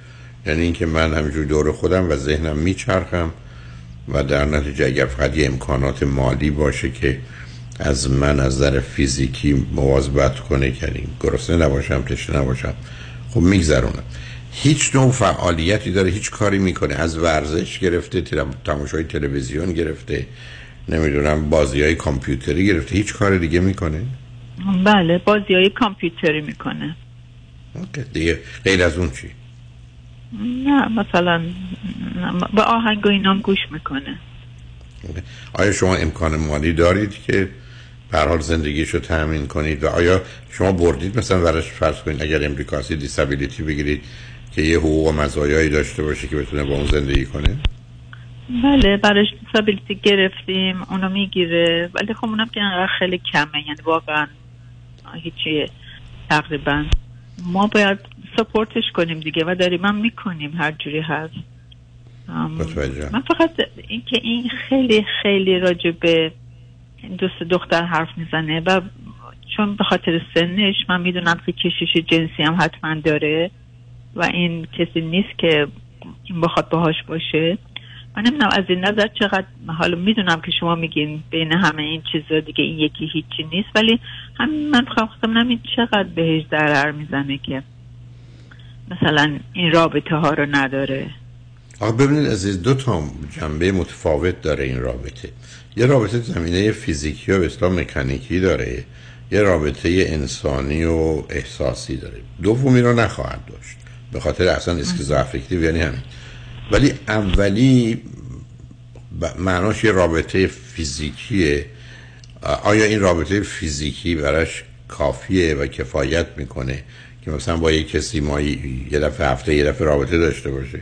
یعنی اینکه من همینجور دور خودم و ذهنم میچرخم و در نتیجه اگر فقط یه امکانات مالی باشه که از من از نظر فیزیکی مواظبت کنه، یعنی گرسنه نباشم، تشنه نباشم، خب میگذرونم. هیچ نوع فعالیتی داره، هیچ کاری میکنه، از ورزش گرفته، تماشای تلویزیون گرفته، نمیدونم بازیای کامپیوتری گرفته، هیچ کار دیگه میکنه؟ بله بازیای کامپیوتری میکنه. اوکی دیگه غیر از اون چی؟ نه مثلا با آهنگ و اینام گوش میکنه. آیا شما امکان مالی دارید که به هر حال زندگیشو تامین کنید؟ و آیا شما بردید مثلا ورش فرض کنید اگر امریکاسی دیسابیلیتی بگیرید که یه حقوق و مزایایی داشته باشه که بتونه با اون زندگی کنه؟ بله برایش دیسابیلیتی گرفتیم، اونو میگیره، ولی خب اونم که انقدر خیلی کمه، یعنی واقعا هیچیه تقریبا. ما باید سپورتش کنیم دیگه و داریم هم میکنیم هر جوری هست. من فقط این که این خیلی خیلی راجع به دوست دختر حرف میزنه و چون به خاطر سنش من میدونم که کشش جنسی هم حتما داره و این کسی نیست که بخواد باهاش باشه. من نمیدونم از این نظر چقدر، حالا میدونم که شما میگین بین همه این چیزا دیگه این یکی هیچی نیست، ولی همین من خواستم نمید چقدر بهش ضرر میزنه که مثلا این رابطه ها رو نداره. آقا ببینید عزیز، دو تا جنبه متفاوت داره این رابطه. یه رابطه زمینه فیزیکی و اصلا مکانیکی داره، یه رابطه انسانی و احساسی داره. دومی رو نخواهد داشت به خاطر اصلا اسکیزوافکتیو، یعنی همین. ولی اولی معناش یه رابطه فیزیکیه. آیا این رابطه فیزیکی براش کافیه و کفایت میکنه که مثلا با یه کسی ما یه دفعه هفته یه دفعه رابطه داشته باشه؟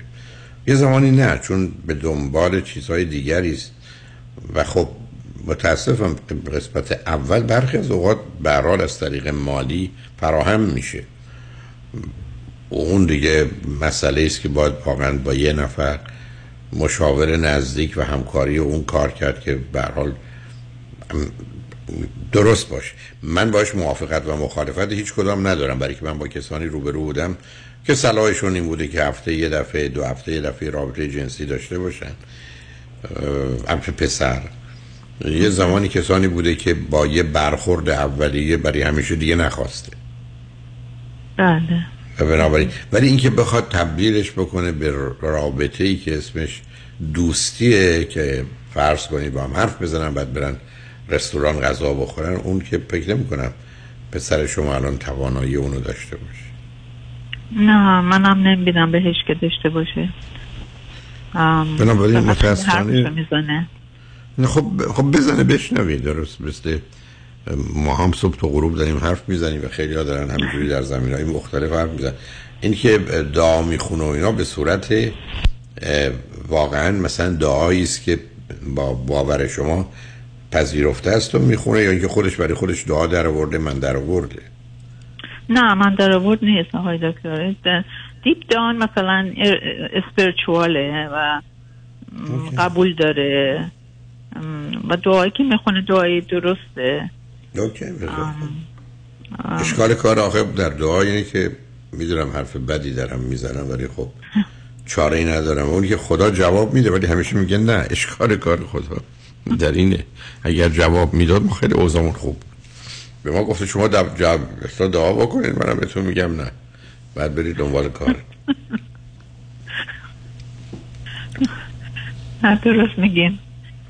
یه زمانی نه، چون به دنبال چیزهای دیگریست. و خب متاسفم قسمت اول برخی از اوقات به هر حال از طریق مالی فراهم میشه. اون دیگه مسئله است که باید واقعا با یه نفر مشاور نزدیک و همکاری اون کار کرد که به هر حال درست باشه. من باهاش موافقت و مخالفت هیچ کدام ندارم، برای که من با کسانی روبرو بودم که صلاحشون این بوده که هفته یه دفعه، دو هفته یه دفعه رابطه جنسی داشته باشن. همچه پسر یه زمانی کسانی بوده که با یه برخورد اولیه برای همیشه دیگه نخواسته. بله بنابراین ولی اینکه بخواد تبدیلش بکنه به رابطه‌ای که اسمش دوستیه که فرض کنید با هم حرف بزنن بعد برن رستوران غذا بخورن، اون که فکر نمی‌کنم پسر شما الان توانایی اونو داشته باشه. نه منم نمی‌بینم بهش که داشته باشه. بنابراین متاسفانه خب خب بزنه بشنوی. درست مثل ما هم صبح تا غروب داریم حرف میزنیم و خیلی‌ها دارن همینجوری در زمینه‌های مختلف حرف میزنن. این که دعا میخونه و اینا به صورت واقعا مثلا دعایی است که با باور شما پذیرفته است و میخونه، یا اینکه خودش برای خودش دعا در آورده؟ من در آورده. نه من در آورد نیست آقای دکتر. دیپ دان مثلا اسپریچواله و قبول داره و دعایی که میخونه دعایی درسته. اوکی بذار. اشکال کار آخه در دعا یعنی که میدونم حرف بدی درم میزنم ولی خب چاره ای ندارم. اون که خدا جواب میده ولی همیشه میگن نه اشکال کار خدا در اینه، اگر جواب میداد ما خیلی اوضاعمون خوب. به ما گفته شما دعا دعا بکنید، منم بهتون میگم نه، بعد برید دنبال کار. نه درست میگین.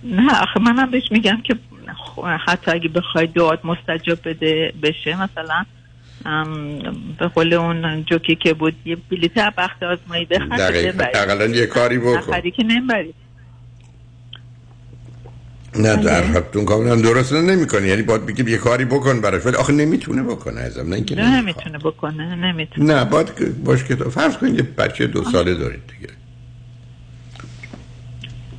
نه آخه منم بهش میگم که حتی اگه بخوای دعات مستجاب بده بشه، مثلا به قول اون جوکی که بود یه بلیت بخت آزمایی بخند دقیقا اقلا یه کاری بکن آخری که نمیبرید. نه در حبتون کاملا درست نمی کنی، یعنی باید بگیم یه کاری بکن براش ولی آخه نمیتونه بکنه ازم. نه اینکه نه نمیتونه بکنه نمیتونه. نه باید باش که فرض کنید یه بچه دو ساله دارید دیگه.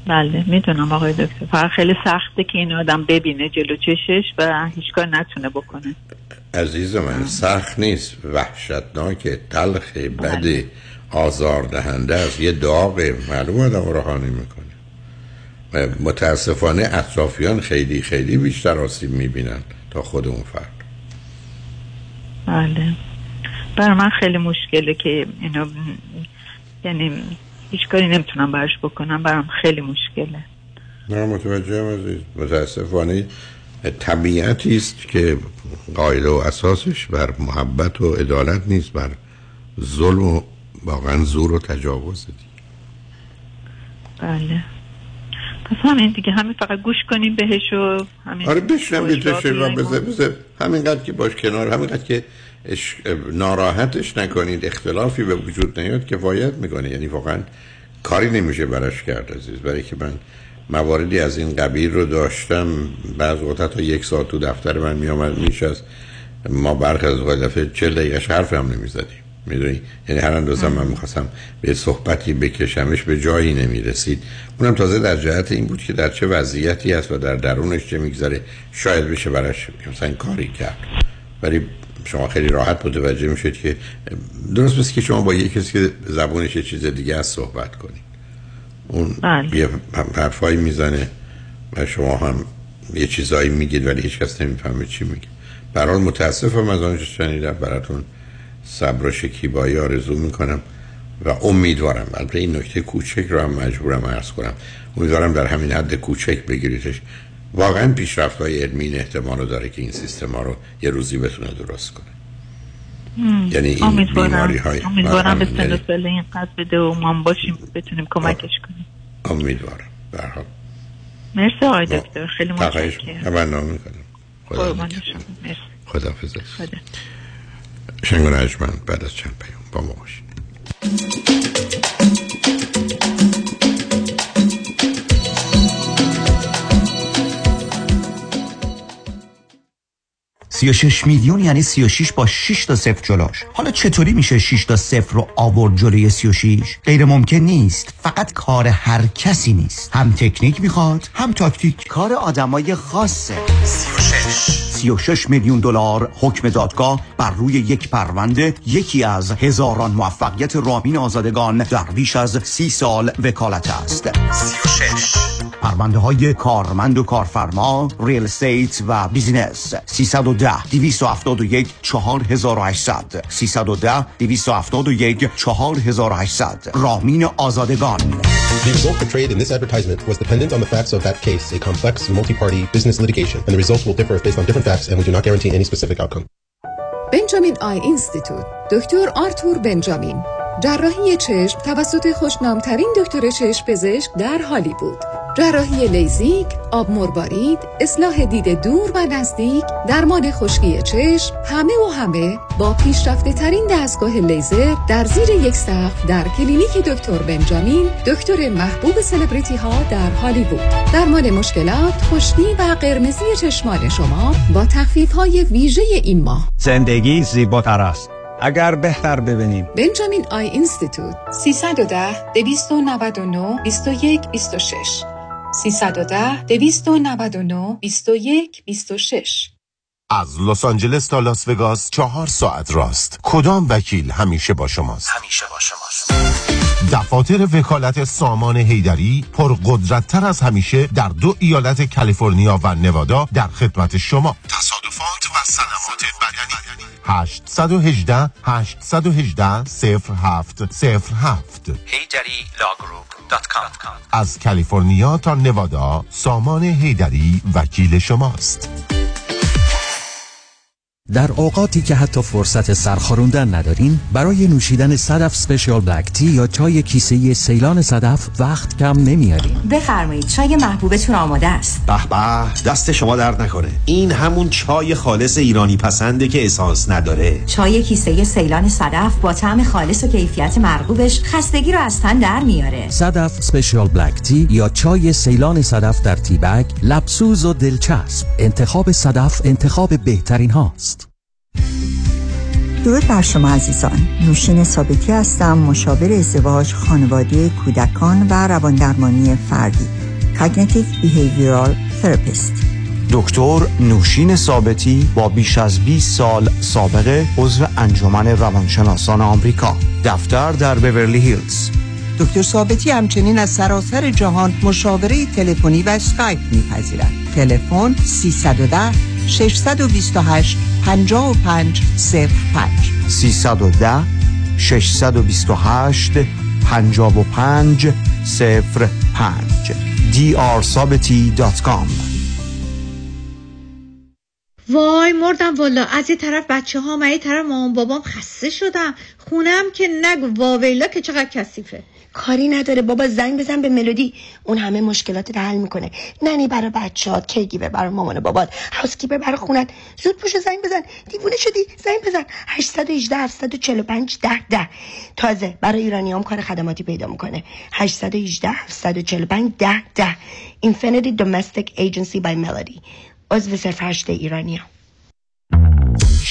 بله میدونم آقای دکتر، فقط خیلی سخته که این آدم ببینه جلو چشش و هیچ کار نتونه بکنه. عزیز من سخت نیست، وحشتناکه، تلخه، بده، آزاردهنده است، یه داغه، معلوم آدم روحانی میکنه. متاسفانه اطرافیان خیلی خیلی بیشتر آسیب میبینن تا خود اون فرد. بله برای من خیلی مشکله که اینو یعنی هیچ کاری نمیتونم براش بکنم، برام خیلی مشکله. نه متوجهم عزیز، متاسفانه طبیعتی است که قاعده و اساسش بر محبت و عدالت نیست، بر ظلم و واقعا زور و تجاوز دیگه. بله پس همین دیگه، همین فقط گوش کنیم بهش و همین. آره بشنوید و بذار بذار همینقدر که باش کنار، همینقدر که اش... ناراحتش نکنید، اختلافی به وجود نیاد که وایت میکنه. یعنی واقعا کاری نمیشه براش کرد عزیز، برای که من مواردی از این قبیل رو داشتم. بعض وقتا تا یک ساعت تو دفتر من میامد میشست، ما برخی از اوقات دفعه چهل دقیقه‌اش حرف هم نمیزدیم، میدونی؟ یعنی هر اندازه من میخواستم به صحبتی بکشمش به جایی نمیرسید. اونم تازه در جهت این بود که در چه وضعیتی است و در درونش چه میگذره، شاید بشه براش مثلا کاری کرد. ولی شما خیلی راحت متوجه میشید که درست بس که شما با یک کسی که زبونش یه چیز دیگه است صحبت کنید، اون یه حرفایی میزنه و شما هم یه چیزایی میگید ولی هیچ کس نمیفهمه چی میگه. به هر حال متاسفم از آنچه شنیدم، براتون صبر و شکیبایی آرزو میکنم و امیدوارم، البته این نکته کوچک رو هم مجبورم عرض کنم، امیدوارم در همین حد کوچک بگیریدش. واقعا پیشرفت‌های علمی این احتمال رو داره که این سیستما رو یه روزی بتونه درست کنه. مم. یعنی این بیماری‌های امیدوارم به سن سال اینقدر بده و ما باشیم بتونیم کمکش کنیم. امیدوارم. به هر حال مرسی آقای دکتر، خیلی متشکرم. تمنا می‌کنم. خدا خداحافظ. خدا. شنگون عجمند بعد از چند پیام با ما باشید. سی و شش میلیون یعنی سی و شش با شش تا صفر جلوش. حالا چطوری میشه شش تا صفر رو آورد جلوی سی و شش؟ غیر ممکن نیست. فقط کار هر کسی نیست، هم تکنیک میخواد هم تاکتیک، کار آدمای خاصه. سی و شش میلیون دلار حکم دادگاه بر روی یک پرونده، یکی از هزاران موفقیت رامین آزادگان در بیش از سی سال وکالت است. سی و شش پرونده های کارمند و کارفرما، ریل استیت و بیزینس. سیصد و ده دویست و هفتاد و یک چهار هزار و هشتصد سیصد و ده دویست و هفتاد و یک چهار هزار و هشتصد. رامین آزادگان. The result portrayed in this advertisement was dependent on the facts of that case, a complex multi-party business litigation, and the results will differ based on different facts and we do not guarantee any specific outcome. Benjamin Eye Institute. دکتر آرتور بنجامین جراحی چشم توسط خوشنامترین دکتر چشم پزشک در حالی بود. جراحی لیزیک، آب مربارید، اصلاح دید دور و نزدیک، درمان خشکی چشم، همه و همه با پیشرفته ترین دستگاه لیزر در زیر یک سقف در کلینیک دکتر بنجامین، دکتر محبوب سلبریتی ها در هالیوود. درمان مشکلات خشکی و قرمزی چشمان شما با تخفیف های ویژه این ماه. زندگی زیباتر است اگر بهتر ببینیم. بنجامین آی اینستیتوت سیصد و ده دویست و نود و نه بیست و یک بیست و شش سیصد و ده دویست و نود و نه بیست و یک بیست و شش. از لس آنجلس تا لاس وگاس چهار ساعت راست. کدام وکیل همیشه با شماست؟ همیشه با شماست. دفاتر وکالت سامان حیدری پرقدرت‌تر از همیشه در دو ایالت کالیفرنیا و نوادا در خدمت شما. تصادفات و صدمات بدنی. هشت یک هشت هشت یک هشت صفر هفت صفر هفت هیدری لا گروپ دات کام. از کالیفرنیا تا نوادا سامان حیدری وکیل شماست. در اوقاتی که حتی فرصت سرخوردن ندارین، برای نوشیدن صدف اسپشیال بلک تی یا چای کیسه‌ای سیلان صدف وقت کم نمیارین. بفرمایید، چای محبوبتون آماده است. به به، دست شما درد نکنه. این همون چای خالص ایرانی پسنده که اسانس نداره. چای کیسه‌ای سیلان صدف با طعم خالص و کیفیت مرغوبش خستگی رو از تن در میاره. صدف اسپشیال بلک تی یا چای سیلان صدف در تی بگ، لبسوز و دلچسب. انتخاب صدف انتخاب بهترین هاست. درود بر شما عزیزان، نوشین ثابتی هستم، مشاور ازدواج، خانواده، کودکان و رواندرمانی فردی، کاگنیتیو بیهیویرال تراپیست. دکتر نوشین ثابتی با بیش از بیست سال سابقه عضو انجمن روانشناسان آمریکا، دفتر در بورلی هیلز. دکتر ثابتی همچنین از سراسر جهان مشاوره تلفنی و اسکایپ می‌پذیرد. تلفن سیصد و ده ششصد و بیست و هشت پنجاه و پنج صفر پنج سیصد و ده ششصد و بیست و هشت پنجاه و پنج صفر پنج دی آر سابتی دات کام. وای مردم والا، از یه طرف بچه ها، من یه طرف مامان بابام، خسته شدم. خونم که نگو، واویلا که چقدر کثیفه. کاری نداره بابا، زنگ بزن به ملودی، اون همه مشکلات رو حل میکنه. ننی برای بچه‌هات، کیگیور برای مامان و بابات، هاوسکیپر برای خونت. زود پوشو زنگ بزن، دیوونه شدی، زنگ بزن هشت یک هشت هفت چهار پنج ده ده. تازه برای ایرانیام کار خدماتی پیدا میکنه. هشت یک هشت هفت چهار پنج ده ده. Infinity Domestic Agency by Melody. عضو صرف هشت ایرانیام.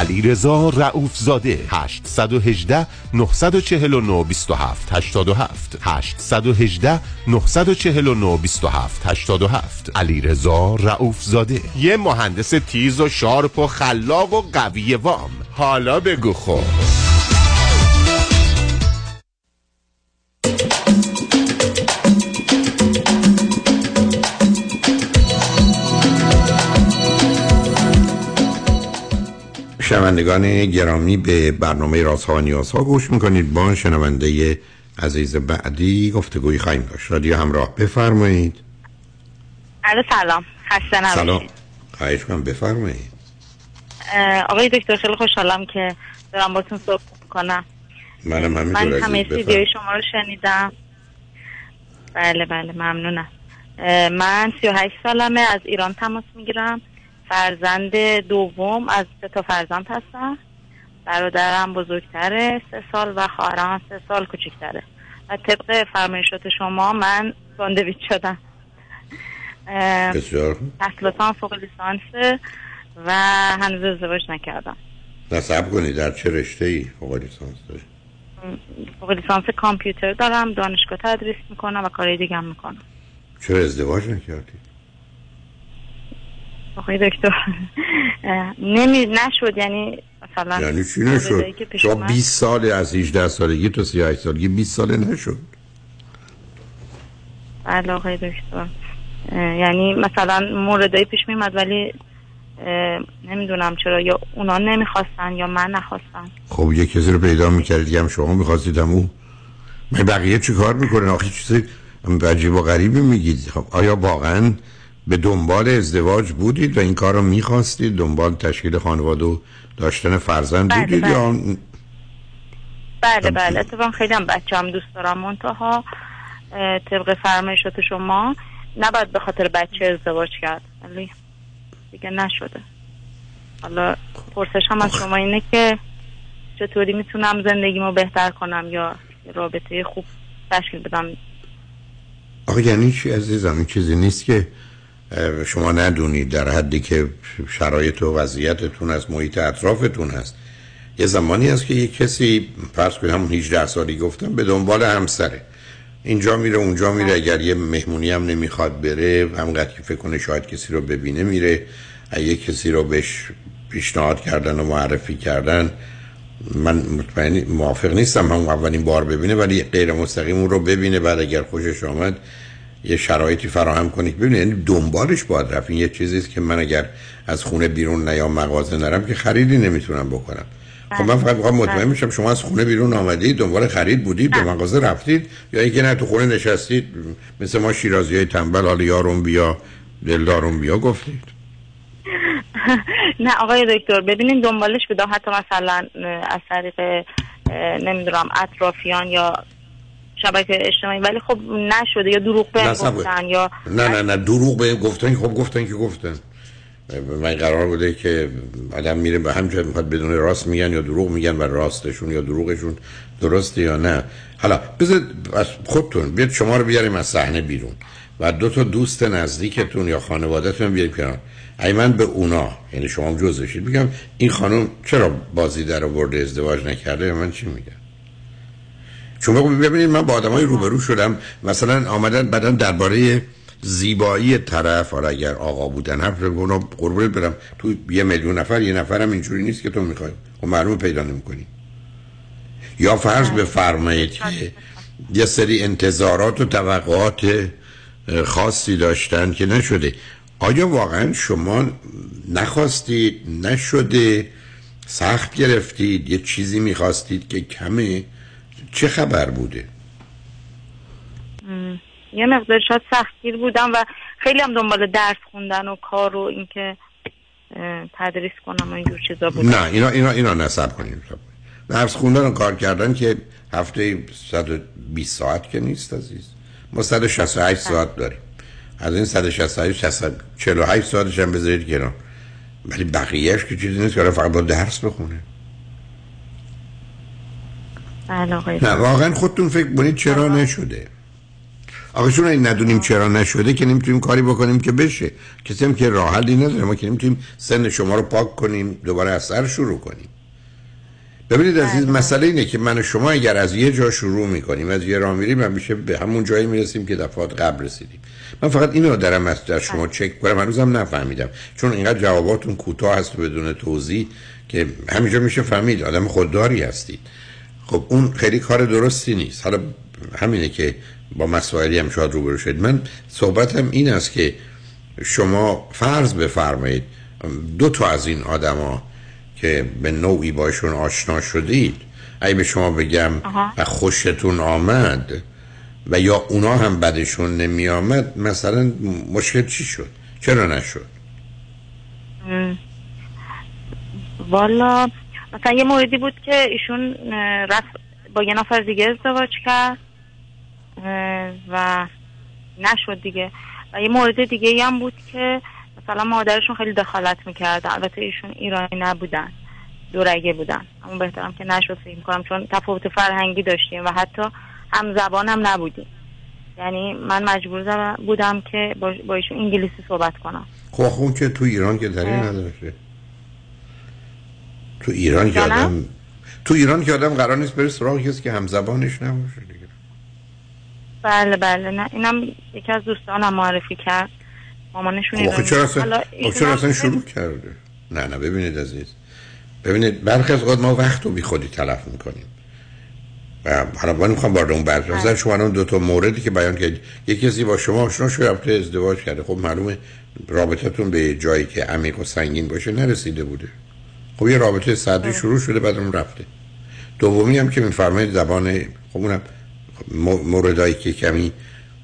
علیرضا رؤوفزاده. هشت یک هشت نه چهار نه دو هفت هشت هفت هشت یک هشت نه چهار نه دو هفت هشت هفت علیرضا رؤوفزاده، یه مهندس تیز و شارپ و خلاق و قوی وام. حالا بگو خب شنوندگان گرامی، به برنامه رازها و نیازها گوش میکنید. با شنونده عزیز بعدی گفتگوی خواهیم داشت. رادیو همراه، بفرمایید. الو سلام، خسته نباشید. سلام، خواهش می‌کنم، بفرمایید. آقای دکتر خیلی خوشحالم که دارم باتون صحبت میکنم. منم همینطور. من همه ویدیوی شما رو شنیدم. بله بله ممنونم. من سی و هشت سالمه، از ایران تماس میگیرم. فرزند دوم از سه تا فرزند هستم. برادرم بزرگتره سه سال و خواهرم سه سال کوچکتره. و طبق فرمایشات شما من ساندویچ شدم. بسیار. تحصیلاتم فوق لیسانسه و هنوز ازدواج نکردم. نصب کنی در چه رشته‌ای فوق لیسانس داری؟ فوق لیسانس کامپیوتر دارم، دانشگاه تدریس میکنم و کارهای دیگه هم میکنم. چرا ازدواج نکردی؟ آقای دکتر نمی نشود. یعنی مثلا یعنی چی نشد؟ شما بیست سال از هجده سالگی تا سی و هشت سالگی بیست ساله نشد. علاقه دکتر، یعنی مثلا موردایی پیش میمد ولی نمیدونم چرا، یا اونا نمیخواستن یا من نخواستم. خب یه کسی رو پیدا میکردید که هم شما میخواستید هم اون، بقیه چی کار میکنن؟ آخه چیزی عجیب و غریبی میگید. خب آیا واقعا به دنبال ازدواج بودید و این کار رو میخواستید؟ دنبال تشکیل خانواده و داشتن فرزند بودید؟ بله یا... بله بله, بله. اتفاقا خیلی هم بچه هم دوست دارم، منتها طبق فرمایشات شما نباید به خاطر بچه ازدواج کرد، ولی دیگه نشده. حالا پرسش هم از شما اینه که چطوری میتونم زندگیمو بهتر کنم یا رابطه خوب تشکیل بدم. آقا یعنی چی عزیزم؟ این چیزی نیست که شما ندونید، در حدی که شرایط و وضعیتتون از محیط اطرافتون هست. یه زمانی هست که یه کسی فرض کنید همون هجده سالگی گفتم به دنبال همسره، اینجا میره اونجا میره، اگر یه مهمونی هم نمیخواد بره، همونقدر که فکر کنه شاید کسی رو ببینه میره. اگه کسی رو بهش پیشنهاد کردن و معرفی کردن، من مطمئن موافق نیستم همون اولین بار ببینه، ولی غیر مستقیم اون رو ببینه، بعد اگر خوشش آمد یه شرایطی فراهم کنید ببینید. یعنی دنبالش باید رفت. این یه چیزی است که من اگر از خونه بیرون نیام، مغازه نرم، که خریدی نمیتونم بکنم. خب من فقط میخوام مطمئن بشم شما از خونه بیرون آمدید، دنبال خرید بودید، به مغازه رفتید، یا اینکه نه تو خونه نشستید مثل ما شیرازیای تنبل، حالا یارم بیا دلدارم بیا گفتید. نه آقای دکتر، ببینین دنبالش بدم، حتی مثلا از طریق نمیدونم اطرافیان یا شبکه اجتماعی، ولی خب نشده یا دروغ بهم گفتن یا نه نه نه دروغ بهم گفتن. خب گفتن که گفتن، من قرار بوده که آدم میره به همجا میخواد بدون راست میگن یا دروغ میگن و راستشون یا دروغشون درسته یا نه. حالا بذار از خودتون بیاد، شما رو بیاریم از صحنه بیرون و دو تا دوست نزدیکتون یا خانواده‌تون بیاریم کنار. ای من به اونا، یعنی شما هم جزوشید، میگم این خانم چرا بازی در آورده ازدواج نکرده، من چی میگم؟ شما ببینید من با آدمای روبرو شدم، مثلا آمدن بعدن درباره زیبایی طرف، حالا اگر آقا بودن حرف رو قربونت برم، تو یه میلیون نفر یه نفرم اینجوری نیست که تو میخوای و معلومه پیدا نمی‌کنی. یا فرض بفرمایید که یه سری انتظارات و توقعات خاصی داشتن که نشده. آیا واقعا شما نخواستید، نشده، سخت گرفتید، یه چیزی میخواستید که کمه؟ چه خبر بوده؟ م. یه مقدار شاید سختگیر بودم و خیلی هم دنبال درس خوندن و کار و اینکه تدریس کنم و اینجور چیزا بودم. نه اینا اینا اینا نصب کنیم. درس خوندن و کار کردن که هفته صد و بیست ساعت که نیست عزیز. ما صد و شصت و هشت ساعت داریم. از این صد و شصت و هشت چهل و هشت ساعتش هم بذارید کنار. ولی بقیه‌اش که چیزی نیست که فقط با درس بخونه. علاقه نه واقعا خودتون فکر کنید چرا نشده. آقا چون این ندونیم چرا نشده که نمیتونیم کاری بکنیم که بشه. کسی هم که راه حلی نداره. ما که نمیتونیم سن شما رو پاک کنیم، دوباره از سر شروع کنیم. ببینید عزیز، مسئله اینه که من و شما اگر از یه جا شروع میکنیم، از یه راه میریم، همیشه به همون جایی میرسیم که دفعات قبل رسیدیم. من فقط اینو دارم از شما چک کنم، هنوزم نفهمیدم چون اینقدر جواباتون کوتاه هست و بدون توضیح که همینجا میشه فهمید آدم خودداری هستید. خب اون خیلی کار درستی نیست. حالا همینه که با مسائلی هم شاید روبرو شد. من صحبتم این است که شما فرض بفرمایید دو تا از این آدما که به نوعی باشون آشنا شدید، اگه به شما بگم و خوشتون آمد و یا اونا هم بدشون نمی آمد، مثلا مشکل چی شد؟ چرا نشد؟ والا مثلا یه موردی بود که ایشون رفت با یه نفر دیگه ازدواج کرد و نشد دیگه. و یه مورد دیگه ای هم بود که مثلا مادرشون خیلی دخالت میکرد، البته ایشون ایرانی نبودن، دورگه بودن، اما بهترم که نشد فکر میکنم، چون تفاوت فرهنگی داشتیم و حتی هم زبان هم نبودیم، یعنی من مجبور بودم که با ایشون انگلیسی صحبت کنم. خب خون که تو ایران که دلیل نداشته، تو ایران که آدم تو ایران که آدم قرار نیست بره سراغ کسی که هم زبانش نباشه دیگه. بله بله نه اینم یکی از دوستانم معرفی کرد، مامانشون ایرانی. چرا اصلا چرا اصلا شروع کرده؟ نه نه ببینید عزیز، ببینید برخی از اوقات ما وقت رو بی خودی تلف میکنیم. و حالا میخوام وارد اون بحث بشم. شما اون دو تا موردی که بیان کردید، یکی کسی با شما آشنا شده، رابطه ازدواج کرده، خب معلومه رابطتون به جایی که عمیق و سنگین باشه نرسیده بوده. خب یه رابطه صدری شروع شده بعد اون رفته. دومی هم که میفرمایید زبان، خب اونم موردایی که کمی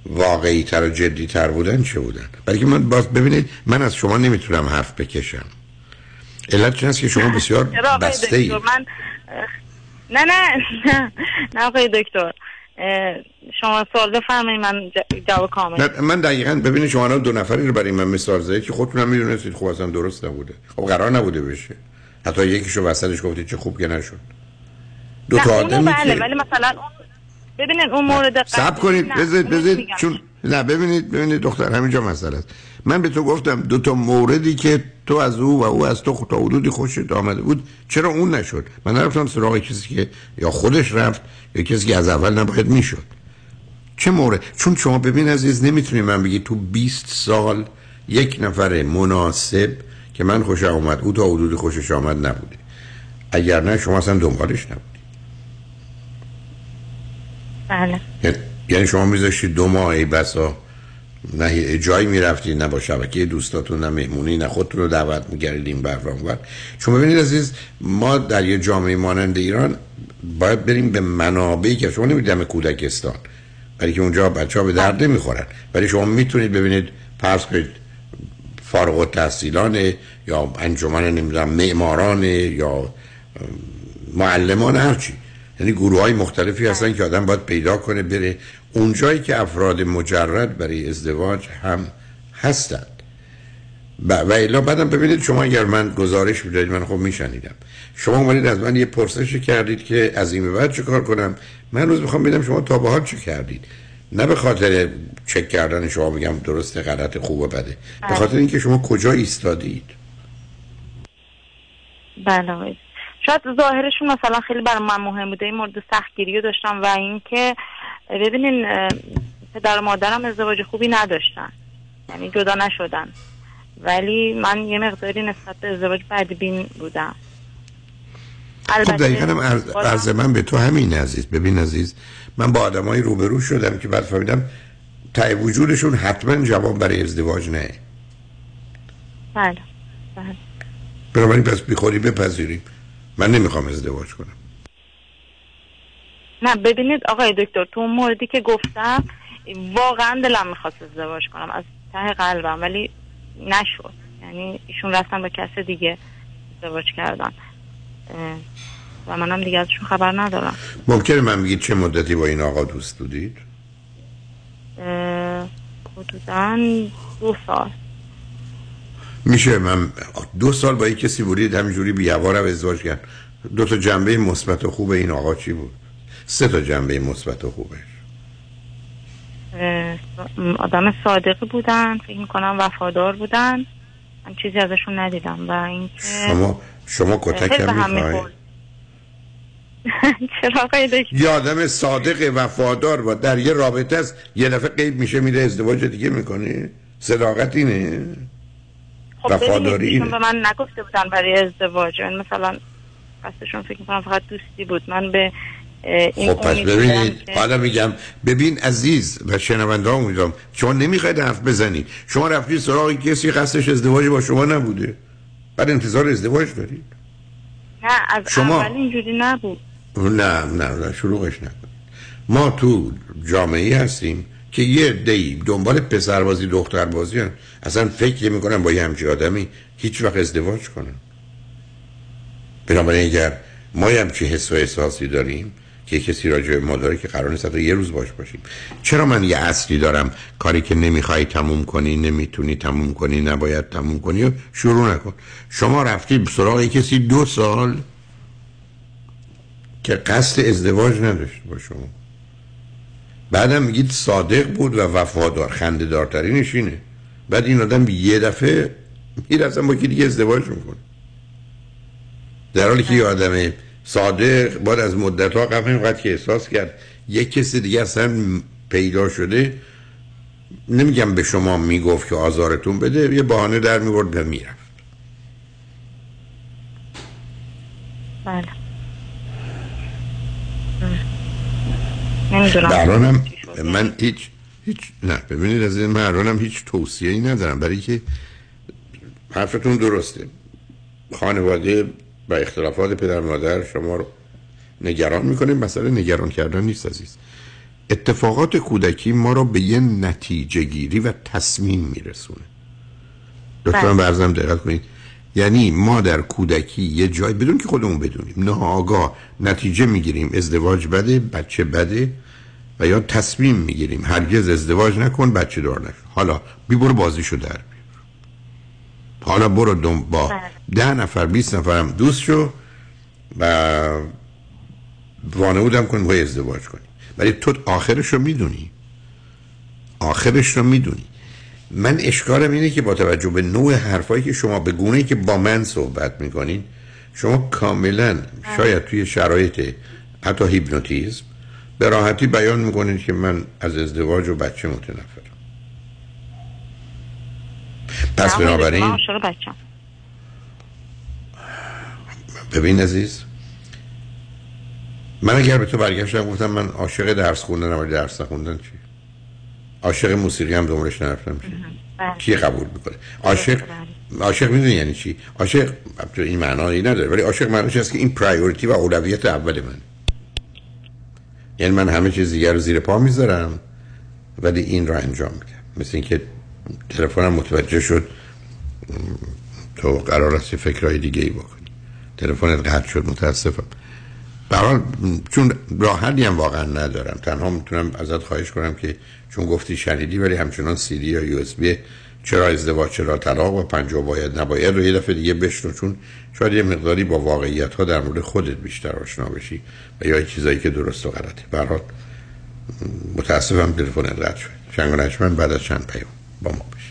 واقعی تر و جدی تر بودن چه بودن؟ بلکه من باز ببینید من از شما نمیتونم حرف بکشم. علت چیه که شما بسیار بسته اید؟ من نه نه نه نه آقای دکتر شما سوال بفرمایید من جواب کامل. من دقیقاً ببینید شما الان دو نفری رو برای من مثال زدید که خودتونم میدونستید خب اصلا درست نبوده. خب قرار نبوده بشه. حتی یکیشو وسطش گفتید چه خوب که نشد. دو تا آدم بله ولی مثلا اون ببینید اون مورد دقت صبر کنید بذارید بذارید چون نه ببینید ببینید دختر همینجا مسئله است. من به تو گفتم دو تا موردی که تو از او و او از تو تا حدودی خوشت آمده بود چرا اون نشد؟ من نرفتم سراغ کسی که یا خودش رفت یا کسی که از اول نباید میشد. چه مورد؟ چون شما ببین عزیز نمیتونی من بگی تو بیست سال یک نفر مناسب که من خوشم اومد او تا حدودی خوشش آمد نبوده. اگر نه شما اصلا دنبالش نبودی. بله. یعنی شما میذاشتید دو ماه ای بسا نه جایی میرفتید نه با شبکه دوستاتون نه مهمونی نه خودتون رو دعوت میگردید این برنامه بر. چون ببینید عزیز ما در یه جامعه مانند ایران باید بریم به منابعی که شما نمیدونم کودکستان برای که اونجا بچه‌ها به درد نمیخورن، ولی شما میتونید ببینید فرض کنید فارغ التحصیلان یا انجمن نمیدونم معماران یا معلمان هرچی، یعنی گروه‌های مختلفی هستن که آدم باید پیدا کنه بره اونجایی که افراد مجرد برای ازدواج هم هستند. و الا بعدم ببینید شما اگر من گزارش میدادید من خب میشنیدم. شما اومدید از من یه پرسشی کردید که از این به بعد چه کار کنم. من روز میخوام ببینم شما تا به حال چه کردید. نه به خاطر چک کردن شما میگم درسته غلط خوبه بده، به خاطر اینکه شما کجا ایستادید. بله شاید ظاهرشون مثلا خیلی برای من مهم بوده، این مورد سختگیریو داشتم و اینکه ببینین پدر و مادرم ازدواج خوبی نداشتن، یعنی جدا نشدن، ولی من یه مقداری نسبت به ازدواج بدبین بودم. خب دقیقا هم عرض, عرض من به تو همین عزیز. ببین عزیز من با آدمایی روبرو شدم که بعد فهمیدم ته وجودشون حتما جواب برای ازدواج نه. بله بله بنابراین پس بیخوری بپذیریم من نمیخوام ازدواج کنم. نه ببینید آقای دکتر تو اون موردی که گفتم واقعا دلم میخواست ازدواج کنم از ته قلبم، ولی نشد، یعنی ایشون رفتن به کس دیگه ازدواج کردن و منم دیگه ازشون خبر ندارم. ممکنه من بگید چه مدتی با این آقا دوست بودید؟ حدوداً دو سال. میشه من دو سال با یک کسی بودید همینجوری بی‌هوا رو ازدواج کردن؟ دو تا جنبه مثبت و خوب این آقا چی بود؟ سه تا جنبه مثبت و خوبش. آدم صادقی بودن، فکر می‌کنم وفادار بودن. من چیزی ازشون ندیدم و اینکه شما شما کتک هم می‌خواید. چرا آقای دکتر؟ یه آدم صادق وفادار و در یه رابطه است، یه دفعه غیب میشه میره ازدواج دیگه می‌کنه. صداقت اینه. خب وفاداری اینه. به من نگفته بودن برای ازدواج. من مثلا قصدشون فکر می‌کنم فقط دوستی بود. من به خب پس ببینید حالا میگم ببین عزیز و شنونده ها میگم شما نمیخواید حرف بزنید، شما رفتید سراغ کسی قصدش ازدواج با شما نبوده بعد انتظار ازدواج دارید. نه از شما اول اینجوری نبود. نه نه نه شلوغش نکن. ما تو جامعه هستیم که یه دی دنبال پسربازی دختربازی هستن، اصلا فکر میکنن با یه همچین آدمی هیچ وقت ازدواج کنن. بنابراین اگر ما همچین حس و احساسی داریم که کسی راجع به ما داره که قرار نیست تا یه روز باش باشیم، چرا من یه اصلی دارم کاری که نمیخوای تموم کنی نمیتونی تموم کنی نباید تموم کنی و شروع نکن. شما رفتی سراغ کسی دو سال که قصد ازدواج نداشت با شما، بعدم میگید صادق بود و وفادار، خنده دارترینش اینه. بعد این آدم یه دفعه میرسن با که دیگه ازدواج میکنه، در حالی که یه آدم صادق بعد از مدت‌ها قبل اینقدر که احساس کرد یک کسی دیگه اصلا پیدا شده، نمیگم به شما میگفت که آزارتون بده، یه بهانه در میورد و میرفت. بله نمیدونم. برانم من هیچ هیچ نه ببینید از این برانم هیچ توصیه‌ای ندارم، برای که حرفتون درسته، خانواده با اختلافات پدر مادر شما رو نگران میکنه، مسئله نگران کردن نیست عزیز. اتفاقات کودکی ما رو به یه نتیجه گیری و تصمیم میرسونه. لطفاً برزم دقت کنید، یعنی ما در کودکی یه جای بدون که خودمون بدونیم ناآگاه نتیجه میگیریم ازدواج بده، بچه بده، و یا تصمیم میگیریم هرگز ازدواج نکن، بچه دار نکن، حالا بی برو بازیشو در بیار، حالا برو دم با ده نفر بیست نفرم دوست شو و وانمودم کن باید ازدواج کنی، ولی تو آخرش رو میدونی، آخرش رو میدونی. من اشکالم اینه که با توجه به نوع حرفایی که شما به گونه‌ای که با من صحبت میکنین، شما کاملا شاید توی شرایط حتی هیپنوتیزم به راحتی بیان میکنین که من از ازدواج و بچه متنفرم. پس بنابراین ببین عزیز، من اگر به تو برگشتم گفتم من عاشق درس خوندنم ولی درس نخوندن چی؟ عاشق موسیقی هم دنبالش نرفتم چی؟ کی قبول میکنه؟ عاشق عاشق میدونی یعنی چی؟ عاشق تو این معنایی نداره، ولی عاشق معنیش هست که این پرایوریتی و اولویت اول من، یعنی من همه چیز دیگر رو زیر پا میذارم ولی این رو انجام میدم. مثل اینکه تلفنم متوجه شد تو قرار است فکرای دیگه ای بکنی، تلفنت قطع شد، متاسفم. برحال چون راه حلی هم واقعا ندارم، تنها میتونم ازت خواهش کنم که چون گفتی شنیدی ولی همچنان سیدی یا یو اس بی چرا ازدواج چرا طلاق و پنجاه باید نباید رو یه دفعه دیگه بشنو، چون شاید یه مقداری با واقعیت ها در مورد خودت بیشتر آشنا بشی و یا چیزایی که درست و غلطه. برحال متاسفم تلفن قطع شد. شنگ و نشمن بعد از چند پیام با ما بشید.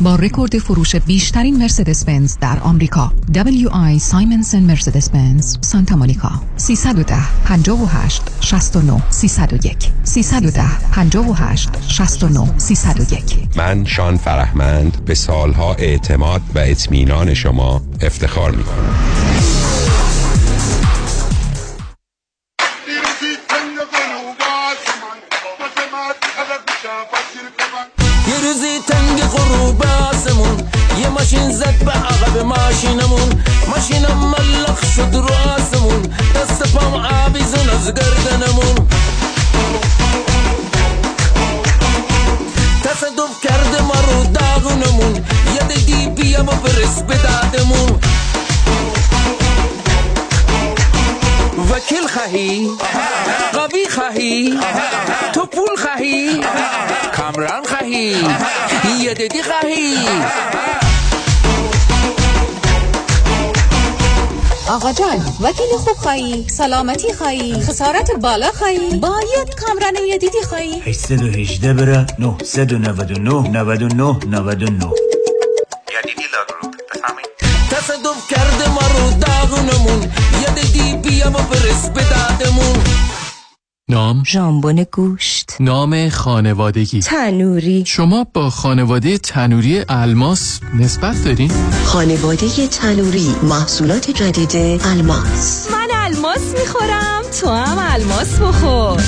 با رکورد فروش بیشترین مرسدس بنز در آمریکا، دبلیو آی سایمنسن مرسدس بنز سانتا مونیکا، سه یک صفر پنج هشت شش نه سه صفر یک سه یک صفر پنج هشت شش نه سه صفر یک. من شان فرهمند به سالها اعتماد و اطمینان شما افتخار می‌کنم. یه روزی تنگ غروب آسمون، یه ماشین زد به عقب ماشینمون، ماشینم ملخ شد رو آسمون، دست پام آویزون از گردنمون، تصادف کرده ما رو داغونمون، یه دیدی بیا با برس به دادمون، وکیل خواهی، قوی خواهی، تو پول خواهی، کامران خواهی، یدیدی خواهی. آقا جان، وکیل خوب خواهی، سلامتی خواهی، خسارت بالا خواهی، باید کامران یدیدی خواهی. هشت یک هشت برا نه صفر نه نه نه نه نه نه نه یدیدی لاگروپ بفهمید. تصادف کرده ما رو داغونمون، یدیدی بیا ما برس به دادمون. نام: ژامبون گوشت. نام خانوادگی: تنوری. شما با خانواده تنوری الماس نسبت دارین؟ خانواده تنوری، محصولات جدید الماس. من الماس میخورم، تو هم الماس بخور.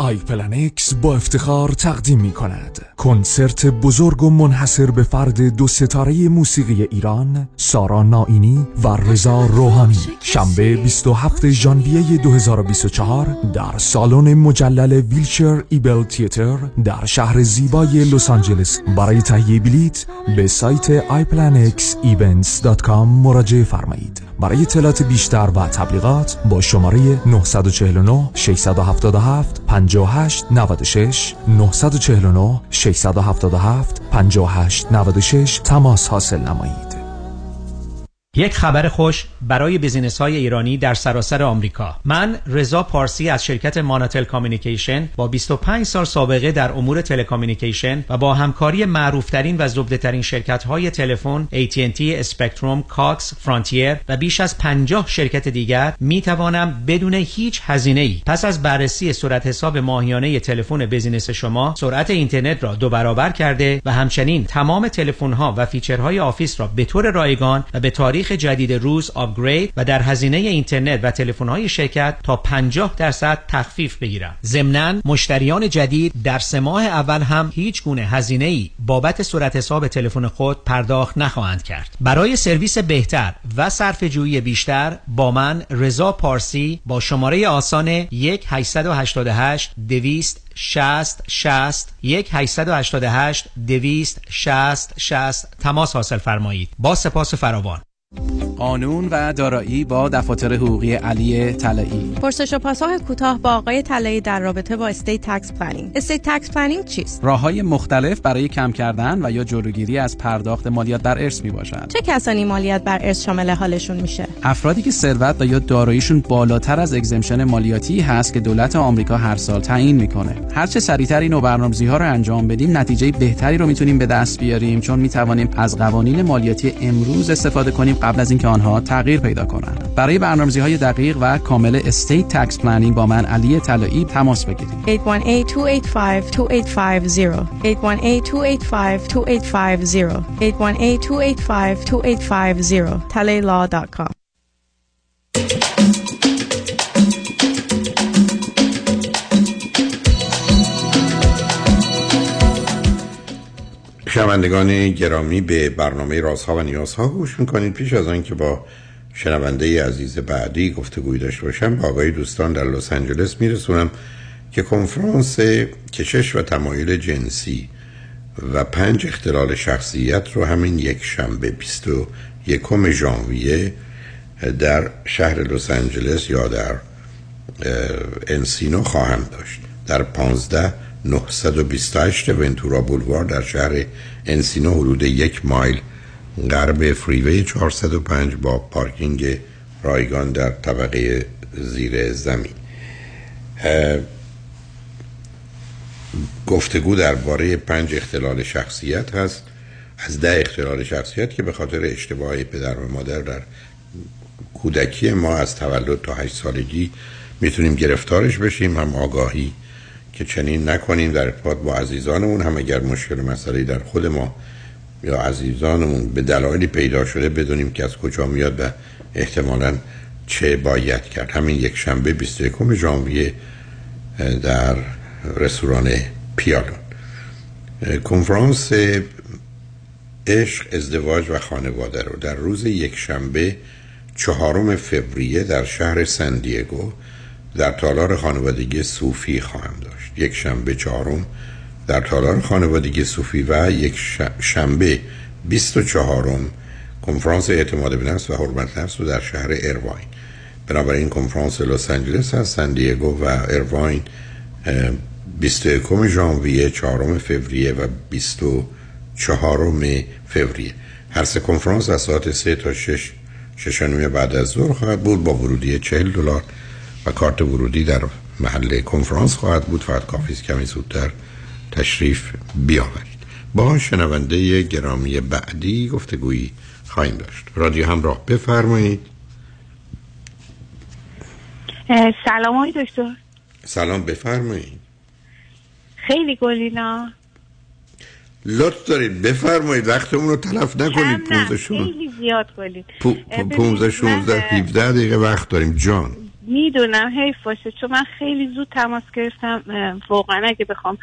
آی پلن اکس با افتخار تقدیم می کند کنسرت بزرگ و منحصر به فرد دو ستاره موسیقی ایران، سارا نائینی و رضا روحانی، شنبه بیست و هفتم ژانویه دو هزار و بیست و چهار در سالن مجلل ویلچر ایبل تیتر در شهر زیبای لس آنجلس. برای تهیه بلیت به سایت آی پلن اکس ایونتس دات کام مراجعه فرمایید. برای اطلاعات بیشتر و تبلیغات با شماره نه چهار نه شش هفت هفت پنج هشت نه شش نه چهار نه شش هفت هفت پنج هشت نه شش تماس حاصل نمایید. یک خبر خوش برای بیزینس‌های ایرانی در سراسر آمریکا. من رضا پارسی از شرکت ماناتل کامیونیکیشن با بیست و پنج سال سابقه در امور تلکامیونیکیشن و با همکاری معروفترین و زبده‌ترین شرکت‌های تلفن ای تی اند تی، اسپکتروم، کاکس، فرانتیر و بیش از پنجاه شرکت دیگر می‌توانم بدون هیچ هزینه‌ای پس از بررسی صورت حساب ماهیانه تلفن بیزینس شما سرعت اینترنت را دو برابر کرده و همچنین تمام تلفن‌ها و فیچرهای آفیس را به طور رایگان و به تاریخ جدید روز آپگرید و در هزینه اینترنت و تلفن‌های شرکت تا پنجاه درصد تخفیف بگیرم. ضمناً مشتریان جدید در سه ماه اول هم هیچ گونه هزینه‌ای بابت صورت حساب تلفن خود پرداخت نخواهند کرد. برای سرویس بهتر و صرفه‌جویی بیشتر با من رضا پارسی با شماره آسان یک هشت هشت هشت دویست شصت شصت یک هشت هشت هشت دویست شصت شصت تماس حاصل فرمایید. با سپاس فراوان. قانون و دارایی با دفاتر حقوقی علی طلایی. پرسش و پاسخ کوتاه با آقای طلایی در رابطه با استیت تکس پلنینگ. استیت تکس پلنینگ چیست؟ راه‌های مختلف برای کم کردن و یا جلوگیری از پرداخت مالیات بر ارث میباشد. چه کسانی مالیات بر ارث شامل حالشون میشه؟ افرادی که ثروت و یا داراییشون بالاتر از اگزمشن مالیاتی هست که دولت آمریکا هر سال تعیین میکنه. هر چه سریعتر اینو برنامه‌ریزی‌ها رو انجام بدیم، نتیجه بهتری رو میتونیم به دست بیاریم، چون میتوانیم از قوانین مالیاتی امروز استفاده کنیم قبل از اینکه آنها تغییر پیدا کنند. برای برنامه‌ریزی‌های دقیق و کامل استیت تکس پلنینگ با من علی طلایی تماس بگیرید. هشت یک هشت دو هشت پنج دو هشت پنج صفر هشت یک هشت دو هشت پنج دو هشت پنج صفر هشت یک هشت دو هشت پنج دو هشت پنج صفر تلایلا دات کام. شنوندگان گرامی به برنامه رازها و نیازها گوش میکنید. پیش از آن که با شنونده عزیز بعدی گفتگوی داشته باشم با آقای دوستان در لس آنجلس میرسونم که کنفرانس کشش و تمایل جنسی و پنج اختلال شخصیت رو همین یک شنبه بیست و یکم ژانویه در شهر لس آنجلس یا در انسینو خواهم داشت، در پانزده نهصد و بیست و هشت ونتورا بولوار در شهر انسینو، حدود یک مایل غرب فریوی چهارصد و پنج با پارکینگ رایگان در طبقه زیر زمین. گفتگو درباره پنج اختلال شخصیت هست از ده اختلال شخصیت که به خاطر اشتباهات پدر و مادر در کودکی ما از تولد تا هشت سالگی میتونیم گرفتارش بشیم. هم آگاهی که چنین نکنیم در ارتباط با عزیزانمون، هم اگر مشکل مسئله در خود ما یا عزیزانمون به دلایلی پیدا شده بدونیم که از کجا میاد و احتمالاً چه باید کرد. همین یک شنبه بیست و یکم ژانویه در رستوران پیالون کنفرانس عشق، ازدواج و خانواده رو در روز یک شنبه چهارم فوریه در شهر سن دیگو در تالار خانوادگی صوفی خواهم داشت. یک شنبه چهارم در تالار خانوادگی صوفی و یک شنبه بیست و چهارم کنفرانس اعتماد به نفس و حرمت نفس در شهر ایرواین. بنابراین کنفرانس لس آنجلس هست، سن دیگو و ایرواین بیست و یکم ژانویه، چهارم فوریه و بیست و چهارم فوریه. هر سه کنفرانس از ساعت سه تا شش شش و نیم بعد از ظهر خواهد بود با ورودی چهل دلار و کارت ورودی در محل کنفرانس خواهد بود. فقط کافی است کمی زودتر تشریف بیاورید. با شنونده گرامی بعدی گفتگویی خواهیم داشت. رادیو همراه، بفرمایید. سلام آقای دکتر. سلام، بفرمایید. خیلی گلینا لطف دارید، بفرمایید، وقتمون رو تلف نکنید. پونزده شونزده هفده دقیقه وقت داریم. جان میدونم حیف باشه چون من خیلی زود تماس گرفتم. واقعا اگه بخوام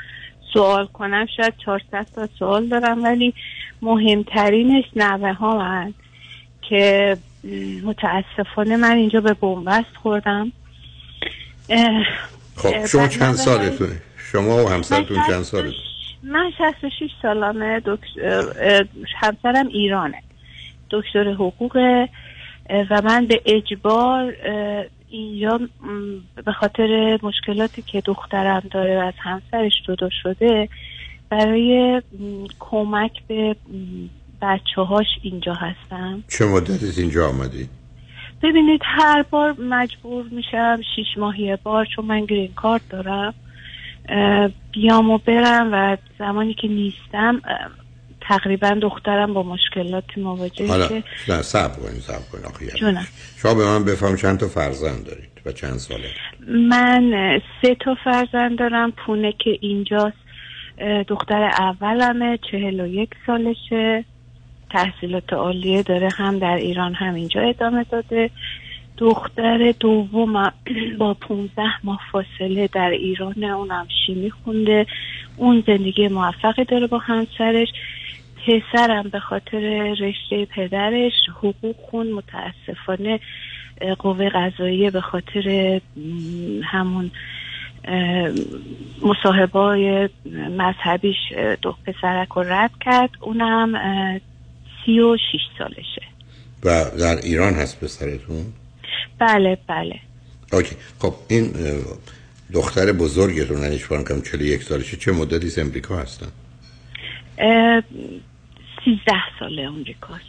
سوال کنم شاید چهارصد تا سوال دارم، ولی مهمترینش نوه ها من که متاسفانه من اینجا به بن‌بست خوردم. خب شما چند سالتونه؟ شما و همسرتون چند سالتون؟ من شصت و شش سالمه. دکتر همسرم ایرانه، دکتر حقوقه و من به اجبار اینجا به خاطر مشکلاتی که دخترم داره و از همسرش جدا شده برای کمک به بچه هاش اینجا هستم. چه مدتت اینجا آمدی؟ ببینید هر بار مجبور میشم شیش ماهی بار، چون من گرین کارت دارم، بیام و برم و زمانی که نیستم تقریبا دخترم با مشکلاتی مواجهه. حالا که نه صبر کنید صبر کنید آخیه شما به من بفهم چند تا فرزند دارید و چند ساله؟ من سه تا فرزند دارم، پونه که اینجاست، دختر اولمه چهل و یک سالشه، تحصیلات عالیه داره، هم در ایران هم اینجا ادامه داده. دختر دوم با پونزده ماه فاصله در ایرانه، اونم شیمی خونده، اون زندگی موفقی داره با همسرش. پسرم به خاطر رشته پدرش حقوق خون، متاسفانه قوه قضاییه به خاطر همون مصاحبه‌های مذهبیش دو پسرک رو رد کرد، اونم سی و شیش سالشه. و در ایران هست پسرتون؟ بله بله. اوکی. خب این دختر بزرگتون نشون کم چهل و یک سالشه، چه مدتی از امریکا هستن؟ سیزده ساله امریکاست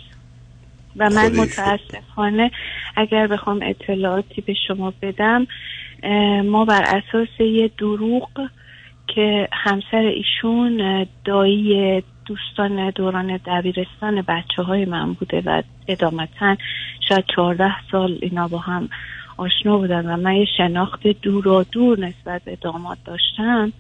و من متاسفانه اگر بخوام اطلاعاتی به شما بدم، ما بر اساس یه دروغ که همسر ایشون دایی دوستان دوران دبیرستان بچه های من بوده و ادامتاً شاید چهارده سال اینا با هم آشنا بودن و من یه شناخت دورا دور نسبت به داماد داشتم،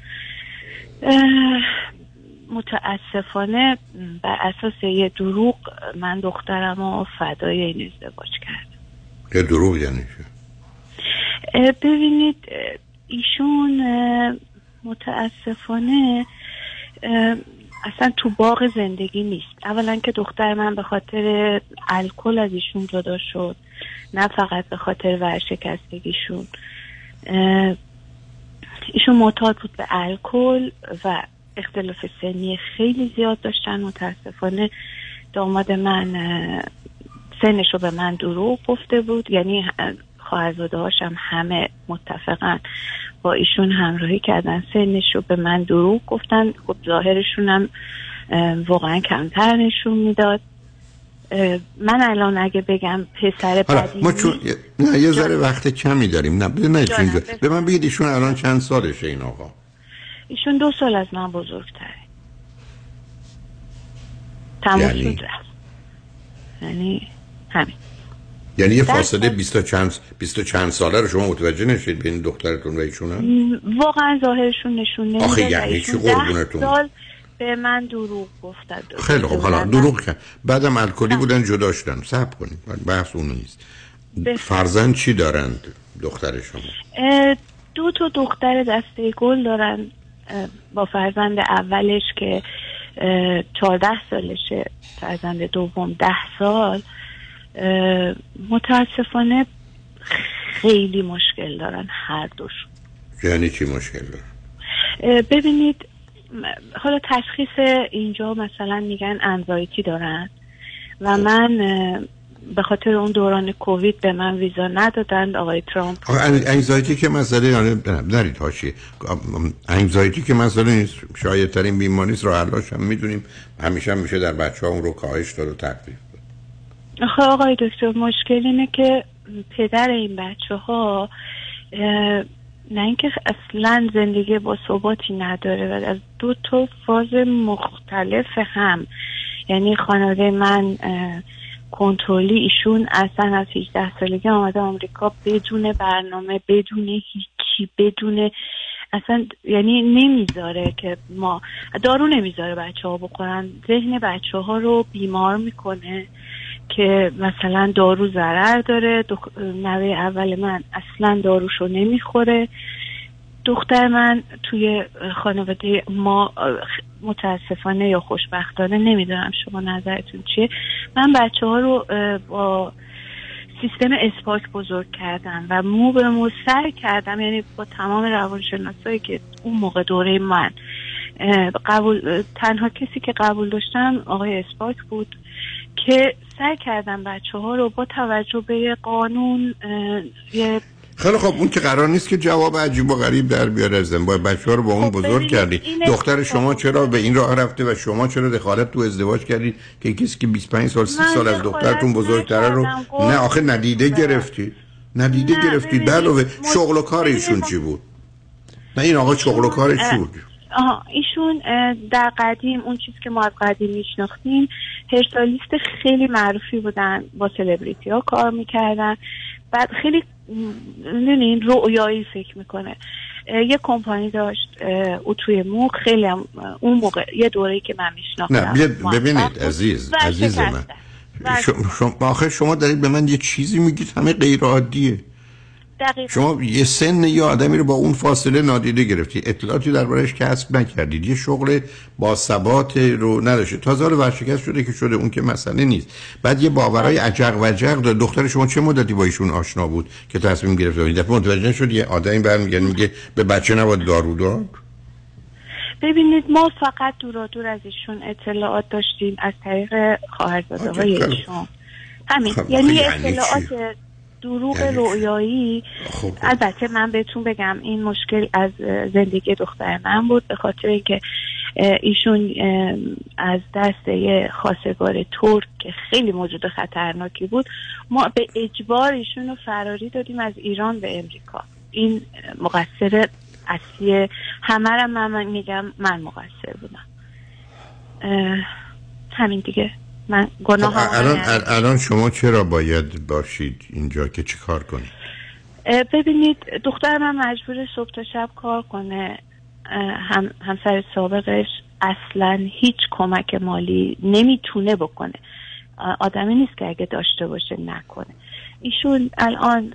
متاسفانه بر اساس یه دروغ من دخترم رو فدای این ازدواج کرد. یه دروغ یعنی چه؟ ببینید ایشون متاسفانه اصلا تو باغ زندگی نیست. اولا که دختر من به خاطر الکل از ایشون جدا شد، نه فقط به خاطر ورشکستگیشون. ایشون معتاد بود به الکل و اختلاف سنی خیلی زیاد داشتن. متاسفانه داماد من سنش رو به من دروغ گفته بود، یعنی خواهرزاده هاشم همه متفقن با ایشون همراهی کردن، سنش رو به من دروغ گفتن. خب ظاهرشون هم واقعا کمتر نشون میداد. من الان اگه بگم پسر بدی ما چون... نه یه ذره وقت کمی داریم، نه نه اینجا به من بگید ایشون الان چند سالشه این آقا؟ ایشون دو سال از من بزرگتره. تموم یعنی... شد رفت. یعنی همین. یعنی یه فاصله بیست و چند بیست و چند ساله رو شما متوجه نشید بین دخترتون و ایشون؟ واقعا ظاهرشون نشون نمیده. آخه یعنی چی قربونتون؟ سال به من دروغ گفتن. خیلی خب حالا دروغ کرد. بعدم الکلی بودن جدا شدن. صبر کنید. بحث اون نیست. بس. فرزند چی دارند دختر شما؟ دو تا دختر دسته گل دارن، با فرزند اولش که چهارده سالشه، فرزند دوم ده سال. متاسفانه خیلی مشکل دارن هر دوشون. یعنی چی مشکل دارن؟ ببینید حالا تشخیص اینجا مثلا میگن انزایتی دارن و من به خاطر اون دوران کووید به من ویزا ندادند آقای ترامپ. انگزایتی که مسئله نرید هاشی، انگزایتی که مسئله نیست، شایع ترین بیماری است، راه حلش هم میدونیم، همیشه هم میشه در بچه‌ها اون رو کاهش داد و تخفیف داد. آخه آقای دکتر مشکل اینه که پدر این بچه‌ها نه اینکه اصلا زندگی با ثباتی نداره و از دو تا فاز مختلف هم، یعنی خانواده من کنترلی، ایشون اصلا از هجده سالگی آمده آمریکا بدون برنامه، بدون هیچی، بدون اصلا یعنی نمیذاره که ما دارو نمیذاره بچه ها بخورن، ذهن بچه ها رو بیمار میکنه که مثلا دارو ضرر داره. دخ... نوه اول من اصلا داروشو نمیخوره. دختر من توی خانواده ما متاسفانه یا خوشبختانه، نمیدونم شما نظرتون چیه، من بچه ها رو با سیستم اسپاک بزرگ کردم و مو به مو سر کردم، یعنی با تمام روانشناسایی که اون موقع دوره من قبول، تنها کسی که قبول داشتم آقای اسپاک بود که سر کردم بچه ها رو با توجه به قانون، یه خیلی خب اون که قرار نیست که جواب عجیب و غریب در بیاره از زن. باید بچه‌ها رو با اون خب بزرگ کردید. دختر شما چرا به این راه رفته و شما چرا دخالت تو ازدواج کردید که کسی که بیست و پنج سال سی سال از دخترتون بزرگتره رو نه آخه ندیده گرفتید. ندیده نه گرفتید. بعدو شغل و کارشون چی بود؟ نه این آقا شغل و کارش چی بود؟ آها ایشون در قدیم اون چیزی که ما از قدیم میشناختیم پرسونالیست خیلی معروفی بودن، با سلبریتی ها کار میکردن. بعد خیلی نمیدونین رویایی فکر میکنه. یه کمپانی داشت او توی مو خیلی اون موقع یه دوره‌ای که من میشناختم. نه ببینید عزیز عزیز من شما آخه شما دارید به من یه چیزی میگید همه غیر عادیه. دقیقا. شما یه سن یا آدمی رو با اون فاصله نادیده گرفتی، اطلاعاتی دربارش کسب نکردید، یه شغل با ثبات رو نداشته، تازه حالا ورشکست شده که شده اون که مسئله نیست. بعد یه باورهای عجق و جق داره. دختر شما چه مدتی با ایشون آشنا بود که تصمیم گرفت این دفعه متوجه شد یه آدمی برمیگرد میگه به بچه نباید دارو داد؟ ببینید ما فقط دورا دور از ایشون اطلاعات داشتیم از طریق خواهرزاده‌های ایشون. همین یعنی اطلاعات دروغ رویایی. البته من بهتون بگم این مشکل از زندگی دختر من بود، به خاطر اینکه ایشون از دست یه خواستگار ترک که خیلی موجود خطرناکی بود ما به اجبار ایشون رو فراری دادیم از ایران به امریکا. این مقصر اصلی همه رو من میگم من مقصر بودم. همین دیگه. من گناه الان الان شما چرا باید باشید اینجا که چی کار کنید؟ ببینید دختر من مجبور صبح تا شب کار کنه. هم همسر سابقش اصلا هیچ کمک مالی نمیتونه بکنه. آدمی نیست که اگه داشته باشه نکنه. ایشون الان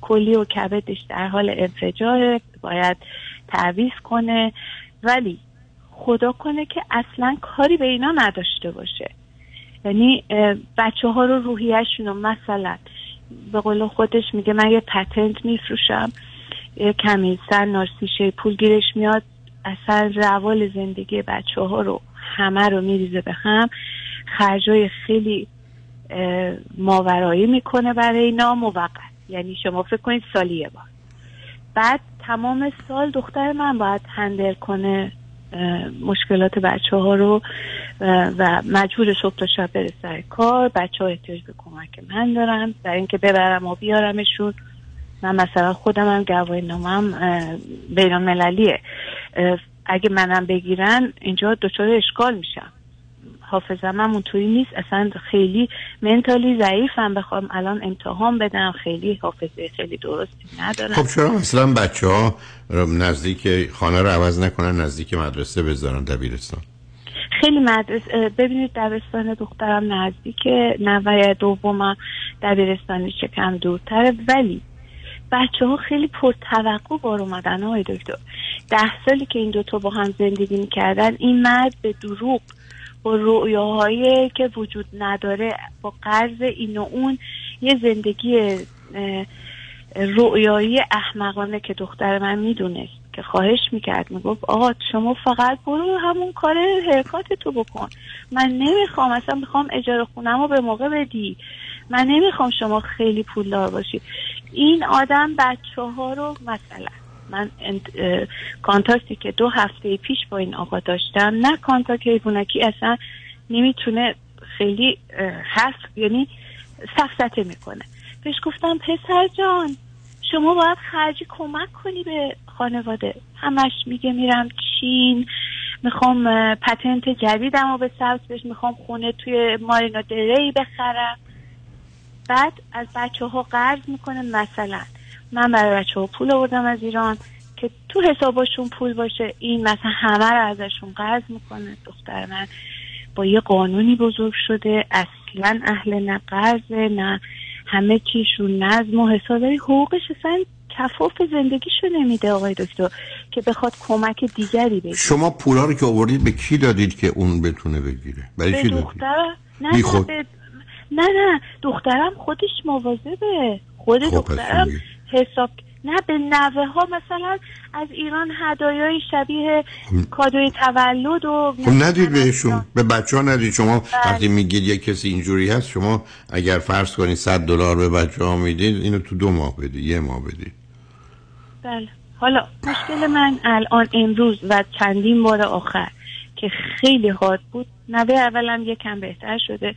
کلی و کبدش در حال انفجاره، باید تعویض کنه، ولی خدا کنه که اصلا کاری به اینا نداشته باشه. یعنی بچه ها رو روحیه‌شون مثلا به قول خودش میگه من یه پتنت میفروشم، یه کمی سر نارسیشه پول گیرش میاد، اصلا روال زندگی بچه ها رو همه رو میریزه به هم، خرجای خیلی ماورایی میکنه برای اینا موقت. یعنی شما فکر کنید سالی یه بار، بعد تمام سال دختر من باید هندل کنه مشکلات بچه ها رو و مجبور صبح تا شب بره سر کار. بچه ها احتیاج به کمک من دارن برای اینکه ببرم و بیارمشون. من مثلا خودم هم گواهی نامم بین المللیه، اگه منم بگیرن اینجا دچار اشکال میشم. حافظم هم اونطوری نیست، اصلا خیلی منتالی ضعیفم بخوام الان امتحان بدم، خیلی حافظه خیلی درستی ندارم. خب چرا مثلا بچه ها نزدیک خانه رو عوض نکنن، نزدیک مدرسه بذارن، دبیرستان؟ خیلی مدرسه ببینید دبیرستان دخترم نزدیک نوه دومم، دبیرستانش کم دورتره، ولی بچه ها خیلی پرتوقع بار اومدن های دکتر. ده سالی که این دوتا با هم زندگی میکردن این مرد به دروغ با رویاهایی که وجود نداره با قرض این و اون یه زندگی رویایی احمقانه که دختر من میدونست که خواهش میکرد، میگفت آقا شما فقط برو همون کار حرکات تو بکن، من نمیخوام، اصلا میخوام اجاره خونم رو به موقع بدی، من نمیخوام شما خیلی پولدار باشی. این آدم بچه ها رو مثلا من کانتاکتی که دو هفته پیش با این آقا داشتم، نه کانتاکت حیوانکی، اصلا نمیتونه خیلی حرف یعنی سفسطه میکنه. بهش گفتم پسر جان شما باید خرجی کمک کنی به خانواده، همش میگه میرم چین، میخوام پتنت جدیدم رو به ثبت بشم، میخوام خونه توی مارینا دری بخرم. بعد از بچه ها قرض میکنه، مثلا من برای بچه ها پول آوردم از ایران که تو حساباشون پول باشه، این مثلا همه رو ازشون قرض میکنه. دختر من با یه قانونی بزرگ شده، اصلا اهل نه قرضه نه همه چیشون نظم و حسابداری، حقوقش اصلا کفاف زندگیشو نمیده آقای دکتر که بخواد کمک دیگری بگیره. شما پولا رو که آوردید به کی دادید که اون بتونه بگیره؟ برای چی دادید؟ نه نه نه دخترم خودش مواظبه، خود دخترم حساب نه به نوه ها مثلا از ایران هدایای شبیه کادوی تولد و خب ندید بهشون، به بچه ها ندید. شما وقتی میگید یک کسی اینجوری هست، شما اگر فرض کنید صد دلار به بچه ها میدید، اینو تو دو ماه بدید، یه ماه بدید. بله. حالا مشکل من الان امروز و چندین بار آخر که خیلی حاد بود، نوه اولم یکم بهتر شده.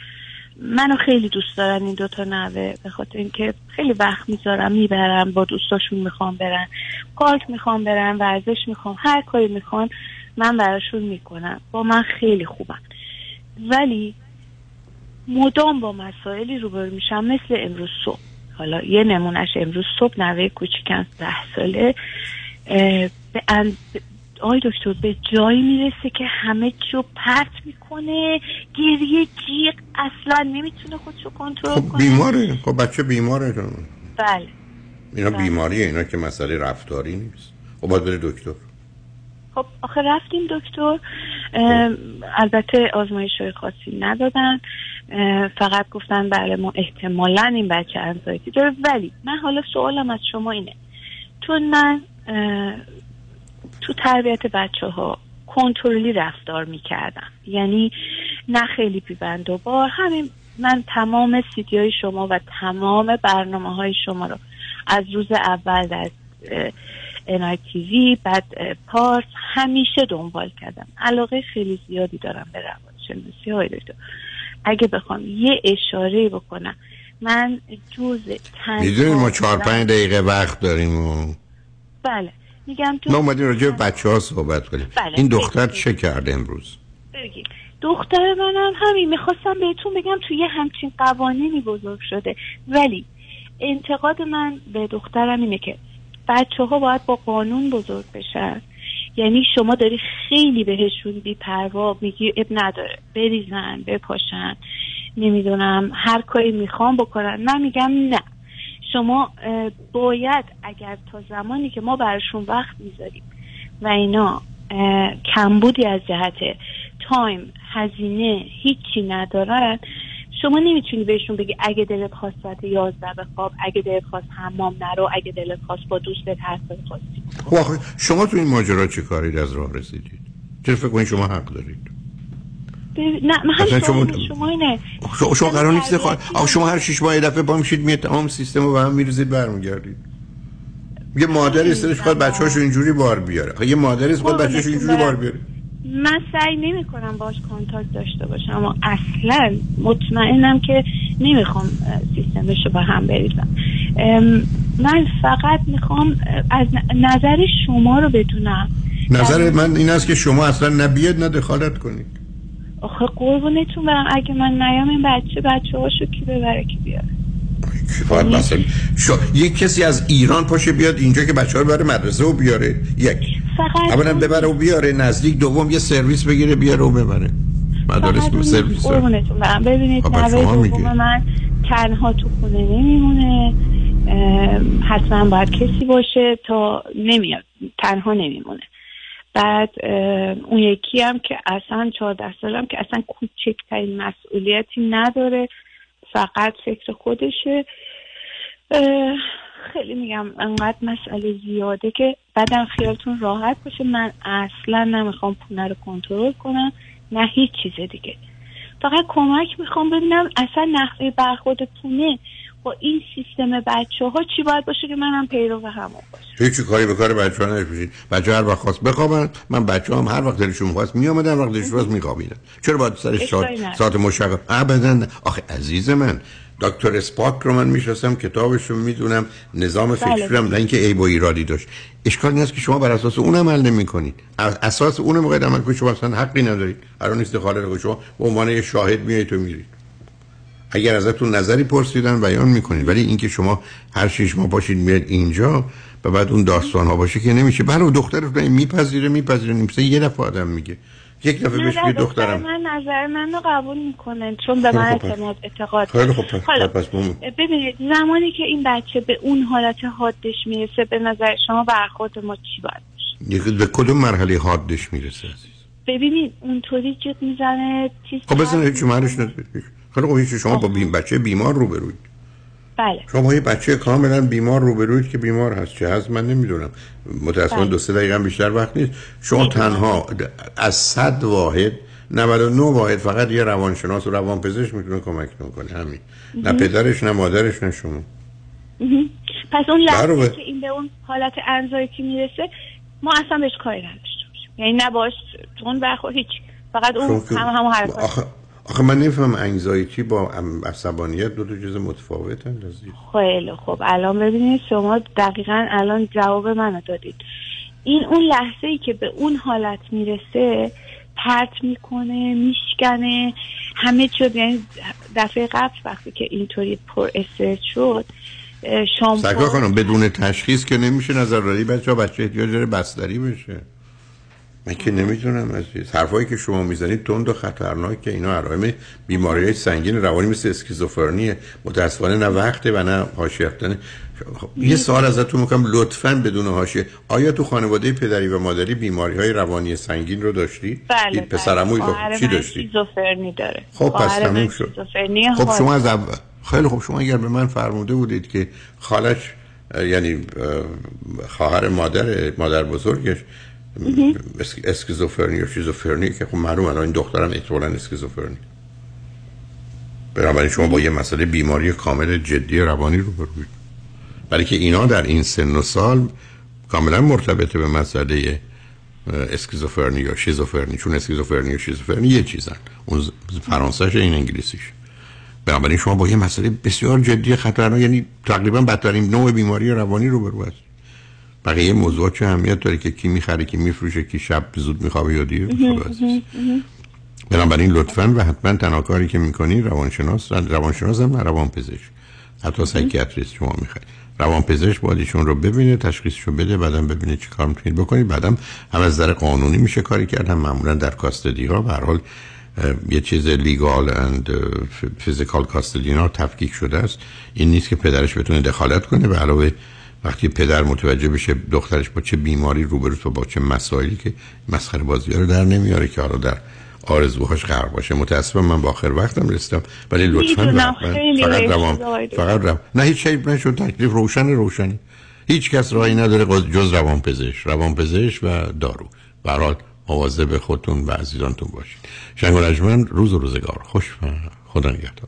منو خیلی دوست دارن این دوتا نوه، به خاطر اینکه خیلی وقت میذارم میبرم، با دوستاشون میخوام برن پارک، میخوام برن ورزش، میخوام هر کاری میخوام من براشون میکنم، با من خیلی خوبم. ولی مدام با مسائلی روبرو میشم، مثل امروز صبح. حالا یه نمونهش امروز صبح نوه کوچیکم ده ساله، به اند... آی دکتر به جایی میرسه که همه چی رو پرت میکنه، گریه جیغ، اصلا نمیتونه خودشو کنترل خب کنه. بیماره، خب بچه بیماره. بله اینا بله. بیماریه، اینا که مسئله رفتاری نیست. خب باید بره دکتر. خب آخه رفتیم دکتر، البته آزمایش خاصی ندادن، فقط گفتن برای ما احتمالاً این بچه انزایتی داره. ولی من حالا سوالم از شما اینه، چون من تو تربیت بچه ها کنترلی رفتار میکردم، یعنی نه خیلی پیوند و بار. همین من تمام سیدی های شما و تمام برنامه های شما رو از روز اول از ان آی تی وی بعد پارس همیشه دنبال کردم. علاقه خیلی زیادی دارم به روانشناسی های دکتر. اگه بخوام یه اشاره بکنم، من جز تنها میدونید ما چهار پنج دقیقه وقت داریم و... بله میگم تو ما اومدیم راجع به بچه ها صحبت کنیم. بله. این دختر چه کرده امروز؟ بگید. دختر منم همین، میخواستم بهتون بگم توی یه همچین قوانینی بزرگ شده. ولی انتقاد من به دخترم اینه که بچه ها باید با قانون بزرگ بشن. یعنی شما داری خیلی بهشون بی‌پروا میگی، اب نداره بریزن بپاشن نمیدونم هر کاری میخوام بکنن. من میگم نه، شما باید اگر تا زمانی که ما براشون وقت میذاریم و اینا کمبودی از جهت تایم هزینه هیچی ندارن، شما نمیتونی بهشون بگی اگه دلت خواست ساعت یازده بخواب، اگه دلت خواست حمام نرو، اگه دلت خواست با دوستت حرف بزنی. خب شما تو این ماجرا چه کاری از راه رسیدید؟ چرا فکر کنید شما حق دارید؟ نه من اصلا شما شما اینه شما قرار نیست خواهد شما هر شش ماه یه دفعه پا میشید میاد تمام سیستم رو به هم میریزید برمیگردید. یه مادر استرش خواهد بچه‌هاش اینجوری بار بیاره، یه مادر است خواهد بچه‌هاش اینجوری بار بیاره. من سعی نمی کنم باش کانتاکت داشته باشم، اما اصلا مطمئنم که نمیخوام سیستمش رو به هم بریزم. من فقط میخوام از نظر شما رو بدونم. نظر من این است که شما اصلا نبید، نه دخالت کنید. آخه قربونتون برم، اگه من نیام این بچه بچه هاشو کی ببره کی بیاره؟ یک کسی از ایران پاشه بیاد اینجا که بچه ها رو بره مدرسه و بیاره، یک فقط اولا ببره و بیاره نزدیک، دوم یه سرویس بگیره بیاره و ببره مدرسه سرویس. قربونتون برم، ببینید نوه دوم من تنها تو خونه نمیمونه، حتما باید کسی باشه تا نمیاد تنها نمیمونه. بعد اون یکی هم که اصلا چهارده سالم که اصلا کوچکترین مسئولیتی نداره، فقط فکر خودشه. خیلی میگم انقدر مسئله زیاده که بعدم خیالتون راحت باشه، من اصلا نمیخوام پونه رو کنترل کنم نه هیچ چیز دیگه، فقط کمک میخوام ببینم اصلا نحوه برخورد پونه با این سیستم بچه ها چی باید باشه که منم پیرو همون باشم. هیچ کاری به کار بچه ها نشوشید، بچه ها هر وقت خواست بخوابن، من بچه هم هر وقت دلشون میخواست میامدن، هر وقت دلشون خواست میخوابیدن. چرا باید سرش ساعت, ساعت مشغل؟ ابدا. آخه عزیز من دکتر اسپاک رو من میشناسم، کتابش رو میدونم، نظام فکرشونم، نه اینکه عیب و ایرادی داشت. اشکال نیست که شما بر اساس اون عمل نمی‌کنید، از اساس اون موقع عمل کنید. شما اصلا حقی ندارید، قرار نیست دخالت کنید. شما به عنوان یه شاهد میایید تو میرید، اگر ازتون نظری پرسیدن بیان میکنید. ولی اینکه شما هر شش ماه باشید میاد اینجا و بعد اون داستان ها باشه که نمیشه. برای دخترتون میپذیره میپذیره نمیشه، یه دفعه آدم میگه یک دفعه بهش میگه دخترم. من نظر منو قبول میکنن چون به من اعتماد اعتقاد. خیلی خوب. ببینید زمانی که این بچه به اون حالت حادش میرسه، به نظر شما برخورد ما چی باید باشه؟ به کدوم مرحله حادش میرسه عزیز؟ ببینید اونطوری جت میزنه چیز. خب بزن هیچ مرحلهش ندید. خیلی خوبی شما با بیم بچه بیمار روبروید. بله. شما یه بچه کاملا بیمار روبروید که بیمار هست. چه هست من نمیدونم. متأسفانه دو سه دقیقه بیشتر وقت نیست. شما تنها از صد واحد نود و نه واحد فقط یه روانشناس و روانپزشک میتونه کمک کنه. همین. نه پدرش نه مادرش نه شما. پس اون لحظه که این به اون حالت انزایتی میرسه ما اصلا بهش کاری نداشته باشیم، یعنی نه باش تون برخور هیچ، فقط اون همه همه حرکات. آخه آخه من نمیفهم انزایتی با عصبانیت دو تا چیز متفاوتن عزیز. خیلی خب الان ببینید شما دقیقاً الان جواب منو دادید. این اون لحظه‌ای که به اون حالت میرسه پرت میکنه، میشکنه، همه چیز. یعنی دفعه قبل وقتی که اینطوری پر استرس شد شامپو سگا خانم بدون تشخیص که نمیشه نظربرداری بچه‌ها، بچه احتیاج داره بستری بشه. من که نمیدونم عزیز، حرفایی که شما میزنید تند و خطرناکه، اینا علائم بیماری‌های سنگین روانی مثل اسکیزوفرنی، متأسفانه نه وقته و نه حاشیه‌تنه. یه سوال ازتون میکنم لطفاً بدون حاشیه، آیا تو خانواده پدری و مادری بیماری‌های روانی سنگین رو داشتی؟ بله. پسرعموی با چی داشتی؟ اسکیزوفرنی داره. خب پس تموم شد. خب شما از اول خیلی خوب، شما اگر به من فرموده بودید که خالش یعنی خواهر مادر مادر بزرگش اسکیزوفرنی یا شیزوفرنی، که خب معلوم الان این دخترم احتمالاً اسکیزوفرنی، بنابراین شما با یه مسئله بیماری کامل جدی روانی رو بروید، برای که اینا در این سن و سال کاملا مرتبطه به مسئله اسکیزوفرنی یا شیزوفرنی، چون اسکیزوفرنی یا شیزوفرنی یه چیزن، اون فرانسهش این انگلیسیش، بنابراین شما با یه مسئله بسیار جدی خطرناک، یعنی تقریبا بدترین نوع بیماری روانی رو بروید. بقیه موضوع چه اهمیت داره که کی میخره، کی میفروشه، کی شب زود میخوابه یا دیر. خدا عزیز، بنابراین لطفاً و حتما تنها کاری که میکنی روانشناس، روانشناس هم نه روانپزشک، حتی سایکیاتریست شما میخواید روانپزشک بایدشون رو ببینه، تشخیصشو بده، بعدم ببینه چی کار میتونید بکنید. بعدم هم از نظر قانونی میشه کاری کرد، هم معمولا در کاستدی ها به هر حال یه چیز لیگال اند فیزیکال کاستدی ها تفکیک شده است. این نیست که پدرش بتونه دخالت کنه، به علاوه وقتی پدر متوجه بشه دخترش با چه بیماری روبروست و با چه مسائلی، که مسخره بازی‌ها رو در نمیاره که حالا در آرزوهاش قرار باشه. متأسفم من با آخر وقتم رسیدم، ولی لطفاً فقط روان فقط روان نه هیچ چیز نشد، تکلیف روشن روشنی، هیچ کس راهی نداره جز روانپزشک، روانپزشک و دارو. به هر حال مواظب خودتون و عزیزانتون باشید. شنگولجمن روز و روزگار خوش و خدا نگهدار.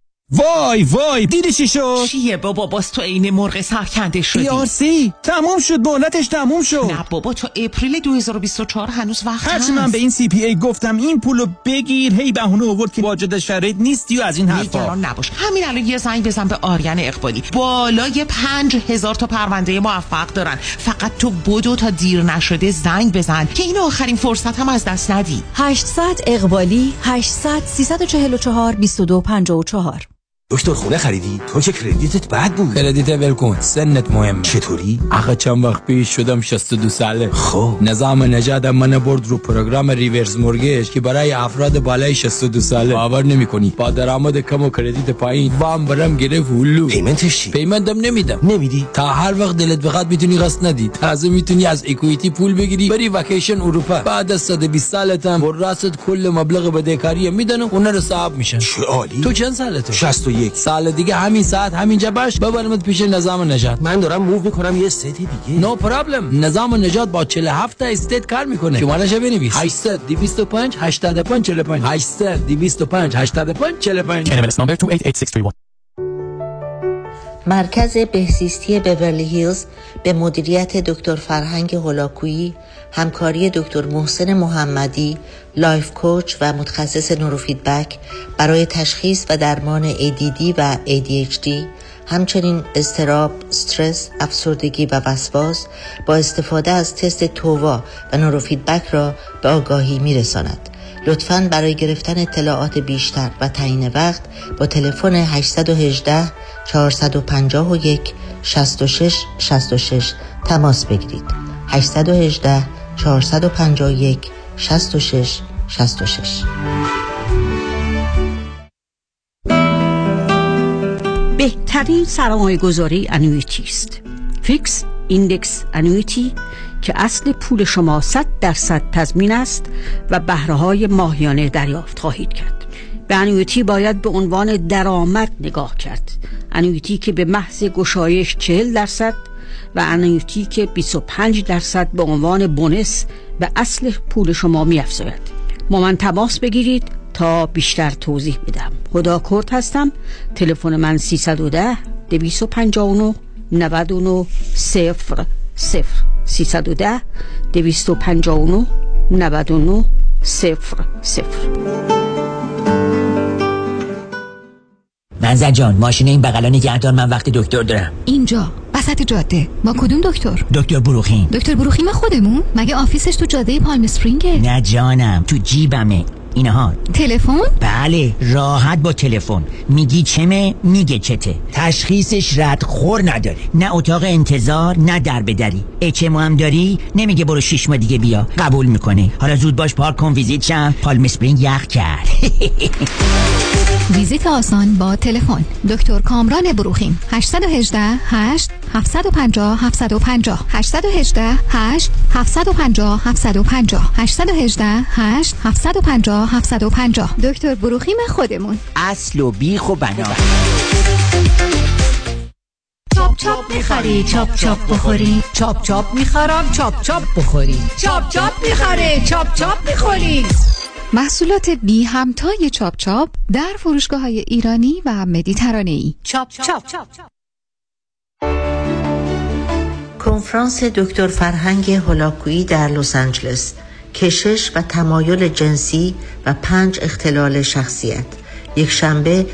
وای وای دیدی چی شد؟ چیه بابا؟ باز تو عین مرغ سرکنده شدی. ای آر سی تموم شد، مهلتش تموم شد. نه بابا تا اپریل دو هزار و بیست و چهار هنوز وقت هست. هرچی من به این سی پی ای گفتم این پولو بگیر، هی بهونه آورد که واجد شرایط نیستی و از این حرفا. نگران نباش، همین الان یه زنگ بزن به آریان اقبالی، بالای پنج هزار تا پرونده موفق دارن، فقط تو بدو تا دیر نشده زنگ بزن که این آخرین فرصت هم از دست ندی. هشتصد اقبالی هشتصد سیصد و چهل و چهار بیست و دو پنجاه و چهار. دکتر خونه خریدی؟ تو که کردیتت بد بود. کردیت ول کن، سنت مهم. چطوری؟ آخه چند وقت پیش شدم شصت و دو ساله. خب نظام نجات من برد رو پروگرام ریورس مورگیج که برای افراد بالای شصت و دو ساله. باور نمی‌کنی با درآمد کم و کردیت پایین وام برام گرفت هلو. پیمنتش چی؟ پیمندم نمیدم. نمیدی؟ تا هر وقت دلت بخواد میتونی قسط ندی. تازه میتونی از اکوئیتی پول بگیری بری وکیشن اروپا. بعد از صد و بیست سالتم وراثت کل مبلغ بدهکاری میدن و اون رو صاحب میشن. چه عالی. تو چند سالته؟ شصت و یک. یک سال دیگه همین ساعت همینجا باش، ببرمت پیش نظام نجات. من دارم موو میکنم یه استیت دیگه. نو no پرابلم. نظام نجات با چهل و هفت تا استیت کار میکنه. شماره‌اش بنویس. هشتصد و بیست و پنج هشتاد و پنج چهل و پنج هشتصد و بیست و پنج هشتاد و پنج چهل و پنج. کلمس نمبر دو هشت هشت شش سه یک. مرکز بهزیستی بورلی هیلز به مدیریت دکتر فرهنگ هلاکویی، همکاری دکتر محسن محمدی، لایف کوچ و متخصص نوروفیدبک برای تشخیص و درمان ای دی دی و ای دی اچ دی، همچنین اضطراب، استرس، افسردگی و وسواس با استفاده از تست تووا و نوروفیدبک را به آگاهی می‌رساند. لطفاً برای گرفتن اطلاعات بیشتر و تعیین وقت با تلفن هشت یک هشت چهار پنج یک شش شش شش شش تماس بگیرید. هشت یک هشت چهار پنج یک شش شش شش شش. بهترین سرمایه‌گذاری انویتی است. فیکس ایندکس انویتی که اصل پول شما صد درصد تضمین است و بهره‌های ماهیانه دریافت خواهید کرد. به انویتی باید به عنوان درآمد نگاه کرد. انویتی که به محض گشایش چهل درصد و انویتی که بیست و پنج درصد به عنوان بونس به اصل پول شما می‌افزاید. با من تماس بگیرید تا بیشتر توضیح بدم. خدا کرد هستم. تلفن من سیصد و ده دویست و پنجاه و نه نود و نه صفر صفر سیصد و ده دویست و پنجاه و نه نود و نه صفر صفر. منزل جان، ماشین این بغلا نگهدار، من وقتی دکتر دارم. اینجا وسط جاده. ما کدوم دکتر؟ دکتر بروخیم. دکتر بروخیم خودمون؟ مگه آفیسش تو جاده پالم اسپرینگه؟ نه جانم، تو جیبمه. اینها تلفن؟ بله، راحت با تلفن. میگی چمه، میگه چته. تشخیصش رد خور نداره، نه اتاق انتظار، نه در بدری. اچمو هم داری، نمیگه برو شش ماه دیگه بیا، قبول میکنه. حالا زود باش پارک کن ویزیت شم، پالم اسپرینگ یخ کرد. ویزیت آسان با تلفن. دکتر کامران بروخیم. هشت یک هشت هشت هفت پنج صفر هفت پنج صفر هشت یک هشت هشت هفت پنج صفر هفت پنج صفر هشت یک هشت هشت هفت پنج صفر هفت پنج صفر. دکتر بروخیم خودمون. اصل و بیخ و بنا. چاپ چاپ میخری چاپ چاپ بخوری، چاپ چاپ میخرم چاپ چاپ بخوری، چاپ چاپ میخره چاپ چاپ بخوری. محصولات بی همتای چاپ چاپ در فروشگاه‌های ایرانی و مدیترانه‌ای. چاپ چاپ. کنفرانس دکتر فرهنگ هلاکویی در لس آنجلس، کشش و تمایل جنسی و پنج اختلال شخصیت، یک شنبه